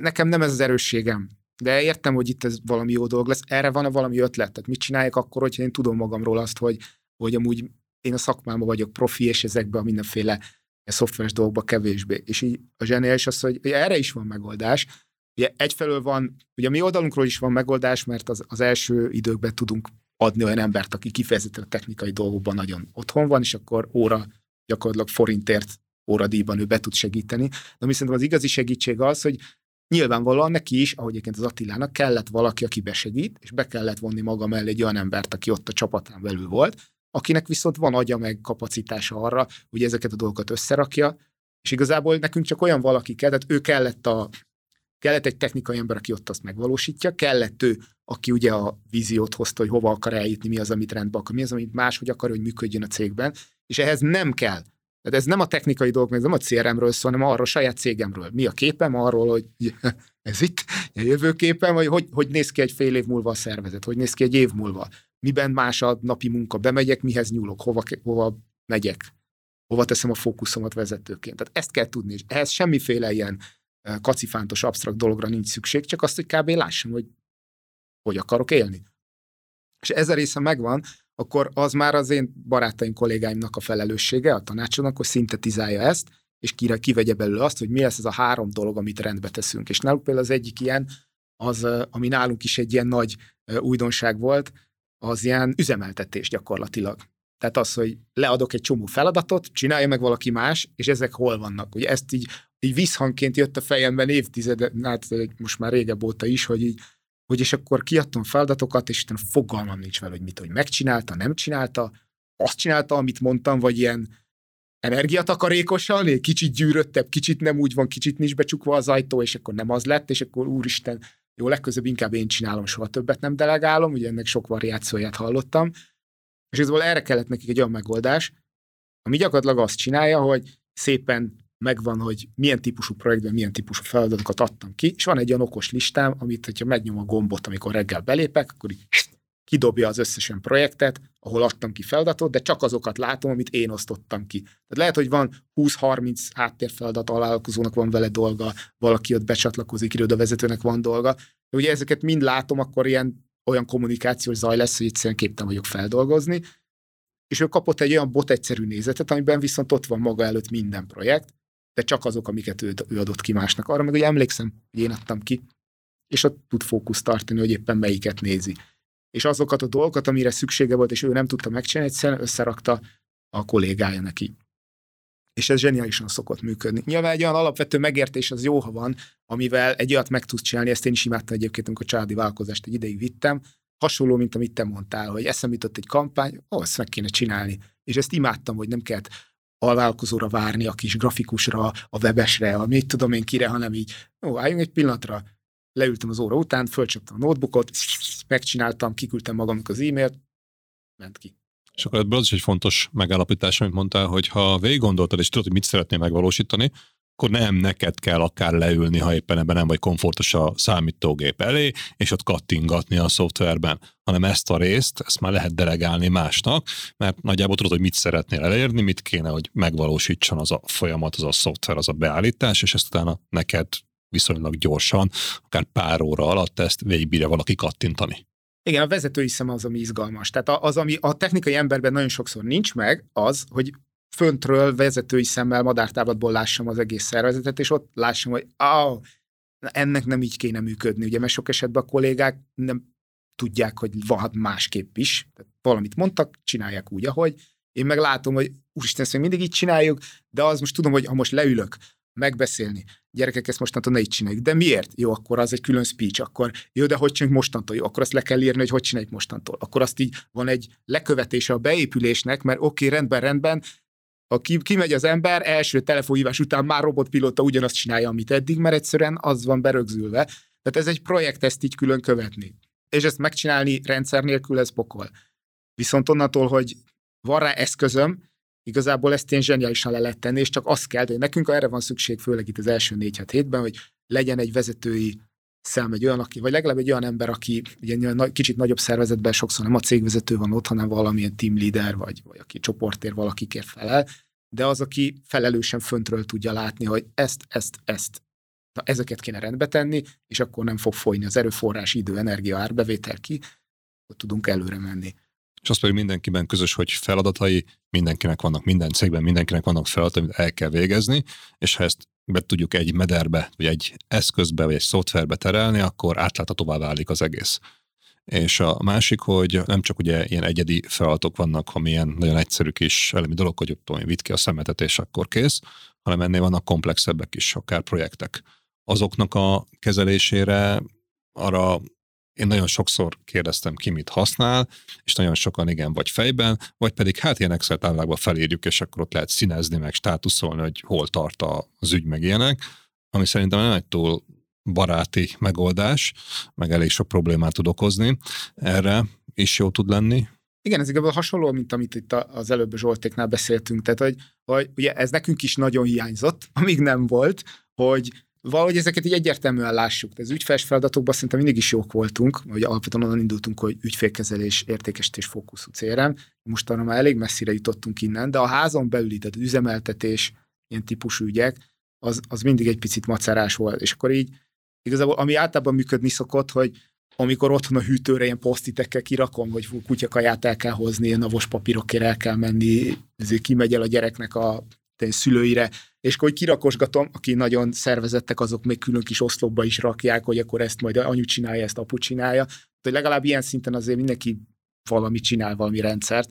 nekem nem ez az erősségem. De értem, hogy itt ez valami jó dolog lesz, erre van valami ötlet, tehát mit csináljak akkor, hogyha én tudom magamról azt, hogy, hogy amúgy én a szakmámban vagyok profi, és ezekben a mindenféle szoftveres dolgokban kevésbé. És így a zseniális az, hogy erre is van megoldás. Ugye egyfelől van, ugye a mi oldalunkról is van megoldás, mert az, az első időkben tudunk adni olyan embert, aki kifejezetten a technikai dolgokban nagyon otthon van, és akkor óra, gyakorlatilag forintért óradíjban ő be tud segíteni. De mi szerintem az igazi segítség az, hogy nyilvánvalóan neki is, ahogy egyébként az Attilának kellett valaki, aki besegít, és be kellett vonni maga mellé egy olyan embert, aki ott a csapatán belül volt, akinek viszont van agya meg kapacitása arra, hogy ezeket a dolgokat összerakja, és igazából nekünk csak olyan valaki kell, tehát ő kellett, a, kellett egy technikai ember, aki ott azt megvalósítja, kellett ő, aki ugye a víziót hozta, hogy hova akar eljutni, mi az, amit rendbe akar, mi az, amit máshogy akar, hogy működjön a cégben, és ehhez nem kell Tehát ez nem a technikai dolog, ez nem a cé er emről szól, hanem arról, a saját cégemről. Mi a képem arról, hogy ez itt, a jövőképem, vagy hogy, hogy néz ki egy fél év múlva a szervezet, hogy néz ki egy év múlva. Miben más a napi munka, bemegyek, mihez nyúlok, hova, hova megyek, hova teszem a fókuszomat vezetőként. Tehát ezt kell tudni, és ehhez semmiféle ilyen kacifántos, absztrakt dologra nincs szükség, csak azt, hogy kb. Lássam, hogy hogy akarok élni. És ez a része megvan, akkor az már az én barátaim, kollégáimnak a felelőssége, a tanácsodnak, hogy szintetizálja ezt, és kivegye belőle azt, hogy mi lesz ez a három dolog, amit rendbe teszünk. És náluk például az egyik ilyen, az, ami nálunk is egy ilyen nagy újdonság volt, az ilyen üzemeltetés gyakorlatilag. Tehát az, hogy leadok egy csomó feladatot, csinálja meg valaki más, és ezek hol vannak. Ugye ezt így, így visszhangként jött a fejemben évtized, hát most már régebb óta is, hogy így, hogy és akkor kiadtam feladatokat, és utána fogalmam nincs vele, hogy mit, hogy megcsinálta, nem csinálta, azt csinálta, amit mondtam, vagy ilyen energiatakarékosan, kicsit gyűröttebb, kicsit nem úgy van, kicsit nincs becsukva az ajtó, és akkor nem az lett, és akkor úristen, jó, legközebb inkább én csinálom, soha többet nem delegálom, ugye ennek sok variációját hallottam, és ezzel erre kellett nekik egy olyan megoldás, ami gyakorlatilag azt csinálja, hogy szépen megvan, hogy milyen típusú projektben milyen típusú feladatokat adtam ki, és van egy olyan okos listám, amit, hogyha megnyom a gombot, amikor reggel belépek, akkor így kidobja az összesen projektet, ahol adtam ki feladatot, de csak azokat látom, amit én osztottam ki. Tehát lehet, hogy van húsz-harminc háttérfeladat, alvállalkozónak van vele dolga, valaki ott becsatlakozik, irodavezetőnek van dolga. De ugye ezeket mind látom, akkor ilyen olyan kommunikációs zaj lesz, hogy egyszerűen képtelen vagyok feldolgozni, és ő kapott egy olyan bot egyszerű nézetet, amiben viszont ott van maga előtt minden projekt, de csak azok, amiket ő, ő adott ki másnak. Arra meg, hogy emlékszem, hogy én adtam ki, és ott tud fókuszt tartani, hogy éppen melyiket nézi. És azokat a dolgokat, amire szüksége volt, és ő nem tudta megcsinálni, egyszerűen összerakta a kollégája neki. És ez zseniálisan szokott működni. Nyilván egy olyan alapvető megértés az jó, ha van, amivel egy olyat meg tudsz csinálni, ezt én is imádtam egyébként, amikor a családi vállalkozást egy ideig vittem, hasonló, mint amit te mondtál, hogy eszembe jutott egy kampány, ó, ezt meg kéne csinálni. És ezt imádtam, hogy nem kellett alvállalkozóra várni, a kis grafikusra, a webesre, a mit tudom én kire, hanem így, ó, álljunk egy pillanatra, leültem az óra után, fölcsaptam a notebookot, megcsináltam, kiküldtem magamnak az e-mailt, ment ki. És akkor ebből az is egy fontos megállapítás, amit mondtál, hogy ha végig gondoltad, és tudod, hogy mit szeretnél megvalósítani, akkor nem neked kell akár leülni, ha éppen ebben nem vagy komfortos a számítógép elé, és ott kattingatni a szoftverben, hanem ezt a részt, ezt már lehet delegálni másnak, mert nagyjából tudod, hogy mit szeretnél elérni, mit kéne, hogy megvalósítson az a folyamat, az a szoftver, az a beállítás, és ezt utána neked viszonylag gyorsan, akár pár óra alatt ezt végigbírja valaki kattintani. Igen, a vezetői szem az, ami izgalmas. Tehát az, ami a technikai emberben nagyon sokszor nincs meg, az, hogy föntről vezetői szemmel, madártávlatból lássam az egész szervezetet, és ott lássam, hogy áh, ennek nem így kéne működni, ugye, mert sok esetben a kollégák nem tudják, hogy van másképp is. Tehát valamit mondtak, csinálják úgy, ahogy. Én meg látom, hogy úristen, ezt még mindig így csináljuk, de az most tudom, hogy ha most leülök megbeszélni, gyerekek, ezt mostantól ne így csináljuk. De miért? Jó, akkor az egy külön speech, akkor jó, de hogy csináljuk mostantól? Jó, akkor azt le kell írni, hogy hogy csináljuk mostantól. Akkor azt így van egy lekövetése a beépülésnek, mert oké, okay, rendben, rendben, ha kimegy az ember, első telefonhívás után már robotpilóta ugyanazt csinálja, amit eddig, mert egyszerűen az van berögzülve. Tehát ez egy projekt, ezt így külön követni. És ezt megcsinálni rendszer nélkül, ez pokol. Viszont onnantól, hogy van rá eszközöm, igazából ezt én zseniálisan le lehet tenni, és csak azt kell, hogy nekünk erre van szükség, főleg itt az első négy-hat hétben, hogy legyen egy vezetői szám, egy olyan, aki, vagy legalább egy olyan ember, aki ilyen kicsit nagyobb szervezetben sokszor nem a cégvezető van ott, hanem valamilyen team leader, vagy, vagy aki csoportért valakikért felel, de az, aki felelősen föntről tudja látni, hogy ezt, ezt, ezt, na, ezeket kéne rendbe tenni, és akkor nem fog folyni az erőforrás, idő, energia, árbevétel ki, akkor tudunk előre menni. És az pedig mindenkiben közös, hogy feladatai mindenkinek vannak, minden cégben mindenkinek vannak feladatai, amit el kell végezni, és ha ezt be tudjuk egy mederbe, vagy egy eszközbe, vagy egy szoftverbe terelni, akkor átláthatóvá válik az egész. És a másik, hogy nem csak ugye ilyen egyedi feladatok vannak, ami ilyen nagyon egyszerű kis elemi dolog, hogy tudom, vidd ki a szemetet, és akkor kész, hanem ennél vannak komplexebbek is, akár projektek. Azoknak a kezelésére arra én nagyon sokszor kérdeztem ki, mit használ, és nagyon sokan igen, vagy fejben, vagy pedig hát ilyen Excel táblákba felírjuk, és akkor ott lehet színezni, meg státuszolni, hogy hol tart az ügy, meg ilyenek, ami szerintem nem egy túl baráti megoldás, meg elég sok problémát tud okozni. Erre is jó tud lenni. Igen, ez igazából hasonló, mint amit itt az előbb Zsoltéknál beszéltünk. Tehát, hogy, hogy ugye ez nekünk is nagyon hiányzott, amíg nem volt, hogy valahogy ezeket így egyértelműen lássuk. De az ügyfeles feladatokban szerintem mindig is jók voltunk, hogy alapvetően onnan indultunk, hogy ügyfélkezelés, értékesítés fókuszú célrem. Mostanra már elég messzire jutottunk innen, de a házon belüli, tehát üzemeltetés, ilyen típusú ügyek, az, az mindig egy picit macerás volt. És akkor így igazából, ami általában működni szokott, hogy amikor otthon a hűtőre ilyen posztitekkel kirakom, hogy kutyakaját el kell hozni, navos papírokért el kell menni, ezért kimegy el a gyereknek a szülőire, és akkor kirakosgatom, aki nagyon szervezettek, azok még külön kis oszlopba is rakják, hogy akkor ezt majd anyu csinálja, ezt apu csinálja. De legalább ilyen szinten azért mindenki valami csinál, valami rendszert.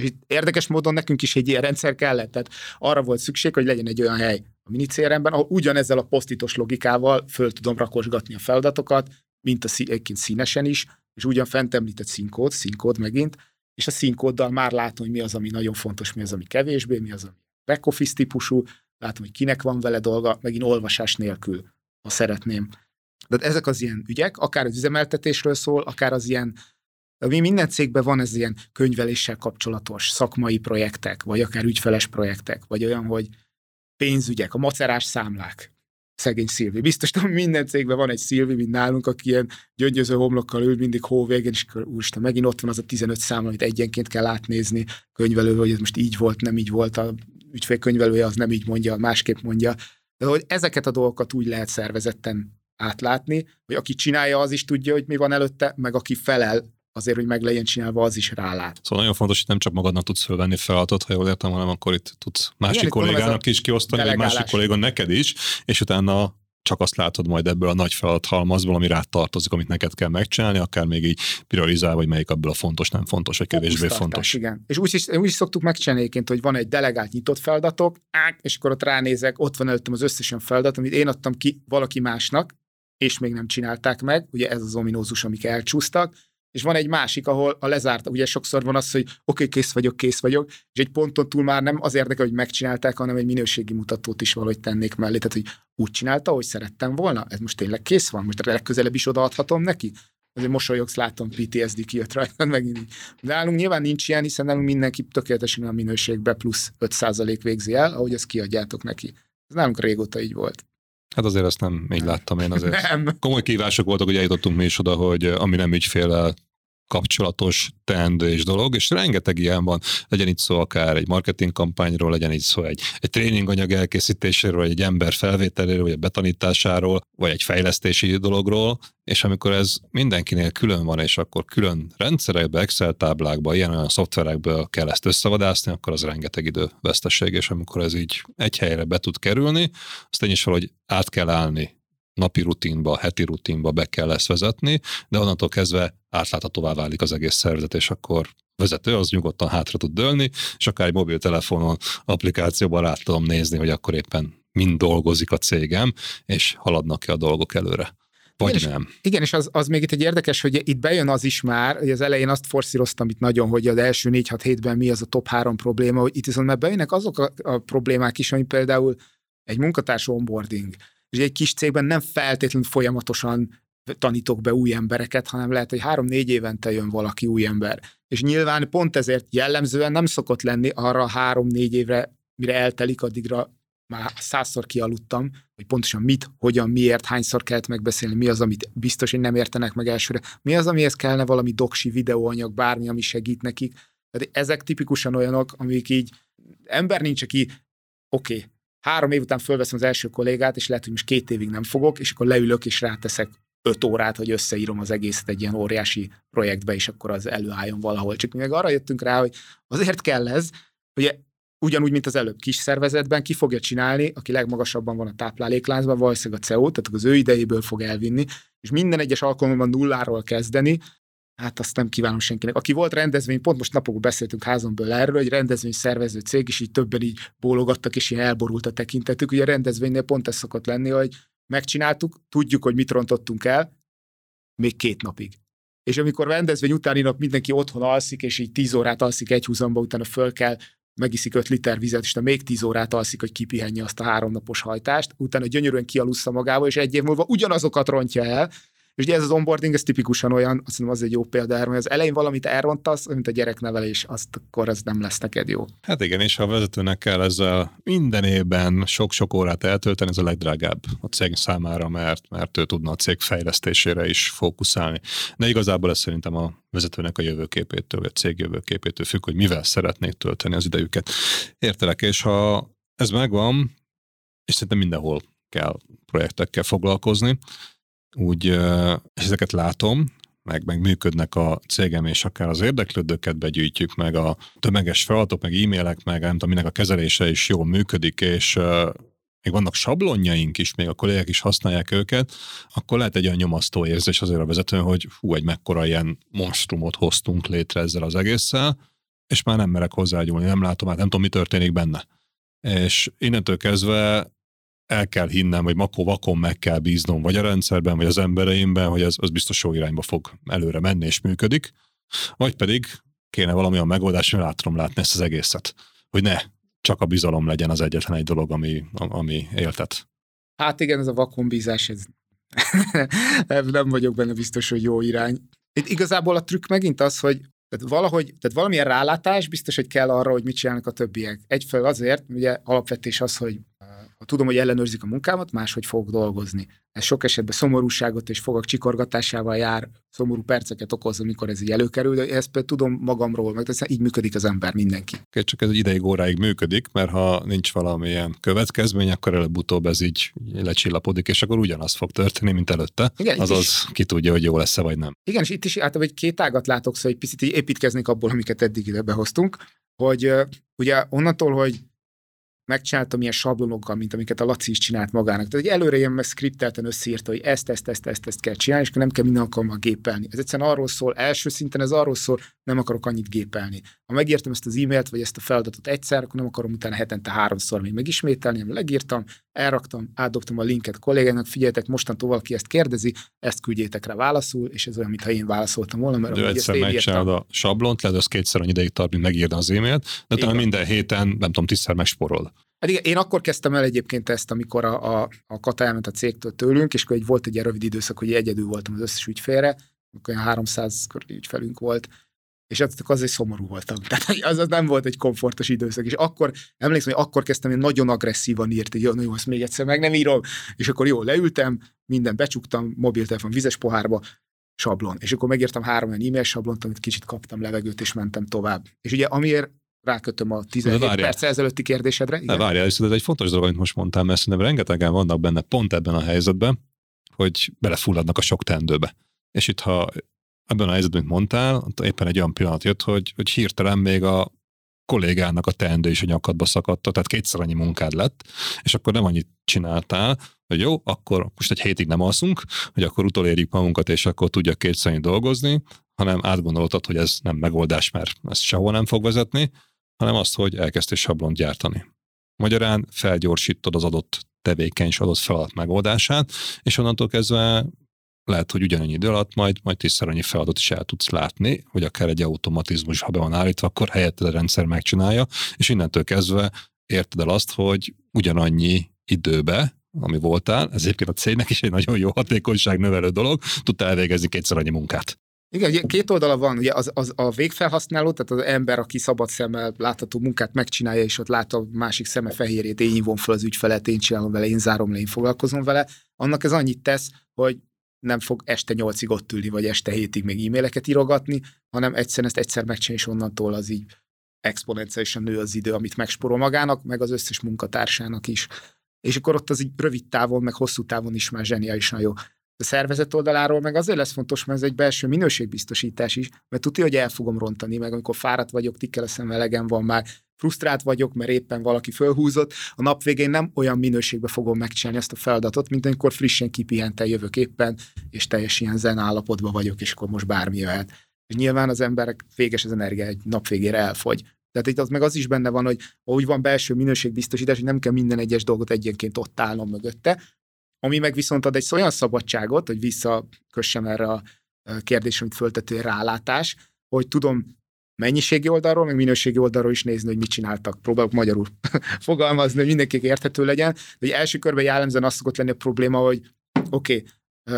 És itt érdekes módon nekünk is egy ilyen rendszer kellett, tehát arra volt szükség, hogy legyen egy olyan hely a mini cé er emben, ahol ugyanezzel a posztitos logikával föl tudom rakosgatni a feladatokat, mint a egyébként színesen is, és ugyan fent említett színkód, színkód megint, és a színkóddal már látom, hogy mi az, ami nagyon fontos, mi az, ami kevésbé, mi az, ami back office típusú, látom, hogy kinek van vele dolga, megint olvasás nélkül, ha szeretném. De ezek az ilyen ügyek, akár az üzemeltetésről szól, akár az ilyen, ami minden cégben van, ez ilyen könyveléssel kapcsolatos szakmai projektek, vagy akár ügyfeles projektek, vagy olyan, hogy pénzügyek, a macerás számlák. Szegény Szilvi. Biztos, hogy minden cégben van egy Szilvi, mint nálunk, aki ilyen gyöngyöző homlokkal ül mindig hóvégén, és úristen, megint ott van az a tizenöt szám, amit egyenként kell átnézni könyvelővel, hogy ez most így volt, nem így volt, a ügyfélkönyvelője az nem így mondja, másképp mondja. De hogy ezeket a dolgokat úgy lehet szervezetten átlátni, hogy aki csinálja, az is tudja, hogy mi van előtte, meg aki felel azért, hogy meg legyen csinálva, az is rálát. Szóval nagyon fontos, hogy nem csak magadnak tudsz fölvenni feladatot, ha jól értem, hanem akkor itt tudsz másik igen, kollégának is kiosztani, vagy másik kolléga neked is, és utána csak azt látod majd ebből a nagy feladathalmazból, ami rád tartozik, amit neked kell megcsinálni, akár még így priorizál, vagy melyik ebből a fontos, nem fontos, vagy kevésbé fontos. Igen. És úgy is, úgy is szoktuk megcsinálni egyébként, hogy van egy delegált nyitott feladatok, és akkor ott ránézek, ott van előttem az összesen feladat, amit én adtam ki valaki másnak, és még nem csinálták meg, ugye ez az ominózus, amik elcsúsztak. És van egy másik, ahol a lezárt, ugye sokszor van az, hogy oké, okay, kész vagyok, kész vagyok, és egy ponton túl már nem az érdekel, hogy megcsinálták, hanem egy minőségi mutatót is valahogy tennék mellé, tehát hogy úgy csinálta, ahogy szerettem volna, ez most tényleg kész van, most legközelebb is odaadhatom neki. Azért mosolyogsz, látom, pé té es dé kijött rajta megint. De nálunk nyilván nincs ilyen, hiszen nálunk mindenki tökéletesen a minőségbe plusz öt százalék végzi el, ahogy ezt kiadjátok neki. Ez nálunk régóta így volt. Hát azért ezt nem így láttam én azért. Nem. Komoly kívások voltak, hogy eljutottunk mi is oda, hogy ami nem ügyféllel kapcsolatos teendő és dolog, és rengeteg ilyen van. Legyen itt szó akár egy marketing kampányról, legyen itt szó egy, egy tréninganyag elkészítéséről, egy ember felvételéről, vagy a betanításáról, vagy egy fejlesztési dologról, és amikor ez mindenkinél külön van, és akkor külön rendszerekbe, Excel táblákba, ilyen-olyan szoftverekből kell ezt összevadászni, akkor az rengeteg időveszteség, és amikor ez így egy helyre be tud kerülni, azt én is valahogy át kell állni napi rutinba, heti rutinba be kell ezt vezetni, de onnantól kezdve átláthatóvá válik az egész szervezet, és akkor vezető az nyugodtan hátra tud dőlni, és akár egy mobiltelefonon, applikációban rá tudom nézni, hogy akkor éppen mind dolgozik a cégem, és haladnak-e a dolgok előre. Vagy igen, nem. És, igen, és az, az még itt egy érdekes, hogy itt bejön az is már, hogy az elején azt forszíroztam itt nagyon, hogy az első négy-hat hétben mi az a top három probléma, hogy itt viszont már bejönnek azok a, a problémák is, ami például egy munkatárs onboarding, és egy kis cégben nem feltétlenül folyamatosan tanítok be új embereket, hanem lehet, hogy három-négy évente jön valaki új ember. És nyilván pont ezért jellemzően nem szokott lenni arra három-négy évre, mire eltelik, addigra már százszor kialudtam, hogy pontosan mit, hogyan, miért, hányszor kellett megbeszélni, mi az, amit biztos, hogy nem értenek meg elsőre, mi az, amihez kellene valami doksi, videóanyag, bármi, ami segít nekik. Tehát ezek tipikusan olyanok, amik így ember nincs, aki oké, okay, három év után fölveszem az első kollégát, és lehet, hogy most két évig nem fogok, és akkor leülök, és ráteszek öt órát, hogy összeírom az egészet egy ilyen óriási projektbe, és akkor az előálljon valahol. Csak mi meg arra jöttünk rá, hogy azért kell ez, hogy ugyanúgy, mint az előbb kis szervezetben, ki fogja csinálni, aki legmagasabban van a táplálékláncban, valószínűleg a cé e o, tehát az ő idejéből fog elvinni, és minden egyes alkalommal nulláról kezdeni, hát azt nem kívánom senkinek. Aki volt rendezvény, pont most napokban beszéltünk házon belül erről, egy rendezvény szervező cég, és így többen így bólogattak, és így elborult a tekintetük. Ugye a rendezvénynél pont ez szokott lenni, hogy megcsináltuk, tudjuk, hogy mit rontottunk el, még két napig. És amikor rendezvény utáni nap mindenki otthon alszik, és így tíz órát alszik egyhuzamba, utána föl kell, megiszik öt liter vizet, és még tíz órát alszik, hogy kipihenje azt a háromnapos hajtást, utána gyönyörűen kialussza magába, és egy év múlva ugyanazokat rontja el, És ugye ez az onboarding, ez tipikusan olyan, azt hiszem az egy jó példa, hogy az elején valamit elrontasz, mint a gyereknevelés, azt akkor ez nem lesz neked jó. Hát igen, és ha a vezetőnek kell ezzel minden évben sok-sok órát eltölteni, ez a legdrágább a cég számára, mert, mert ő tudna a cég fejlesztésére is fókuszálni. De igazából ez szerintem a vezetőnek a jövőképétől, vagy a cég jövőképétől függ, hogy mivel szeretnék tölteni az idejüket. Értelek, és ha ez megvan, és szerintem mindenhol kell projektekkel foglalkozni, úgy, és ezeket látom, meg, meg működnek a cégem, és akár az érdeklődőket begyűjtjük, meg a tömeges feladatok, meg e-mailek, meg nem tudom, minek a kezelése is jól működik, és még vannak sablonjaink is, még a kollégák is használják őket, akkor lehet egy olyan nyomasztó érzés azért a vezetőn, hogy hú, egy mekkora ilyen monstrumot hoztunk létre ezzel az egésszel, és már nem merek hozzágyúlni, nem látom, hát nem tudom, mi történik benne. És innentől kezdve el kell hinnem, hogy makó-vakon meg kell bíznom, vagy a rendszerben, vagy az embereimben, hogy az, az biztos jó irányba fog előre menni és működik, vagy pedig kéne valamilyen megoldás, hogy látom látni ezt az egészet, hogy ne csak a bizalom legyen az egyetlen egy dolog, ami, ami éltet. Hát igen, ez a vakonbízás, ez nem vagyok benne biztos, hogy jó irány. Itt igazából a trükk megint az, hogy Tehát, valahogy, tehát valamilyen rálátás biztos, hogy kell arra, hogy mit csinálnak a többiek. Egyfelől azért, ugye alapvetés az, hogy ha tudom, hogy ellenőrzik a munkámat, máshogy fogok dolgozni. Ez sok esetben szomorúságot és fogak csikorgatásával jár, szomorú perceket okoz, amikor ez így előkerül, de ezt például tudom magamról, meg tehát így működik az ember, mindenki. Csak ez egy ideig, óráig működik, mert ha nincs valamilyen következmény, akkor előbb-utóbb ez így lecsillapodik, és akkor ugyanaz fog történni, mint előtte. Igen, azaz ki tudja, hogy jó lesz-e, vagy nem. Igen, és itt is általában egy két ágat látok, szóval egy picit így építkeznék abból, amiket eddig ide behoztunk, hogy ugye onnantól, hogy megcsináltam ilyen sablonokkal, mint amiket a Laci is csinált magának. Tehát előre ilyen szkriptelten összeírta, hogy ezt, ezt, ezt, ezt, ezt kell csinálni, és nem kell minden alkalommal gépelni. Ez egyszerűen arról szól, első szinten ez arról szól, nem akarok annyit gépelni. Ha megírtam ezt az e-mailt, vagy ezt a feladatot egyszer, akkor nem akarom utána hetente háromszor még megismételni, hanem legírtam, elraktam, átdobtam a linket kollégának, figyeljetek, mostantól valaki ezt kérdezi, ezt küldjétek rá válaszul, és ez olyan, mintha én válaszoltam volna, mert amúgy ezt én írtam. A sablont, lehet az kétszer annyi ideig tart, mint megírni az e-mailt, de talán minden héten, nem tudom, tízszer megsporol. Hát igen, én akkor kezdtem el egyébként ezt, amikor a, a, a Kata elment a cégtől tőlünk, és akkor egy volt egy ilyen rövid időszak, hogy egyedül voltam az összes ügyfélre, akkor olyan háromszáz ügyfelünk volt, és azért szomorú voltam. Tehát az, az nem volt egy komfortos időszak, és akkor, emlékszem, hogy akkor kezdtem én nagyon agresszívan írni, hogy jó, ezt még egyszer meg nem írom, és akkor jó, leültem, minden becsuktam, mobiltelefon vizes pohárba, sablon, és akkor megírtam három olyan e-mail sablont, amit kicsit kaptam levegőt, és mentem tovább. És ugye amiért rákötöm a tizenhét perc ezelőtti kérdésedre. Ne, várjál, ez egy fontos dolog, amit most mondtam, mert szerintem rengetegen vannak benne pont ebben a helyzetben, hogy belefulladnak a sok teendőbe. És itt, ha ebben a helyzetben, mint mondtál, éppen egy olyan pillanat jött, hogy, hogy hirtelen még a kollégának a teendő is a nyakadba szakadta, tehát kétszer annyi munkád lett, és akkor nem annyit csináltál, hogy jó, akkor most egy hétig nem alszunk, hogy akkor utolérjük magunkat, és akkor tudjak kétszer annyit dolgozni, hanem átgondoltad, hogy ez nem megoldás, mert ez sehol nem fog vezetni, hanem azt, hogy elkezdtél sablont gyártani. Magyarán felgyorsítod az adott tevékenység, adott feladat megoldását, és onnantól kezdve lehet, hogy ugyanannyi idő alatt majd, majd tízszer annyi feladatot is el tudsz látni, hogy akár egy automatizmus, ha be van állítva, akkor helyetted a rendszer megcsinálja, és innentől kezdve érted el azt, hogy ugyanannyi időbe, ami voltál, ez egyébként a cégnek is egy nagyon jó hatékonyság növelő dolog, tudtál elvégezni kétszer annyi munkát. Igen, ugye két oldala van, ugye az, az a végfelhasználó, tehát az ember, aki szabad szemmel látható munkát megcsinálja, és ott lát a másik szeme fehérjét, én hívom fel az ügyfelet, én csinálom vele, én zárom le, én foglalkozom vele, annak ez annyit tesz, hogy nem fog este nyolcig ott ülni, vagy este hétig még e-maileket írogatni, hanem egyszerűen ezt egyszer megcsinálja, és onnantól az így exponenciálisan nő az idő, amit megsporol magának, meg az összes munkatársának is. És akkor ott az így rövid távon, meg hosszú távon is már zseniálisan jó. A szervezet oldaláról meg azért lesz fontos, mert ez egy belső minőségbiztosítás is, mert tudja, hogy el fogom rontani, meg amikor fáradt vagyok, tikkel a szemem, elegem van már, frusztrált vagyok, mert éppen valaki fölhúzott, a nap végén nem olyan minőségben fogom megcsinálni ezt a feladatot, mint amikor frissen kipihentel jövök éppen, és teljes ilyen zen állapotban vagyok, és akkor most bármi jöhet. És nyilván az emberek véges az energia, egy nap végére elfogy. Tehát itt az meg az is benne van, hogy ahogy van belső minőségbiztosítás, hogy nem kell minden egyes dolgot egyenként ott állnom mögötte, ami meg viszont ad egy olyan szabadságot, hogy visszakössem erre a kérdésre, amit föltető rálátás, hogy tudom mennyiségi oldalról, meg minőségi oldalról is nézni, hogy mit csináltak. Próbálok magyarul fogalmazni, hogy mindenkinek érthető legyen. De hogy első körben jellemzően az szokott lenni a probléma, hogy oké, okay,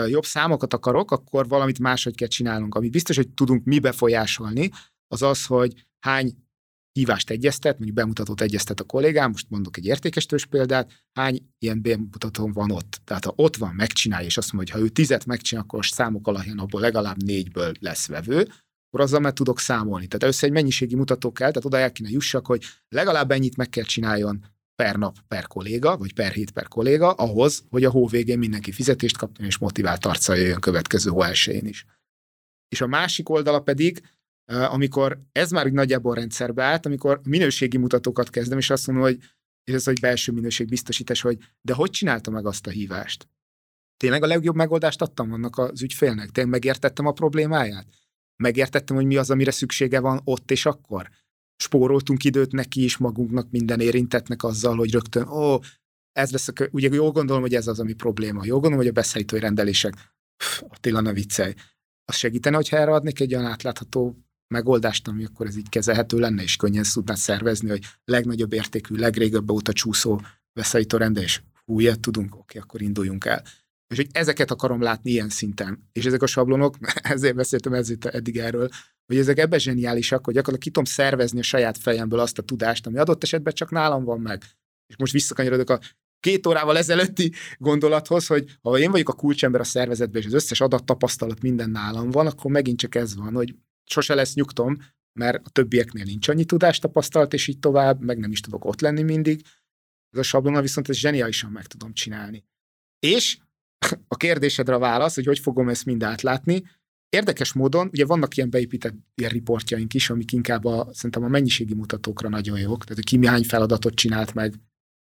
jobb számokat akarok, akkor valamit máshogy kell csinálnunk. Amit biztos, hogy tudunk mi befolyásolni, az az, hogy hány hívást egyeztet, mondjuk bemutatót egyeztet a kollégám, most mondok egy értékestős példát, hány ilyen bemutatón van ott. Tehát ha ott van, megcsinálja, és azt mondja, hogy ha ő tízet megcsinál, akkor számok alapján abból legalább négyből lesz vevő, akkor azzal meg tudok számolni. Tehát először egy mennyiségi mutató kell, tehát oda el kéne jussak, hogy legalább ennyit meg kell csináljon per nap per kolléga, vagy per hét per kolléga, ahhoz, hogy a hó végén mindenki fizetést kapjon, és motivált arccal jöjjön következő hó elsőjén is. És a másik oldala pedig, amikor ez már úgy nagyjából rendszerbe állt, amikor minőségi mutatókat kezdem, és azt mondom, hogy és ez egy belső minőségbiztosítás, hogy de hogy csinálta meg azt a hívást? Tényleg a legjobb megoldást adtam annak az ügyfélnek? Tényleg megértettem a problémáját? Megértettem, hogy mi az, amire szüksége van ott és akkor? Spóroltunk időt neki is, magunknak, minden érintetnek azzal, hogy rögtön, ó, ez lesz a kö... ugye jól gondolom, hogy ez az, ami probléma. Jól gondolom, hogy a beszállítói rendelések, pff, Attila, ne viccelj. Az segítene, hogyha erre adnék egy olyan átlátható megoldást, ami akkor ez így kezelhető lenne, és könnyen tudnád szervezni, hogy legnagyobb értékű, legrégebb óta csúszó beszállító rendelés. Hú, ilyet tudunk? Oké, akkor induljunk el. És hogy ezeket akarom látni ilyen szinten. És ezek a sablonok, ezért beszéltem ezért eddig erről, hogy ezek ebben zseniálisak, hogy gyakorlatilag ki tudom szervezni a saját fejemből azt a tudást, ami adott esetben csak nálam van meg. És most visszakanyarodok a két órával ezelőtti gondolathoz, hogy ha én vagyok a kulcsember a szervezetben, és az összes adattapasztalat minden nálam van, akkor megint csak ez van, hogy sose lesz nyugtom, mert a többieknél nincs annyi tudástapasztalat, és így tovább, meg nem is tudok ott lenni mindig. Ez a sablonnal viszont ezt zseniálisan meg tudom csinálni. És a kérdésedre a válasz, hogy hogy fogom ezt mind átlátni. Érdekes módon, ugye vannak ilyen beépített ilyen riportjaink is, amik inkább a, szerintem a mennyiségi mutatókra nagyon jók, tehát ki mi hány feladatot csinált meg,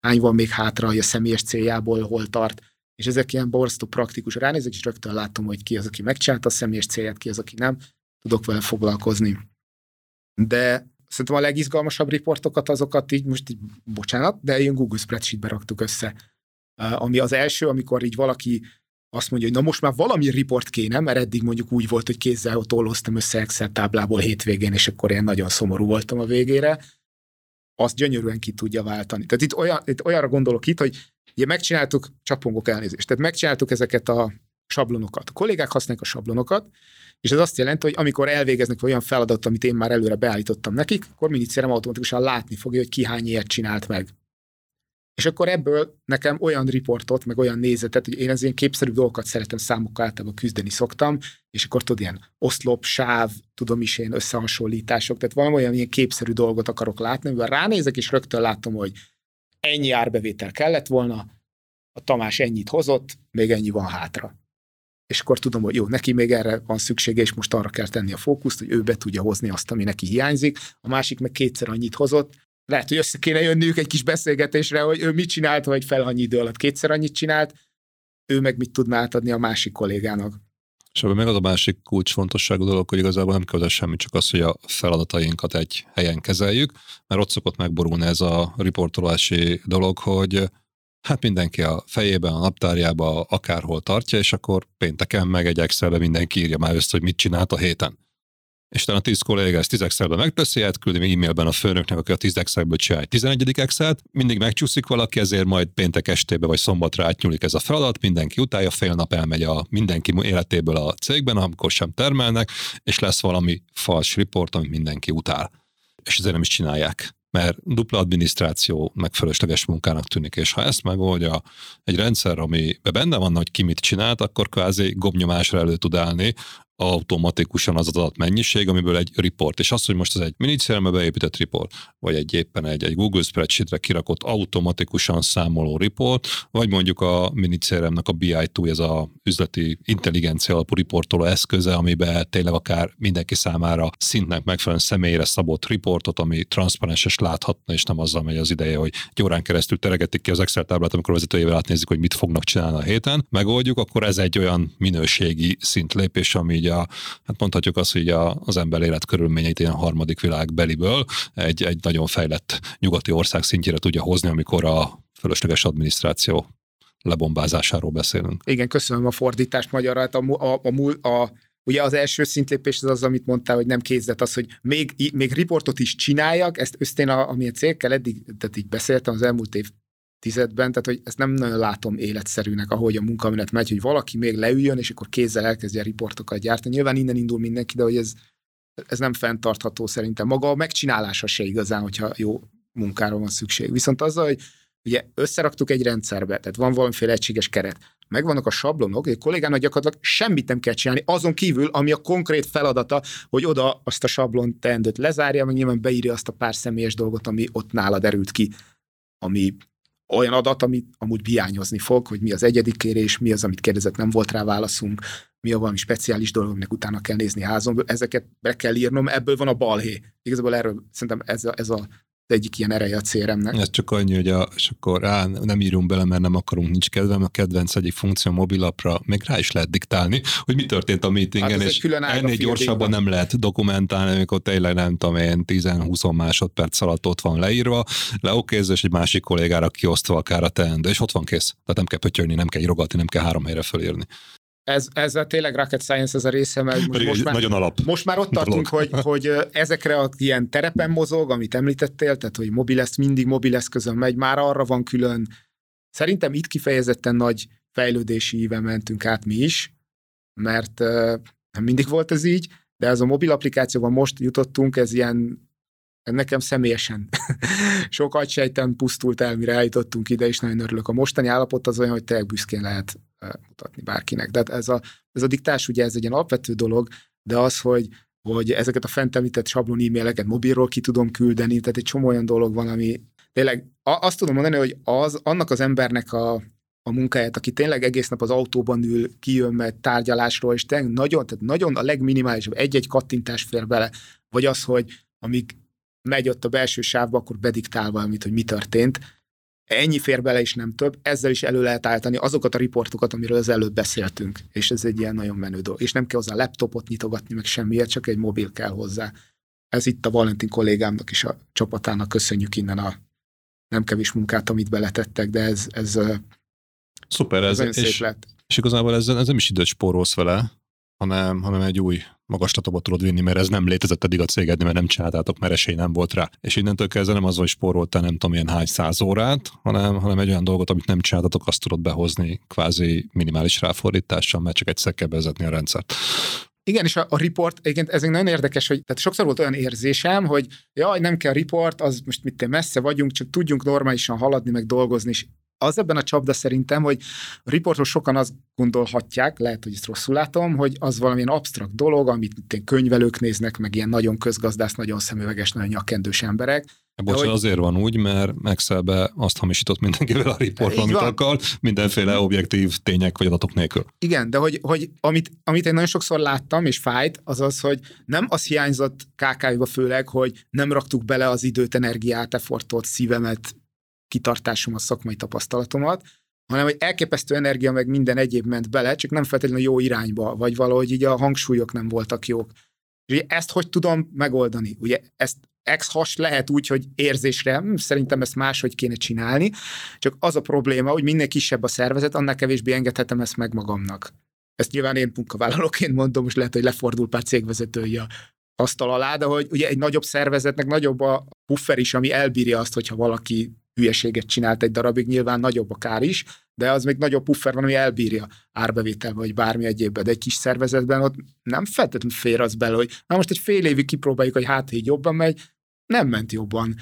hány van még hátra, hogy a személyes céljából hol tart, és ezek ilyen borzasztó praktikus. Ránézek, és rögtön látom, hogy ki az, aki megcsinálta a személyes célját, ki az, aki nem, tudok vele foglalkozni. De szerintem a legizgalmasabb riportokat azokat így, most így, bocsánat, de ilyen Google Spreadsheet-be raktuk össze. Ami az első, amikor így valaki azt mondja, hogy na most már valami riport kéne, mert eddig mondjuk úgy volt, hogy kézzel tolloztam össze Excel táblából hétvégén, és akkor én nagyon szomorú voltam a végére, azt gyönyörűen ki tudja váltani. Tehát itt, olyan, itt olyanra gondolok itt, hogy ugye megcsináltuk, csapongok elnézést, tehát megcsináltuk ezeket a sablonokat. A kollégák használják a sablonokat, és ez azt jelenti, hogy amikor elvégeznek olyan feladatot, amit én már előre beállítottam nekik, akkor mindegyszerűen automatikusan látni fogja, hogy ki hány ilyet csinált meg. És akkor ebből nekem olyan riportot, meg olyan nézetet, hogy én az ilyen képszerű dolgokat szeretem, számokkal általában küzdeni szoktam, és akkor tudod, ilyen oszlop, sáv, tudom is én, összehasonlítások, tehát valami olyan ilyen képszerű dolgot akarok látni, mivel ránézek, és rögtön látom, hogy ennyi árbevétel kellett volna, a Tamás ennyit hozott, még ennyi van hátra. És akkor tudom, hogy jó, neki még erre van szüksége, és most arra kell tenni a fókuszt, hogy ő be tudja hozni azt, ami neki hiányzik, a másik meg kétszer annyit hozott, lehet, hogy össze kéne jönniük egy kis beszélgetésre, hogy ő mit csinált, vagy fel annyi idő alatt kétszer annyit csinált, ő meg mit tudná átadni a másik kollégának. És ebben meg az a másik kulcsfontosságú dolog, hogy igazából nem kell semmi, csak az, hogy a feladatainkat egy helyen kezeljük, mert ott szokott megborulni ez a riportolási dolog, hogy hát mindenki a fejében, a naptárjában akárhol tartja, és akkor pénteken meg egy Excelbe mindenki írja már össze, hogy mit csinált a héten. És talán a tíz kolléga ezt tíz Excelben megteszi, átküldi e-mailben a főnöknek, aki a tíz Excelből csinálja egy tizenegyedik Excelt, mindig megcsúszik valaki, ezért majd péntek estébe vagy szombatra átnyúlik ez a feladat, mindenki utálja, fél nap elmegy a mindenki életéből a cégben, amikor sem termelnek, és lesz valami fals riport, amit mindenki utál. És ezért nem is csinálják, mert dupla adminisztráció meg fölösleges munkának tűnik, és ha ezt megoldja egy rendszer, amiben benne van, hogy ki mit csinált, akkor kvázi gombnyomásra elő tud állni automatikusan az adat mennyiség, amiből egy riport. És az, hogy most ez egy minicérelme beépített riport, vagy egy éppen egy, egy Google Spreadsheetre kirakott automatikusan számoló riport, vagy mondjuk a minicérelmnek a bé i kettő, ez a üzleti intelligencia alapú riportoló eszköze, amiben tényleg akár mindenki számára szintnek megfelelően személyre szabott riportot, ami transzparens és láthatna, és nem azzal megy az ideje, hogy egy órán keresztül teregetik ki az Excel táblát, amikor a vezetőjével átnézik, hogy mit fognak csinálni a héten, megoldjuk, akkor ez egy olyan minőségi szintlépés, ami a, hát mondhatjuk azt, hogy a, az ember életkörülményeit ilyen harmadik világ beliből egy, egy nagyon fejlett nyugati ország szintjére tudja hozni, amikor a fölösleges adminisztráció lebombázásáról beszélünk. Igen, köszönöm a fordítást magyarra. Hát a, a, a, a, ugye az első szintlépés az az, amit mondtál, hogy nem kézzet az, hogy még, még riportot is csináljak, ezt ösztén, a, ami a cégkel eddig, tehát így beszéltem az elmúlt év tizedben, tehát hogy ezt nem nagyon látom életszerűnek, ahogy a munkamenet megy, hogy valaki még leüljön, és akkor kézzel elkezdje riportokat gyártani. Nyilván innen indul mindenki, de hogy ez, ez nem fenntartható szerintem. Maga a megcsinálása se igazán, hogyha jó munkára van szükség. Viszont azzal, hogy ugye összeraktuk egy rendszerbe, tehát van valamiféle egységes keret. Megvannak a sablonok, egy kollégának gyakorlatilag semmit nem kell csinálni, azon kívül, ami a konkrét feladata, hogy oda azt a sablon teendőt lezárja, meg nyilván beírja azt a pár személyes dolgot, ami ott nála derült ki, ami olyan adat, amit amúgy hiányozni fog, hogy mi az egyedi kérés, mi az, amit kérdezett, nem volt rá válaszunk, mi a valami speciális dolog, aminek utána kell nézni házomból, ezeket be kell írnom, ebből van a balhé. Igazából erről szerintem ez a, ez a az egyik ilyen ereje a cé er em-nek. Ez csak annyi, hogy a, és akkor rá nem írunk bele, mert nem akarunk, nincs kedvem, a kedvenc egyik funkció mobilapra, még rá is lehet diktálni, hogy mi történt a meetingen, hát és ennél gyorsabban nem lehet dokumentálni, amikor tényleg nem tudom én, tíz-húsz másodperc alatt ott van leírva, leokézve, és egy másik kollégára kiosztva akár a teendő, és ott van kész. Tehát nem kell pöttyölni, nem kell írogatni, nem kell három helyre fölírni. Ez, ez a tényleg rocket science ez a része, mert most, most, már, alap most már ott tartunk, hogy, hogy ezekre a ilyen terepen mozog, amit említettél, tehát hogy mobil esz, mindig mobil eszközön megy, már arra van külön. Szerintem itt kifejezetten nagy fejlődési íven mentünk át mi is, mert nem mindig volt ez így, de ez a mobil applikációban most jutottunk, ez ilyen nekem személyesen sok agysejten pusztult el, mire eljutottunk ide, és nagyon örülök. A mostani állapot az olyan, hogy tényleg büszkén lehet mutatni bárkinek. De ez a, ez a diktás, ugye ez egy ilyen alapvető dolog, de az, hogy, hogy ezeket a fent említett sablon e-maileket mobilról ki tudom küldeni, tehát egy csomó olyan dolog van, ami tényleg azt tudom mondani, hogy az, annak az embernek a, a munkáját, aki tényleg egész nap az autóban ül, kijön meg tárgyalásról, és tényleg nagyon, tehát nagyon a legminimálisabb egy-egy kattintás fér bele, vagy az, hogy amíg megy ott a belső sávba, akkor bediktál valamit, hogy mi történt. Ennyi fér bele is, nem több, ezzel is elő lehet állítani azokat a riportokat, amiről az előbb beszéltünk, és ez egy ilyen nagyon menő dolog. És nem kell hozzá laptopot nyitogatni, meg semmiért, csak egy mobil kell hozzá. Ez itt a Valentin kollégámnak és a csapatának köszönjük innen a nem kevés munkát, amit beletettek, de ez, ez, szuper, ez, ez és, és igazából ez, ez nem is időt spórolsz vele, hanem, hanem egy új magaslatoba tudod vinni, mert ez nem létezett eddig a cégednél, mert nem csináltátok, mert esély nem volt rá. És innentől kezdve nem az, hogy spóroltál nem tudom ilyen hány száz órát, hanem, hanem egy olyan dolgot, amit nem csináltatok, azt tudod behozni kvázi minimális ráfordítással, mert csak egyszer kell bevezetni a rendszert. Igen, és a, a report, igen, ez nagyon érdekes, hogy tehát sokszor volt olyan érzésem, hogy jaj, nem kell report, az most mit te messze vagyunk, csak tudjunk normálisan haladni, meg dolgozni, és az ebben a csapda szerintem, hogy a riportról sokan azt gondolhatják, lehet, hogy ezt rosszul látom, hogy az valamilyen absztrakt dolog, amit itt könyvelők néznek, meg ilyen nagyon közgazdász, nagyon szemüveges, nagyon nyakkendős emberek. Bocsánat, hogy... azért van úgy, mert Excelbe azt hamisított mindenkivel a riport, amit akar, mindenféle objektív tények vagy adatok nélkül. Igen, de hogy, hogy amit, amit én nagyon sokszor láttam, és fájt, az az, hogy nem az hiányzott ká ká vé-ba főleg, hogy nem raktuk bele az időt, energiát, effortot, szívemet, kitartásomat, szakmai tapasztalatomat, hanem hogy elképesztő energia meg minden egyéb ment bele, csak nem feltétlenül jó irányba, vagy valahogy így a hangsúlyok nem voltak jók. És ugye ezt hogy tudom megoldani? Ugye ezt ex-has lehet úgy, hogy érzésre, szerintem ezt máshogy kéne csinálni, csak az a probléma, hogy minél kisebb a szervezet, annál kevésbé engedhetem ezt meg magamnak. Ezt nyilván én munkavállalóként mondom, most lehet, hogy lefordul pár cégvezetői a asztal alá, de hogy ugye egy nagyobb szervezetnek nagyobb a puffer is, ami elbírja azt, hogyha valaki hülyeséget csinált egy darabig, nyilván nagyobb a kár is, de az még nagyobb puffer van, ami elbírja árbevételbe, vagy bármi egyébben. De egy kis szervezetben ott nem feltétlenül fér az bele, hogy na most egy fél évig kipróbáljuk, hogy hát így jobban megy, nem ment jobban,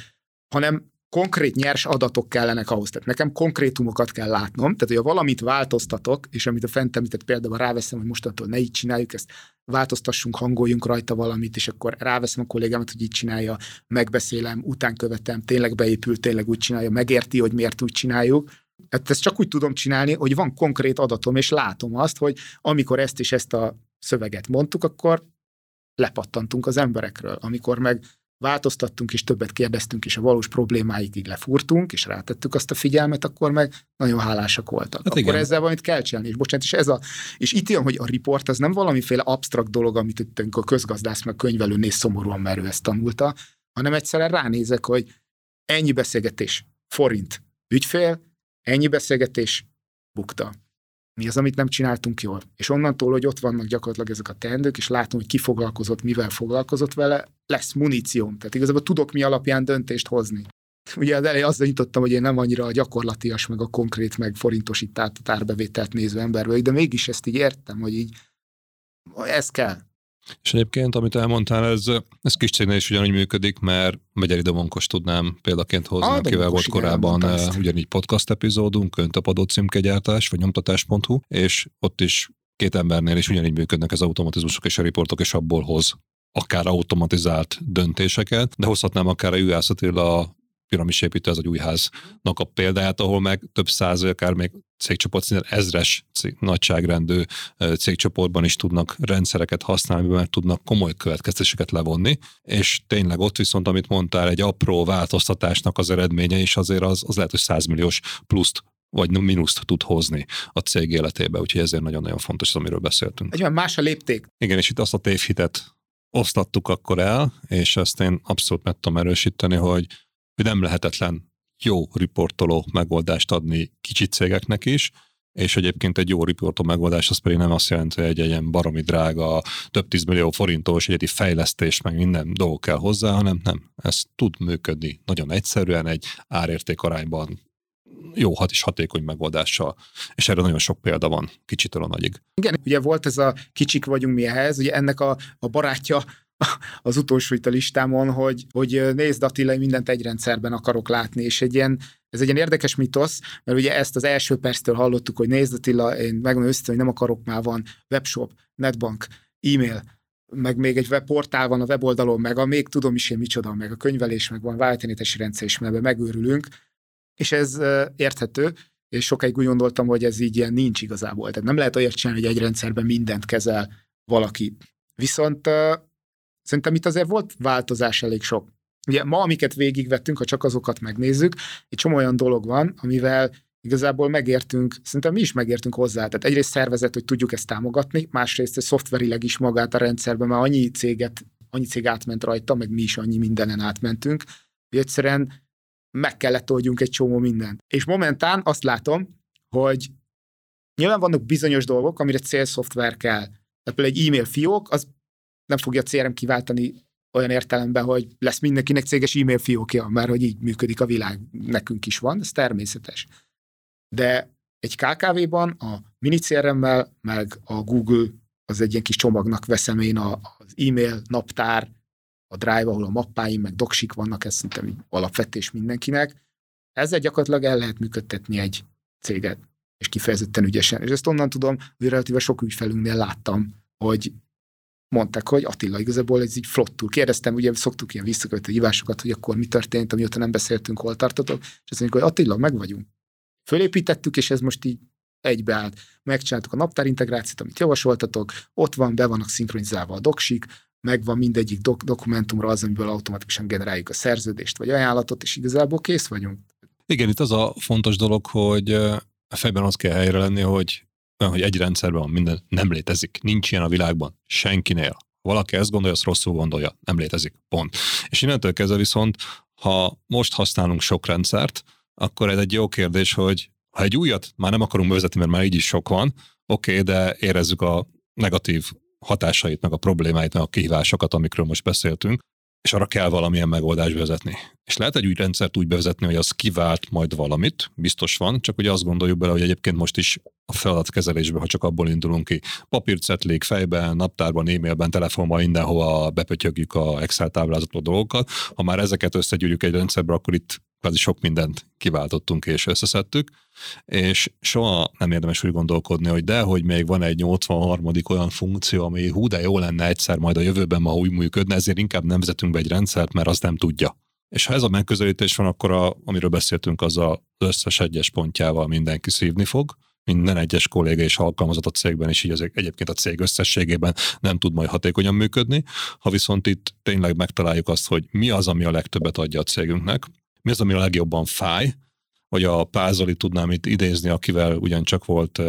hanem konkrét nyers adatok kellenek ahhoz. Tehát nekem konkrétumokat kell látnom, tehát hogyha valamit változtatok, és amit a fent említett példában ráveszem, hogy mostantól ne így csináljuk, ezt változtassunk, hangoljunk rajta valamit, és akkor ráveszem a kollégámat, hogy így csinálja, megbeszélem, utánkövetem, tényleg beépül, tényleg úgy csinálja, megérti, hogy miért úgy csináljuk. Hát ezt csak úgy tudom csinálni, hogy van konkrét adatom, és látom azt, hogy amikor ezt és ezt a szöveget mondtuk, akkor lepattantunk az emberekről. Amikor meg változtattunk, és többet kérdeztünk, és a valós problémáikig lefúrtunk, és rátettük azt a figyelmet, akkor meg nagyon hálásak voltak. Hát akkor igen. Ezzel valamit kell csinálni, és bocsánat, és, ez a, és itt jön, hogy a riport az nem valamiféle absztrakt dolog, amit itt a közgazdász meg könyvelő néz szomorúan, mert ő ezt tanulta, hanem egyszerűen ránézek, hogy ennyi beszélgetés, forint, ügyfél, ennyi beszélgetés, bukta. Mi az, amit nem csináltunk jól. És onnantól, hogy ott vannak gyakorlatilag ezek a teendők, és látom, hogy ki foglalkozott, mivel foglalkozott vele, lesz munícióm. Tehát igazából tudok mi alapján döntést hozni. Ugye az elején azzal nyitottam, hogy én nem annyira a gyakorlatias, meg a konkrét, meg forintosítást, a tárbevételt nézve emberből, de mégis ezt így értem, hogy így ez kell. És egyébként, amit elmondtál, ez, ez kis cégnél is ugyanúgy működik, mert Megyeri Domonkos tudnám példaként hozni, akivel volt korábban ugyanígy podcast epizódunk, Öntapadó címkegyártás, vagy nyomtatás pont hu, és ott is két embernél is ugyanígy működnek az automatizmusok és a riportok, és abból hoz akár automatizált döntéseket, de hozhatnám akár a Juhász Attila piramisépítő, ez egy újháznak a példáját, ahol meg több száz, akár még cégcsoport szinten ezres cég, nagyságrendű cégcsoportban is tudnak rendszereket használni, mert tudnak komoly következtetéseket levonni, és tényleg ott viszont, amit mondtál, egy apró változtatásnak az eredménye is azért az, az lehet, hogy százmilliós pluszt vagy minuszt tud hozni a cég életébe, úgyhogy ezért nagyon-nagyon fontos az, amiről beszéltünk. Egy más a lépték. Igen, és itt azt a tévhitet osztattuk akkor el, és ezt én abszolút meg tudom erősíteni, hogy hogy nem lehetetlen jó riportoló megoldást adni kicsi cégeknek is, és egyébként egy jó riportoló megoldás az pedig nem azt jelenti, hogy egy ilyen baromi drága, több tízmillió forintos egyedi fejlesztés, meg minden dolog kell hozzá, hanem nem. Ez tud működni nagyon egyszerűen, egy árérték arányban jó hat és hatékony megoldással. És erre nagyon sok példa van, kicsitől a nagyig. Igen, ugye volt ez a kicsik vagyunk mi ehhez, ugye ennek a, a barátja, az utolsó itt a listámon, hogy, hogy nézd Attila, mindent egy rendszerben akarok látni, és egy ilyen, ez egy ilyen érdekes mitosz, mert ugye ezt az első perctől hallottuk, hogy nézd Attila, én megmondom őszintén, hogy nem akarok, már van webshop, netbank, e-mail, meg még egy webportál van a weboldalon, meg a még tudom is én micsoda, meg a könyvelés, meg van vállalatirányítási rendszer, és mert megőrülünk, és ez érthető, és sokáig úgy gondoltam, hogy ez így ilyen nincs igazából, tehát nem lehet olyat csinálni, hogy egy rendszerben mindent kezel valaki. Viszont szerintem itt azért volt változás elég sok. Ugye ma, amiket végigvettünk, ha csak azokat megnézzük, egy csomó olyan dolog van, amivel igazából megértünk, szerintem mi is megértünk hozzá. Tehát egyrészt szervezet, hogy tudjuk ezt támogatni, másrészt a szoftverileg is magát a rendszerben, mert annyi céget, annyi cég átment rajta, meg mi is annyi mindenen átmentünk, hogy egyszerűen meg kellett oldjunk egy csomó mindent. És momentán azt látom, hogy nyilván vannak bizonyos dolgok, amire célszoftver kell. Tehát például egy e-mail fiók, az nem fogja a cé er em kiváltani olyan értelemben, hogy lesz mindenkinek céges e-mail fiókja, mert hogy így működik a világ, nekünk is van, ez természetes. De egy ká ká vé-ban a mini cé er em-mel, meg a Google, az egy ilyen kis csomagnak veszem én az e-mail, naptár, a Drive, ahol a mappáim, meg doksik vannak, ez szerintem alapvetés mindenkinek. Ezzel gyakorlatilag el lehet működtetni egy céget, és kifejezetten ügyesen. És ezt onnan tudom, hogy relatíve sok ügyfelünknél láttam, hogy mondták, hogy Attila, igazából ez így flottul. Kérdeztem, ugye szoktuk ilyen visszakövető hívásokat, hogy akkor mi történt, amióta nem beszéltünk, hol tartotok, és azt mondjuk, hogy Attila, meg vagyunk. Fölépítettük, és ez most így egybeállt. Megcsináltuk a naptárintegrációt, amit javasoltatok, ott van, be vannak szinkronizálva a doksik, megvan mindegyik dok- dokumentumra az, amiből automatikusan generáljuk a szerződést, vagy ajánlatot, és igazából kész vagyunk. Igen, itt az a fontos dolog, hogy a fejben az kell helyre lenni, hogy hogy egy rendszerben van minden, nem létezik. Nincs ilyen a világban, senkinél. Ha valaki ezt gondolja, azt rosszul gondolja, nem létezik, pont. És innentől kezdve viszont, ha most használunk sok rendszert, akkor ez egy jó kérdés, hogy ha egy újat már nem akarunk bevezetni, mert már így is sok van, oké, okay, de érezzük a negatív hatásait, meg a problémáit, meg a kihívásokat, amikről most beszéltünk, és arra kell valamilyen megoldást bevezetni. És lehet egy új rendszert úgy bevezetni, hogy az kivált majd valamit, biztos van, csak ugye azt gondoljuk bele, hogy egyébként most is a feladatkezelésben, ha csak abból indulunk ki, papírcetlék, fejben, naptárban, e-mailben, telefonban, mindenhova bepötyögjük a Excel táblázatú dolgokat. Ha már ezeket összegyűjtjük egy rendszerbe, akkor itt kvázi sok mindent kiváltottunk és összeszedtük, és soha nem érdemes úgy gondolkodni, hogy de, hogy még van egy nyolcvanharmadik olyan funkció, ami hú, de jó lenne egyszer majd a jövőben, ma úgy működne, ezért inkább nem vezetünk be egy rendszert, mert azt nem tudja. És ha ez a megközelítés van, akkor a, amiről beszéltünk, az az összes egyes pontjával mindenki szívni fog, minden egyes kolléga és alkalmazott a cégben, és így az egyébként a cég összességében nem tud majd hatékonyan működni. Ha viszont itt tényleg megtaláljuk azt, hogy mi az, ami a legtöbbet adja a cégünknek, mi az, ami a legjobban fáj, hogy a Pázolit tudnám itt idézni, akivel ugyancsak volt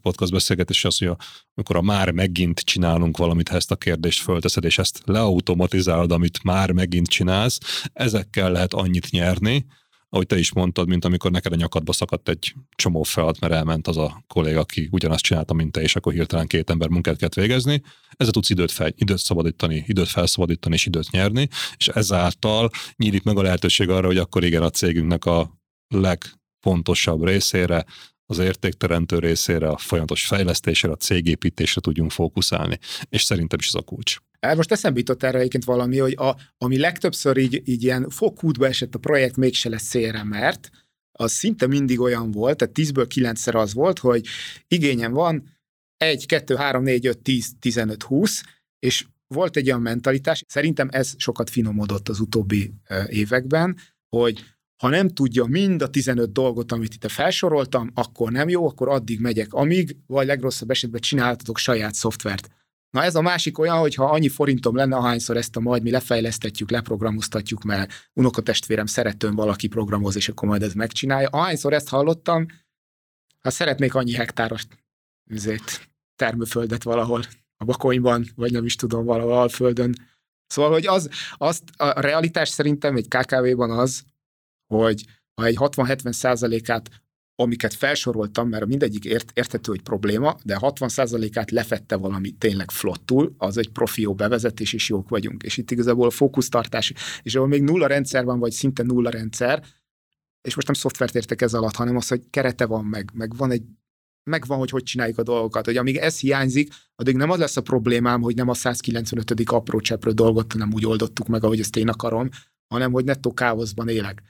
podcast beszélgetés, az, hogy amikor a már megint csinálunk valamit, ha ezt a kérdést fölteszed, és ezt leautomatizálod, amit már megint csinálsz, ezekkel lehet annyit nyerni, ahogy te is mondtad, mint amikor neked a nyakadba szakadt egy csomó feladat, mert elment az a kolléga, aki ugyanazt csinálta, mint te, és akkor hirtelen két ember munkát kell végezni. Ezzel tudsz időt, fel, időt szabadítani, időt felszabadítani és időt nyerni, és ezáltal nyílik meg a lehetőség arra, hogy akkor igen, a cégünknek a legfontosabb részére, az értékteremtő részére, a folyamatos fejlesztésre, a cégépítésre tudjunk fókuszálni. És szerintem is ez a kulcs. Most eszembe jutott erre egyébként valami, hogy a, ami legtöbbször így, így ilyen fogkútba esett a projekt, mégse lesz célra, mert az szinte mindig olyan volt, tehát tízből kilencszer az volt, hogy igényem van egy, kettő, három, négy, öt, tíz, tizenöt, húsz, és volt egy olyan mentalitás, szerintem ez sokat finomodott az utóbbi években, hogy ha nem tudja mind a tizenöt dolgot, amit itt felsoroltam, akkor nem jó, akkor addig megyek, amíg, vagy legrosszabb esetben csináltatok saját szoftvert. Na ez a másik olyan, hogy ha annyi forintom lenne, ahányszor ezt a majd mi lefejlesztetjük, leprogramoztatjuk, mert unokatestvérem szeretőn valaki programoz, és akkor majd ez megcsinálja. Ahányszor ezt hallottam, ha szeretnék annyi hektáros üzét, termőföldet valahol a Bakonyban, vagy nem is tudom, valahol Alföldön. Szóval, hogy az, azt a realitás szerintem egy ká ká vé-ban az, hogy ha egy hatvan-hetven százalékát, amiket felsoroltam, mert mindegyik ért, érthető, hogy probléma, de hatvan százalékát lefette valami tényleg flottul, az egy profi jó bevezetés, és jók vagyunk. És itt igazából a fókusztartás, és ahol még nulla rendszer van, vagy szinte nulla rendszer, és most nem szoftvert értek ez alatt, hanem az, hogy kerete van meg, meg van egy, megvan, hogy hogy csináljuk a dolgokat, hogy amíg ez hiányzik, addig nem az lesz a problémám, hogy nem a százkilencvenötödik apró cseprő dolgot nem úgy oldottuk meg, ahogy ezt én akarom, hanem hogy nettó káoszban élek.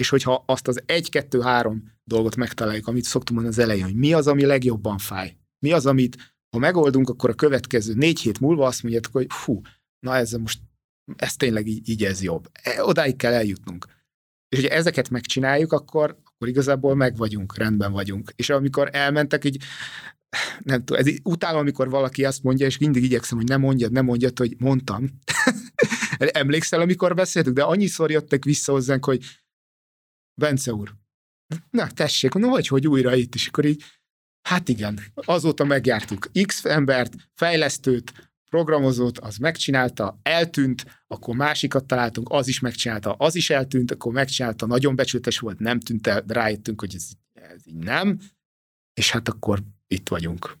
És hogyha azt az egy-kettő-három dolgot megtaláljuk, amit szoktunk mondani az elején, hogy mi az, ami legjobban fáj, mi az, amit ha megoldunk, akkor a következő négy hét múlva azt mondjátok, hogy hú, na ez most, ez tényleg így, így ez jobb. Odáig kell eljutnunk. És hogyha ezeket megcsináljuk, akkor, akkor igazából meg vagyunk, rendben vagyunk. És amikor elmentek, így, nem tudom, ez utálom, amikor valaki azt mondja, és mindig igyekszem, hogy ne mondjad, ne mondjad, hogy mondtam. Emlékszel, amikor beszéltük, de annyiszor jöttek vissza hozzánk, hogy Bence úr, na tessék, no, hogy, hogy újra itt is, akkor így, hát igen, azóta megjártuk X embert, fejlesztőt, programozót, az megcsinálta, eltűnt, akkor másikat találtunk, az is megcsinálta, az is eltűnt, akkor megcsinálta, nagyon becsületes volt, nem tűnt el, de rájöttünk, hogy ez, ez így nem, és hát akkor itt vagyunk.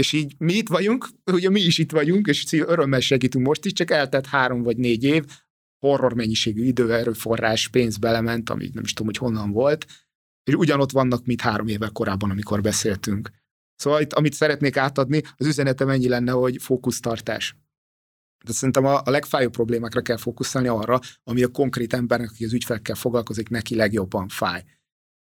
És így mi itt vagyunk, ugye mi is itt vagyunk, és örömmel segítünk most is, csak eltelt három vagy négy év, horror mennyiségű idő, erőforrás, pénz belement, amit nem is tudom, hogy honnan volt, és ugyanott vannak, mint három évvel korábban, amikor beszéltünk. Szóval itt, amit szeretnék átadni, az üzenetem ennyi lenne, hogy fókusztartás. De szerintem a, a legfájóbb problémákra kell fókuszálni arra, ami a konkrét embernek, aki az ügyfelekkel foglalkozik, neki legjobban fáj.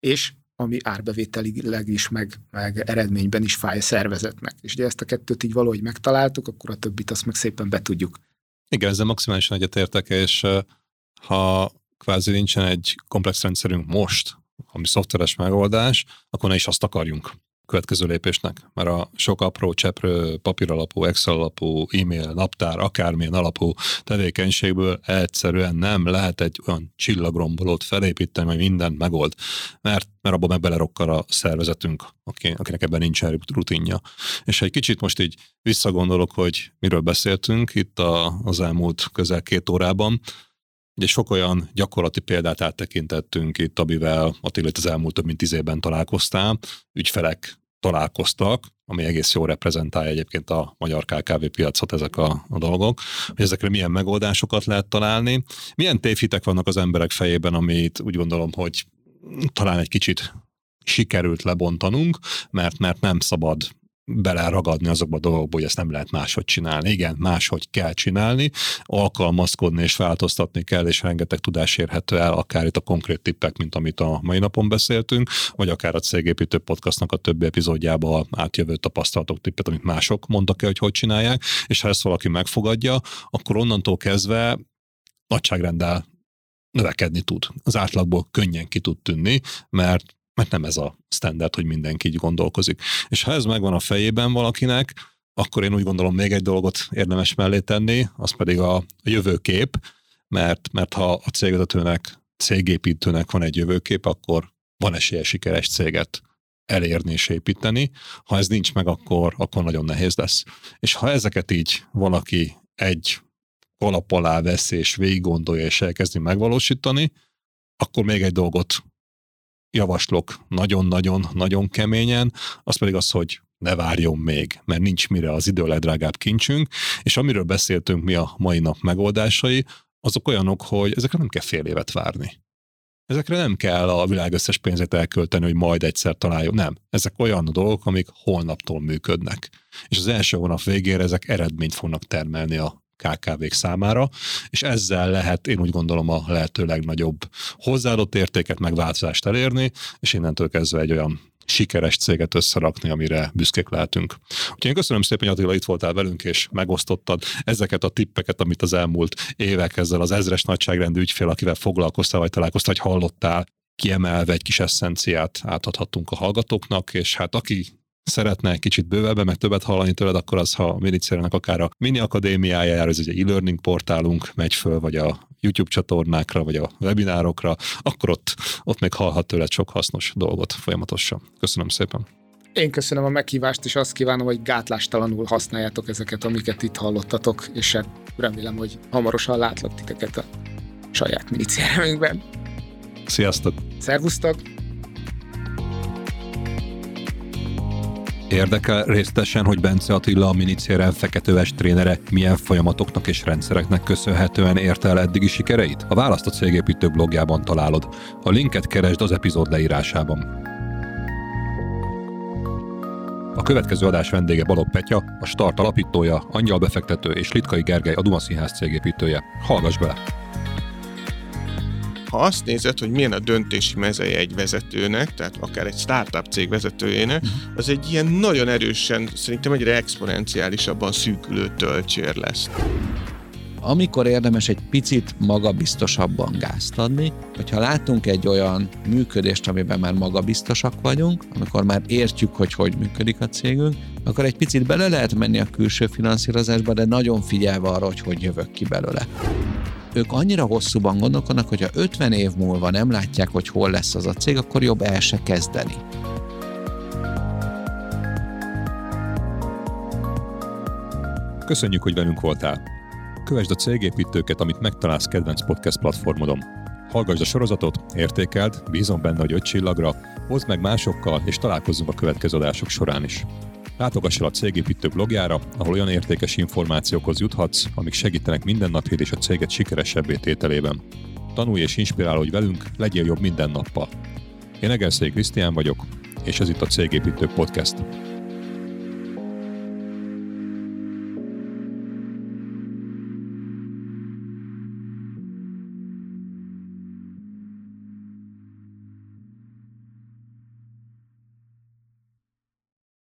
És ami árbevételileg is, meg, meg eredményben is fáj a szervezetnek. És ugye ezt a kettőt így valahogy megtaláltuk, akkor a többit azt meg szépen be tudjuk. Igen, ezzel maximálisan egyetértek, és ha kvázi nincsen egy komplex rendszerünk most, ami szoftveres megoldás, akkor ne is azt akarjunk a következő lépésnek, mert a sok apró cseprő, papíralapú, Excel alapú, e-mail, naptár, akármilyen alapú tevékenységből egyszerűen nem lehet egy olyan csillagrombolót felépíteni, hogy mindent megold, mert, mert abban meg belerokkar a szervezetünk, akinek ebben nincsen rutinja. És ha egy kicsit most így visszagondolok, hogy miről beszéltünk itt a, az elmúlt közel két órában, ugye sok olyan gyakorlati példát áttekintettünk itt, amivel Attilét az elmúlt több mint tíz évben találkoztál, ügyfelek találkoztak, ami egész jól reprezentálja egyébként a magyar ká ká vé piacot ezek a, a dolgok, hogy ezekre milyen megoldásokat lehet találni, milyen tévhitek vannak az emberek fejében, amit úgy gondolom, hogy talán egy kicsit sikerült lebontanunk, mert, mert nem szabad beleragadni azokba a dolgokba, hogy ezt nem lehet máshogy csinálni. Igen, máshogy kell csinálni, alkalmazkodni és változtatni kell, és rengeteg tudás érhető el, akár itt a konkrét tippek, mint amit a mai napon beszéltünk, vagy akár a Cégépítő Podcastnak a többi epizódjában átjövő tapasztalatok, tippet, amit mások mondtak el, hogy hogy csinálják, és ha ezt valaki megfogadja, akkor onnantól kezdve nagyságrendel növekedni tud. Az átlagból könnyen ki tud tűnni, mert mert nem ez a standard, hogy mindenki így gondolkozik. És ha ez megvan a fejében valakinek, akkor én úgy gondolom, még egy dolgot érdemes mellé tenni, az pedig a, a jövőkép, mert, mert ha a cégvezetőnek, cégépítőnek van egy jövőkép, akkor van esélye sikeres céget elérni és építeni. Ha ez nincs meg, akkor, akkor nagyon nehéz lesz. És ha ezeket így valaki egy kalap alá vesz és végig gondolja és elkezdi megvalósítani, Akkor még egy dolgot javaslok nagyon-nagyon-nagyon keményen, az pedig az, hogy ne várjon még, mert nincs mire, az idő a legdrágább kincsünk, és amiről beszéltünk mi a mai nap megoldásai, azok olyanok, hogy ezekre nem kell fél évet várni. Ezekre nem kell a világ összes pénzét elkölteni, hogy majd egyszer találjon. Nem. Ezek olyan dolgok, amik holnaptól működnek. És az első hónap végére ezek eredményt fognak termelni a ká ká vék számára, és ezzel lehet, én úgy gondolom, a lehető legnagyobb hozzáadott értéket, meg változást elérni, és innentől kezdve egy olyan sikeres céget összerakni, amire büszkék lehetünk. Úgyhogy én köszönöm szépen, Attila, itt voltál velünk, és megosztottad ezeket a tippeket, amit az elmúlt évek ezzel az ezres nagyságrendű ügyfél, akivel foglalkoztál, vagy találkoztál, vagy hallottál, kiemelve egy kis eszenciát átadhattunk a hallgatóknak, és hát aki szeretne egy kicsit bővebben, meg többet hallani tőled, akkor az, ha Minicelnek akár a Mini Akadémiájára, ez egy e-learning portálunk, megy föl, vagy a YouTube csatornákra, vagy a webinárokra, akkor ott, ott még hallhat tőled sok hasznos dolgot folyamatosan. Köszönöm szépen. Én köszönöm a meghívást, és azt kívánom, hogy gátlástalanul használjátok ezeket, amiket itt hallottatok, és hát remélem, hogy hamarosan látlak titeket a saját Minicelmünkben. Sziasztok! Szervusztok! Érdekel részletesen, hogy Bence Attila, a Minicérem feketőes trénere milyen folyamatoknak és rendszereknek köszönhetően érte el eddigi sikereit? A választ a Cégépítő blogjában találod. A linket keresd az epizód leírásában. A következő adás vendége Balogh Petya, a Start alapítója, Angyal befektető és Litkai Gergely, a Duma Színház cégépítője. Hallgass bele! Ha azt nézed, hogy milyen a döntési mezeje egy vezetőnek, tehát akár egy startup cég vezetőjének, az egy ilyen nagyon erősen, szerintem egyre exponenciálisabban szűkülő töltsér lesz. Amikor érdemes egy picit magabiztosabban gázt adni, hogyha látunk egy olyan működést, amiben már magabiztosak vagyunk, amikor már értjük, hogy hogy működik a cégünk, akkor egy picit bele lehet menni a külső finanszírozásba, de nagyon figyelve arra, hogy hogy jövök ki belőle. Ők annyira hosszúban gondolkodnak, hogyha ötven év múlva nem látják, hogy hol lesz az a cég, akkor jobb el se kezdeni. Köszönjük, hogy velünk voltál! Kövesd a Cégépítőket, amit megtalálsz kedvenc podcast platformodon. Hallgass a sorozatot, értékeld, bízom benne, hogy öt csillagra, hozd meg másokkal, és találkozzunk a következő adások során is. Látogass el a Cégépítő blogjára, ahol olyan értékes információkhoz juthatsz, amik segítenek mindennapjét és a céget sikeresebbé tételében. Tanulj és inspirálódj velünk, legyél jobb minden nappal. Én Egerszegi Krisztián vagyok, és ez itt a Cégépítő Podcast.